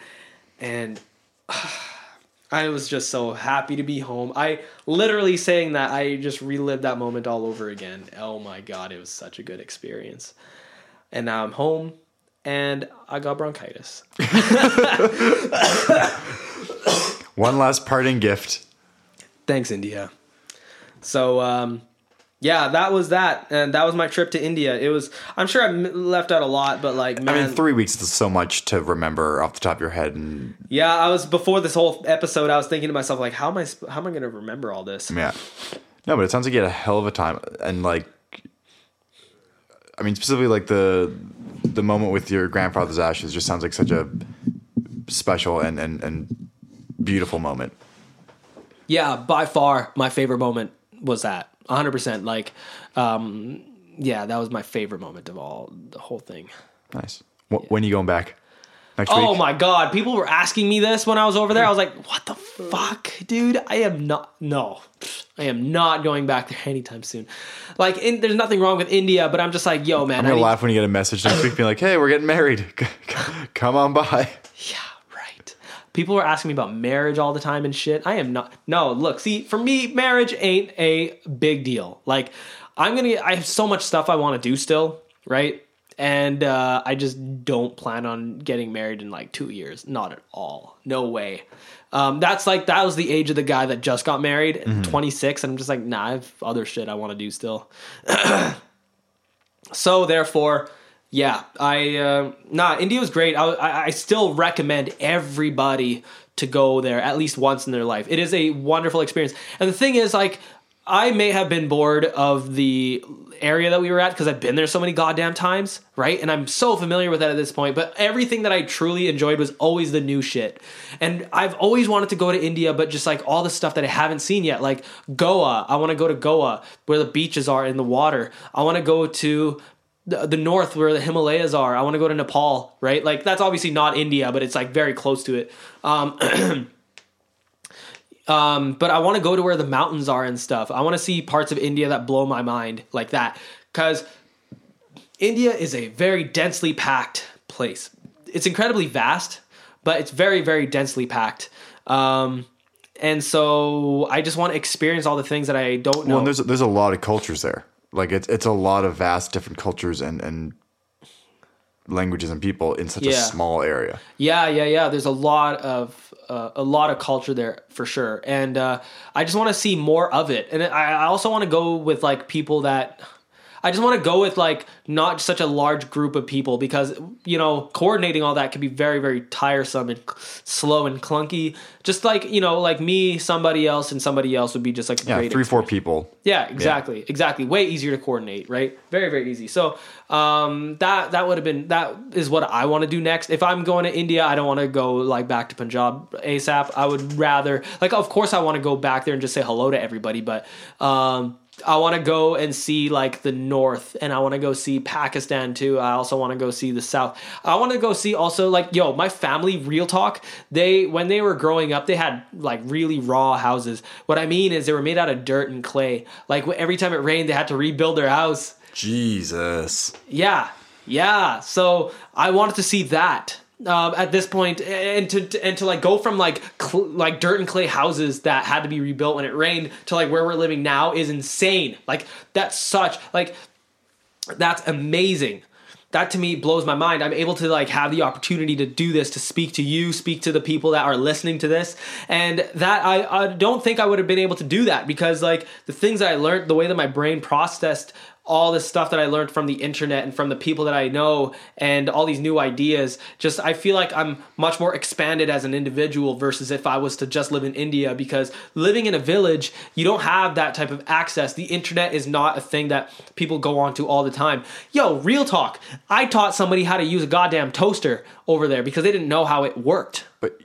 and uh, I was just so happy to be home. I literally saying that, I just relived that moment all over again. Oh my God, it was such a good experience. And now I'm home, and I got bronchitis. One last parting gift. Thanks, India. So, um, yeah, that was that. And that was my trip to India. It was, I'm sure I left out a lot, but like, man. I mean, three weeks is so much to remember off the top of your head. And yeah, I was, before this whole episode, I was thinking to myself, like, how am I, how am I going to remember all this? Yeah. No, but it sounds like you had a hell of a time. And like, I mean, specifically like the the moment with your grandfather's ashes just sounds like such a special and, and, and beautiful moment. Yeah, by far my favorite moment was that. one hundred percent. Like, um, yeah, that was my favorite moment of all the whole thing. Nice. W- yeah. When are you going back? Next oh week? My God. People were asking me this when I was over there. I was like, what the fuck, dude? I am not, no, I am not going back there anytime soon. Like, in, there's nothing wrong with India, but I'm just like, yo, man. I'm going to laugh when you get a message next week being like, hey, we're getting married. Come on by. Yeah, right. People were asking me about marriage all the time and shit. I am not, no, look, see, for me, marriage ain't a big deal. Like, I'm going to, I have so much stuff I want to do still, right? And uh, I just don't plan on getting married in like two years. Not at all. No way. Um, that's like, that was the age of the guy that just got married, mm-hmm. twenty-six. And I'm just like, nah, I have other shit I want to do still. So therefore, yeah, I, uh, nah, India was great. I, I, I still recommend everybody to go there at least once in their life. It is a wonderful experience. And the thing is, like, I may have been bored of the area that we were at because I've been there so many goddamn times, right? And I'm so familiar with that at this point, but everything that I truly enjoyed was always the new shit. And I've always wanted to go to India, but just like all the stuff that I haven't seen yet, like Goa. I want to go to Goa where the beaches are in the water. I want to go to the, the north where the Himalayas are. I want to go to Nepal, right? Like, that's obviously not India, but it's like very close to it. Um Um, but I want to go to where the mountains are and stuff. I want to see parts of India that blow my mind like that, because India is a very densely packed place. It's incredibly vast, but it's very, very densely packed. Um, and so I just want to experience all the things that I don't know. Well, and there's, there's a lot of cultures there. Like, it's, it's a lot of vast different cultures and, and languages and people in such yeah. a small area. Yeah, yeah, yeah. There's a lot of uh, a lot of culture there for sure, and uh, I just want to see more of it. And I also want to go with like people that I just want to go with like not such a large group of people, because you know coordinating all that can be very, very tiresome and slow and clunky. Just like you know, like me, somebody else, and somebody else would be just like yeah, great three, experience. Four people. Yeah, exactly, yeah. exactly. Way easier to coordinate, right? Very, very easy. So. Um, that, that would have been, that is what I want to do next. If I'm going to India, I don't want to go like back to Punjab ASAP. I would rather, like, of course I want to go back there and just say hello to everybody, but, um, I want to go and see like the north, and I want to go see Pakistan too. I also want to go see the south. I want to go see also like, yo, my family, real talk, they, when they were growing up, they had like really raw houses. What I mean is they were made out of dirt and clay. Like every time it rained, they had to rebuild their house. Jesus. Yeah. Yeah, so I wanted to see that uh, at this point, and to, to and to like go from like cl- like dirt and clay houses that had to be rebuilt when it rained to like where we're living now is insane. Like that's such like that's amazing. That to me blows my mind. I'm able to like have the opportunity to do this, to speak to you, speak to the people that are listening to this. And that I, I don't think I would have been able to do that because like the things that I learned, the way that my brain processed all this stuff that I learned from the internet and from the people that I know and all these new ideas, just I feel like I'm much more expanded as an individual versus if I was to just live in India, because living in a village, you don't have that type of access. The internet is not a thing that people go on to all the time. Yo, real talk. I taught somebody how to use a goddamn toaster over there because they didn't know how it worked. But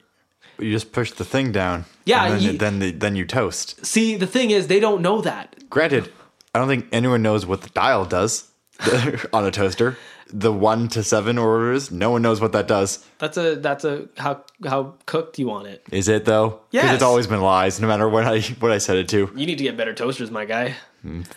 you just push the thing down. Yeah. And then, you, then, the, then you toast. See, the thing is they don't know that. Granted, I don't think anyone knows what the dial does on a toaster. The one to seven orders, no one knows what that does. That's a that's a how how cooked you want it. Is it though? Yes. Because it's always been lies, no matter what I what I said it to. You need to get better toasters, my guy.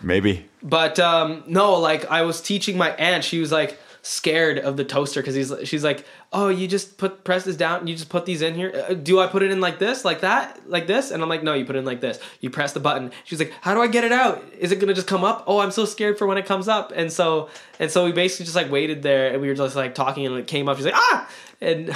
Maybe. But um, no, like I was teaching my aunt, she was like scared of the toaster because he's she's like, oh, you just put press this down, and you just put these in here. Do I put it in like this, like that, like this? And I'm like, no, you put it in like this. You press the button. She's like, how do I get it out? Is it gonna just come up? Oh, I'm so scared for when it comes up. And so and so we basically just like waited there and we were just like talking and it came up. She's like, ah, and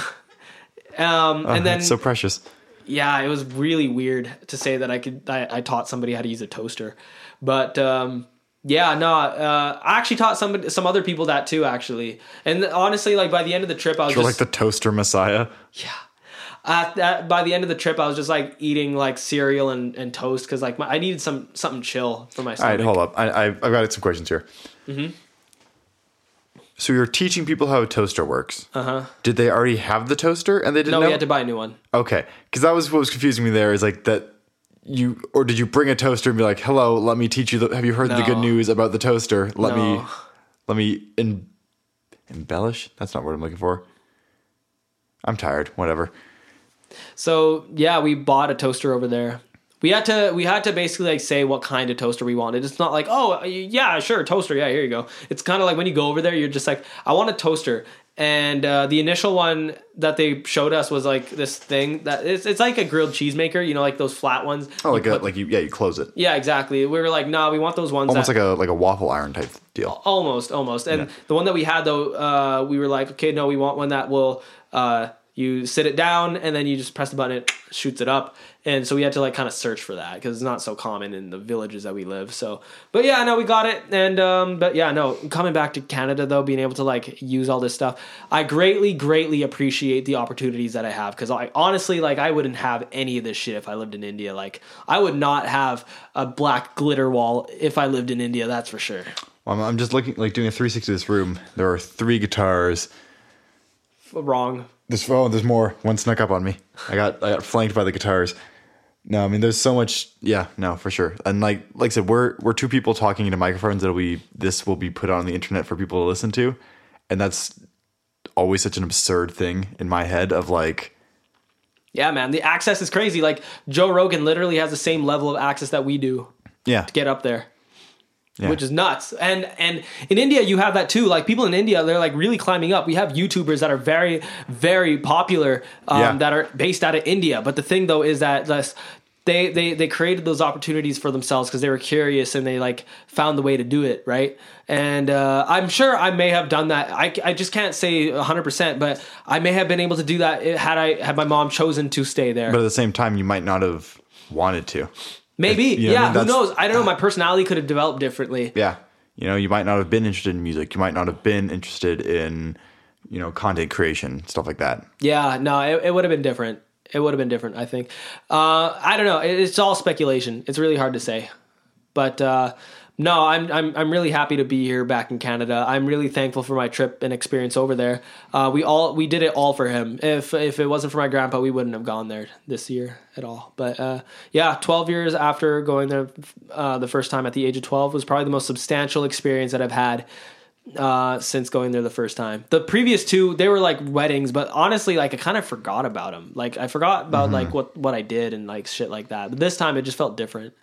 um oh, and then it's so precious. Yeah, it was really weird to say that I could I, I taught somebody how to use a toaster, but um. Yeah, no, uh, I actually taught some some other people that too, actually. And honestly, like by the end of the trip, I was You're just like the toaster messiah. Yeah. At, at, by the end of the trip, I was just like eating like cereal and, and toast because like my, I needed some something chill for my stomach. All right, hold up. I, I, I've got some questions here. Mm-hmm. So you're teaching people how a toaster works. Uh-huh. Did they already have the toaster and they didn't know? No, we had to buy a new one. Okay. Because that was what was confusing me there is like that. You or did you bring a toaster and be like, hello, let me teach you the, have you heard no. the good news about the toaster? Let no. me let me en- embellish. That's not what I'm looking for. I'm tired, whatever. So yeah, we bought a toaster over there. We had to we had to basically like say what kind of toaster we wanted. It's not like, oh yeah, sure, toaster, yeah, here you go. It's kind of like when you go over there, you're just like, I want a toaster. And uh, the initial one that they showed us was like this thing that it's, it's like a grilled cheese maker, you know, like those flat ones. Oh, like you put, a, like you yeah, you close it. Yeah, exactly. We were like, nah, we want those ones. Almost that, like a like a waffle iron type deal. Almost, almost. And yeah. The one that we had though, uh, we were like, okay, no, we want one that will uh, you sit it down and then you just press the button, it shoots it up. And so we had to like kind of search for that because it's not so common in the villages that we live. So, but yeah, no, we got it. And, um, but yeah, no, coming back to Canada though, being able to like use all this stuff, I greatly, greatly appreciate the opportunities that I have. Cause I honestly, like I wouldn't have any of this shit if I lived in India. Like I would not have a black glitter wall if I lived in India. That's for sure. Well, I'm just looking like doing a three sixty this room. There are three guitars. Wrong. There's, oh, there's more. One snuck up on me. I got I got flanked by the guitars. No, I mean, there's so much. Yeah, no, for sure. And like like I said, we're we're two people talking into microphones that we this will be put on the internet for people to listen to, and that's always such an absurd thing in my head of like. Yeah, man, the access is crazy. Like Joe Rogan literally has the same level of access that we do. Yeah. To get up there. Yeah. Which is nuts. And and in India, you have that too. Like people in India, they're like really climbing up. We have YouTubers that are very, very popular um, yeah. that are based out of India. But the thing though is that they, they, they created those opportunities for themselves because they were curious and they like found the way to do it. Right. And uh, I'm sure I may have done that. I, I just can't say one hundred percent, but I may have been able to do that had I had my mom chosen to stay there. But at the same time, you might not have wanted to. Maybe, you know, yeah, I mean, who knows? I don't know. My personality could have developed differently. Yeah. You know, you might not have been interested in music. You might not have been interested in, you know, content creation, stuff like that. Yeah, no, it, it would have been different. It would have been different, I think. Uh, I don't know. It, it's all speculation. It's really hard to say. But uh, no, I'm, I'm, I'm really happy to be here back in Canada. I'm really thankful for my trip and experience over there. Uh, we all we did it all for him. If if it wasn't for my grandpa, we wouldn't have gone there this year at all. But uh, yeah, twelve years after going there uh, the first time at the age of twelve was probably the most substantial experience that I've had uh, since going there the first time. The previous two, they were like weddings, but honestly, like I kind of forgot about them. Like I forgot about mm-hmm. like what, what I did and like shit like that. But this time it just felt different.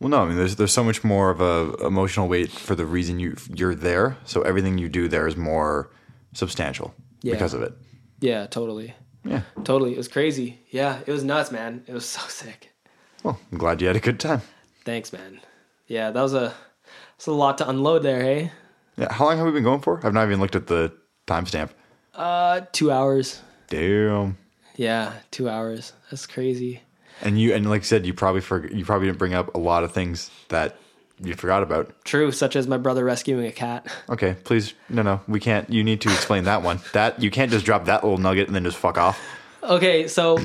Well, no, I mean, there's there's so much more of a emotional weight for the reason you you're there. So everything you do there is more substantial yeah. because of it. Yeah, totally. Yeah, totally. It was crazy. Yeah, it was nuts, man. It was so sick. Well, I'm glad you had a good time. Thanks, man. Yeah, that was a that's a lot to unload there, hey? Yeah. How long have we been going for? I've not even looked at the timestamp. Uh, two hours. Damn. Yeah, two hours. That's crazy. And you and like I said, you probably forg- you probably didn't bring up a lot of things that you forgot about. True, such as my brother rescuing a cat. Okay, please, no, no, we can't. You need to explain that one. That you can't just drop that little nugget and then just fuck off. Okay, so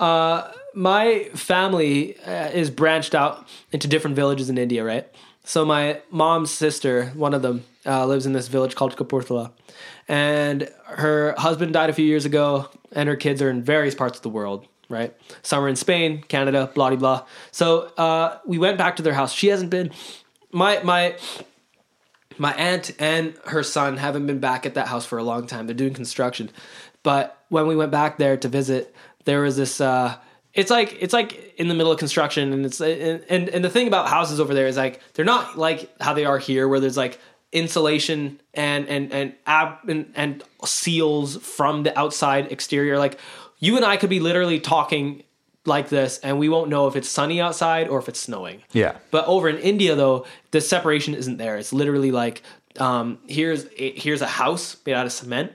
uh, my family uh, is branched out into different villages in India, right? So my mom's sister, one of them, uh, lives in this village called Kapurthala, and her husband died a few years ago, and her kids are in various parts of the world. Right? Some are in Spain, Canada, blah, blah, blah. So uh, we went back to their house. She hasn't been... My my my aunt and her son haven't been back at that house for a long time. They're doing construction. But when we went back there to visit, there was this... Uh, it's like it's like in the middle of construction. And, it's, and, and, and the thing about houses over there is like they're not like how they are here where there's like insulation and and and, ab, and, and seals from the outside exterior. Like... You and I could be literally talking like this and we won't know if it's sunny outside or if it's snowing. Yeah. But over in India, though, the separation isn't there. It's literally like, um, here's a, here's a house made out of cement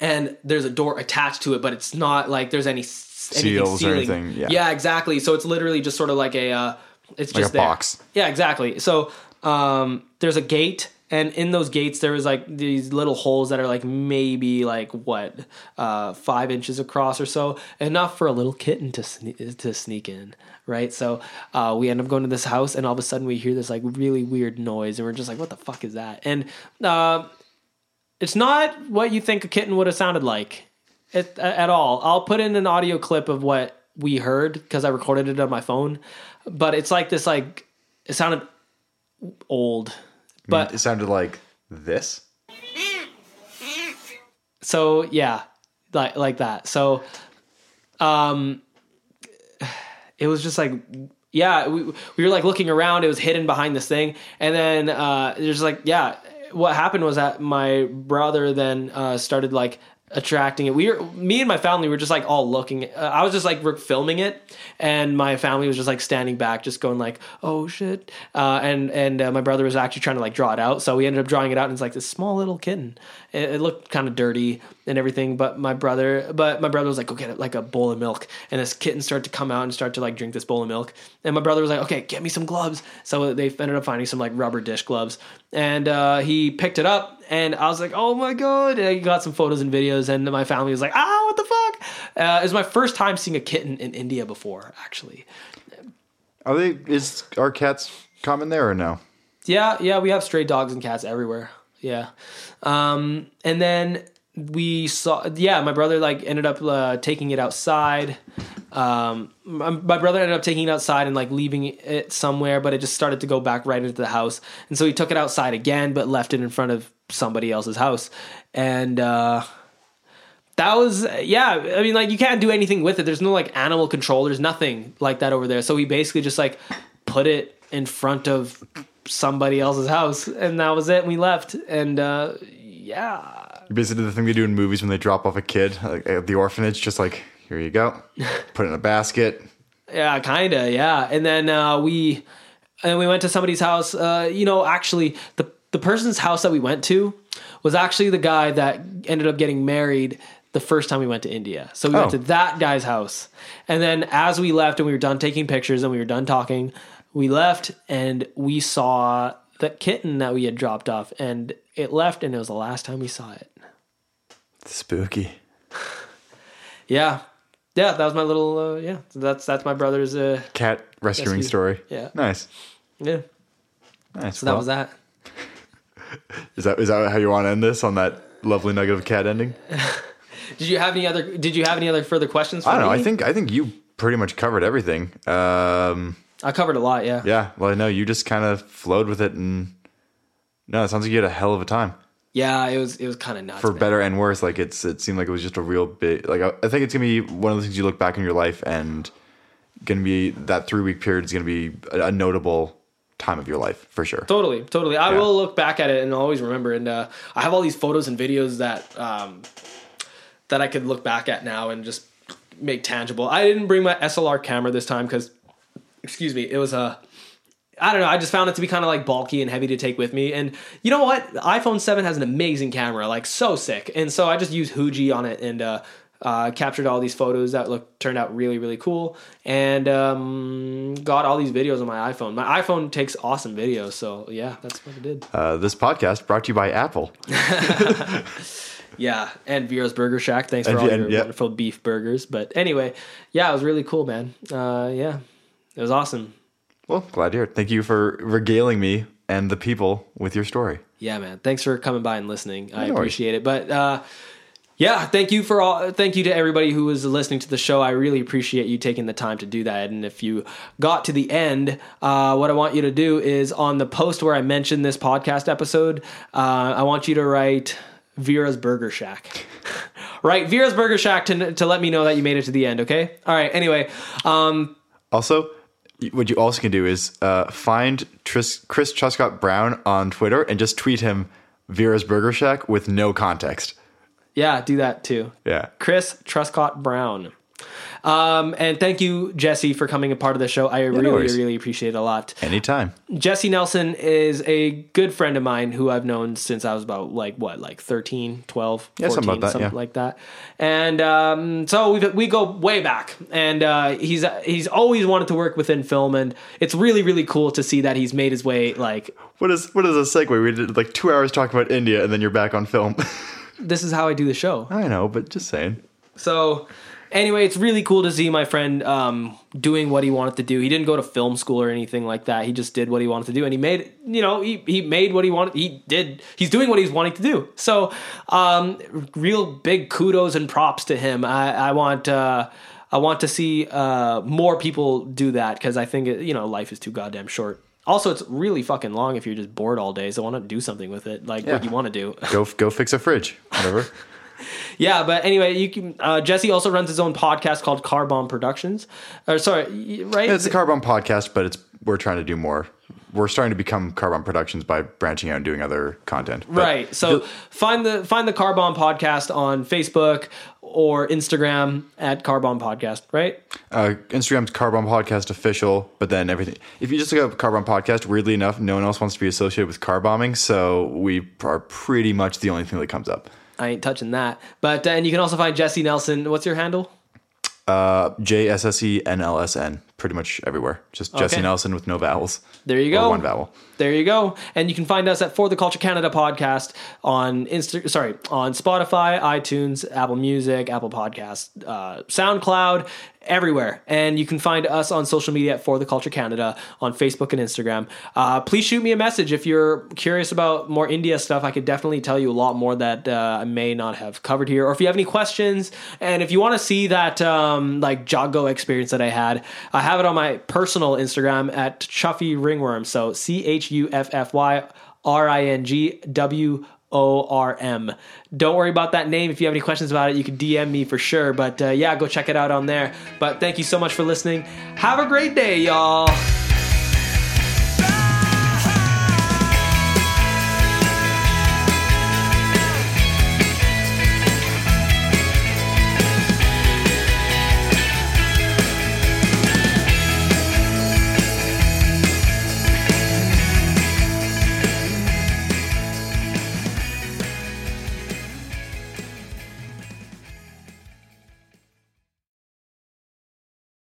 and there's a door attached to it, but it's not like there's any seals sealing. Or anything. Yeah. Yeah, exactly. So it's literally just sort of like a, uh, it's like just a there. Box. Yeah, exactly. So um, there's a gate. And in those gates, there was like these little holes that are like maybe like what, uh, five inches across or so, enough for a little kitten to sne- to sneak in, right? So uh, we end up going to this house, and all of a sudden we hear this like really weird noise, and we're just like, "What the fuck is that?" And uh, it's not what you think a kitten would have sounded like at, at all. I'll put in an audio clip of what we heard because I recorded it on my phone, but it's like this like it sounded old. But it sounded like this. So yeah, like like that. So, um, it was just like yeah, we we were like looking around. It was hidden behind this thing, and then uh, there's like yeah, what happened was that my brother then uh, started like attracting it. We were me and my family were just like all looking. Uh, I was just like filming it, and my family was just like standing back, just going like, "Oh shit!" Uh, and and uh, my brother was actually trying to like draw it out, so we ended up drawing it out, and it's like this small little kitten. It, it looked kind of dirty and everything, but my brother, but my brother was like, "Go get it, like a bowl of milk," and this kitten started to come out and start to like drink this bowl of milk. And my brother was like, "Okay, get me some gloves." So they ended up finding some like rubber dish gloves, and uh, he picked it up. And I was like, oh, my God. And I got some photos and videos. And my family was like, ah, what the fuck? Uh, it was my first time seeing a kitten in India before, actually. Are they? Is our cats common there or no? Yeah. Yeah. We have stray dogs and cats everywhere. Yeah. Um, and then we saw, yeah, my brother like ended up uh, taking it outside. Um, my, my brother ended up taking it outside and like leaving it somewhere, but it just started to go back right into the house. And so he took it outside again, but left it in front of somebody else's house. And, uh, that was, yeah, I mean, like you can't do anything with it. There's no like animal control. There's nothing like that over there. So we basically just like put it in front of somebody else's house and that was it. And we left. And, uh, yeah. Basically the thing they do in movies when they drop off a kid, like at the orphanage, just like, here you go, put it in a basket. Yeah, kind of. Yeah. And then, uh, we, and we went to somebody's house, uh, you know, actually the, The person's house that we went to was actually the guy that ended up getting married the first time we went to India. So we oh. went to that guy's house. And then as we left and we were done taking pictures and we were done talking, we left and we saw the kitten that we had dropped off. And it left and it was the last time we saw it. Spooky. Yeah. Yeah, that was my little, uh, yeah. So that's that's my brother's... Uh, cat rescuing rescue. Story. Yeah. Nice. Yeah. Nice. So well. That was that. Is that is that how you want to end this on that lovely nugget of cat ending? Did you have any other? Did you have any other further questions? For I don't me? know. I think I think you pretty much covered everything. Um, I covered a lot. Yeah. Yeah. Well, I know you just kind of flowed with it, and no, it sounds like you had a hell of a time. Yeah, it was it was kind of nuts for man. Better and worse. Like it's it seemed like it was just a real big. Like I, I think it's gonna be one of the things you look back in your life and going to be, that three week period is going to be a, a notable time of your life for sure. Totally. Totally. I yeah. will look back at it and always remember. And, uh, I have all these photos and videos that, um, that I could look back at now and just make tangible. I didn't bring my S L R camera this time because, excuse me, it was a, I don't know. I just found it to be kind of like bulky and heavy to take with me. And you know what? The iPhone seven has an amazing camera, like so sick. And so I just used Fuji on it and, uh, Uh, captured all these photos that looked turned out really, really cool, and um, got all these videos on my iPhone. My iPhone takes awesome videos, so yeah, that's what I did. Uh, this podcast brought to you by Apple. Yeah, and Vera's Burger Shack. Thanks for and, all and, your yep. wonderful beef burgers. But anyway, yeah, it was really cool, man. Uh, yeah, it was awesome. Well, glad to hear it. Thank you for regaling me and the people with your story. Yeah, man. Thanks for coming by and listening. No I appreciate worries. it. But. Uh, Yeah, thank you for all. Thank you to everybody who was listening to the show. I really appreciate you taking the time to do that. And if you got to the end, uh, what I want you to do is on the post where I mentioned this podcast episode, uh, I want you to write Vera's Burger Shack. Right, Vera's Burger Shack to to let me know that you made it to the end. Okay. All right. Anyway. Um, also, what you also can do is uh, find Tris, Chris Truscott Brown on Twitter and just tweet him Vera's Burger Shack with no context. Yeah, do that too. Yeah. Chris Truscott Brown. Um, and thank you, Jesse, for coming a part of the show. I yeah, really, no really appreciate it a lot. Anytime. Jesse Nelson is a good friend of mine who I've known since I was about like, what, like thirteen, twelve, yeah, fourteen, something, like that, something yeah. like that. And um, so we we go way back. And uh, he's he's always wanted to work within film. And it's really, really cool to see that he's made his way. Like, What is, what is a segue? We did like two hours talking about India and then you're back on film. This is how I do the show. I know, but just saying. So anyway, it's really cool to see my friend um, doing what he wanted to do. He didn't go to film school or anything like that. He just did what he wanted to do. And he made, you know, he, he made what he wanted. He did. He's doing what he's wanting to do. So um, real big kudos and props to him. I, I want uh, I want to see uh, more people do that because I think, you know, life is too goddamn short. Also, it's really fucking long if you're just bored all day, so why not do something with it, like yeah. what you want to do. go go fix a fridge, whatever. Yeah, but anyway, you can. Uh, Jesse also runs his own podcast called Car Bomb Productions. Or sorry, right? It's the Car Bomb Podcast, but it's we're trying to do more. We're starting to become Car Bomb Productions by branching out and doing other content. But right. So the, find the find the Car Bomb Podcast on Facebook or Instagram at Car Bomb Podcast, right? Uh, Instagram's Car Bomb Podcast Official, but then everything. If you just look up Car Bomb Podcast, weirdly enough, no one else wants to be associated with car bombing, so we are pretty much the only thing that comes up. I ain't touching that. But uh, and you can also find Jesse Nelson. What's your handle? Uh, J S S E N L S N. Pretty much everywhere. Just okay. Jesse Nelson with no vowels. There you go. Or one vowel. There you go. And you can find us at For the Culture Canada podcast on Insta. Sorry, on Spotify, iTunes, Apple Music, Apple Podcasts, uh, SoundCloud, everywhere. And you can find us on social media at For the Culture Canada on Facebook and Instagram. Uh, please shoot me a message if you're curious about more India stuff. I could definitely tell you a lot more that uh, I may not have covered here. Or if you have any questions, and if you want to see that um, like Jago experience that I had, I have. have it on my personal Instagram at Chuffy Ringworm. So C H U F F Y R I N G W O R M. Don't worry about that name. If you have any questions about it, you can D M me for sure. But uh, yeah, go check it out on there. But thank you so much for listening. Have a great day, y'all.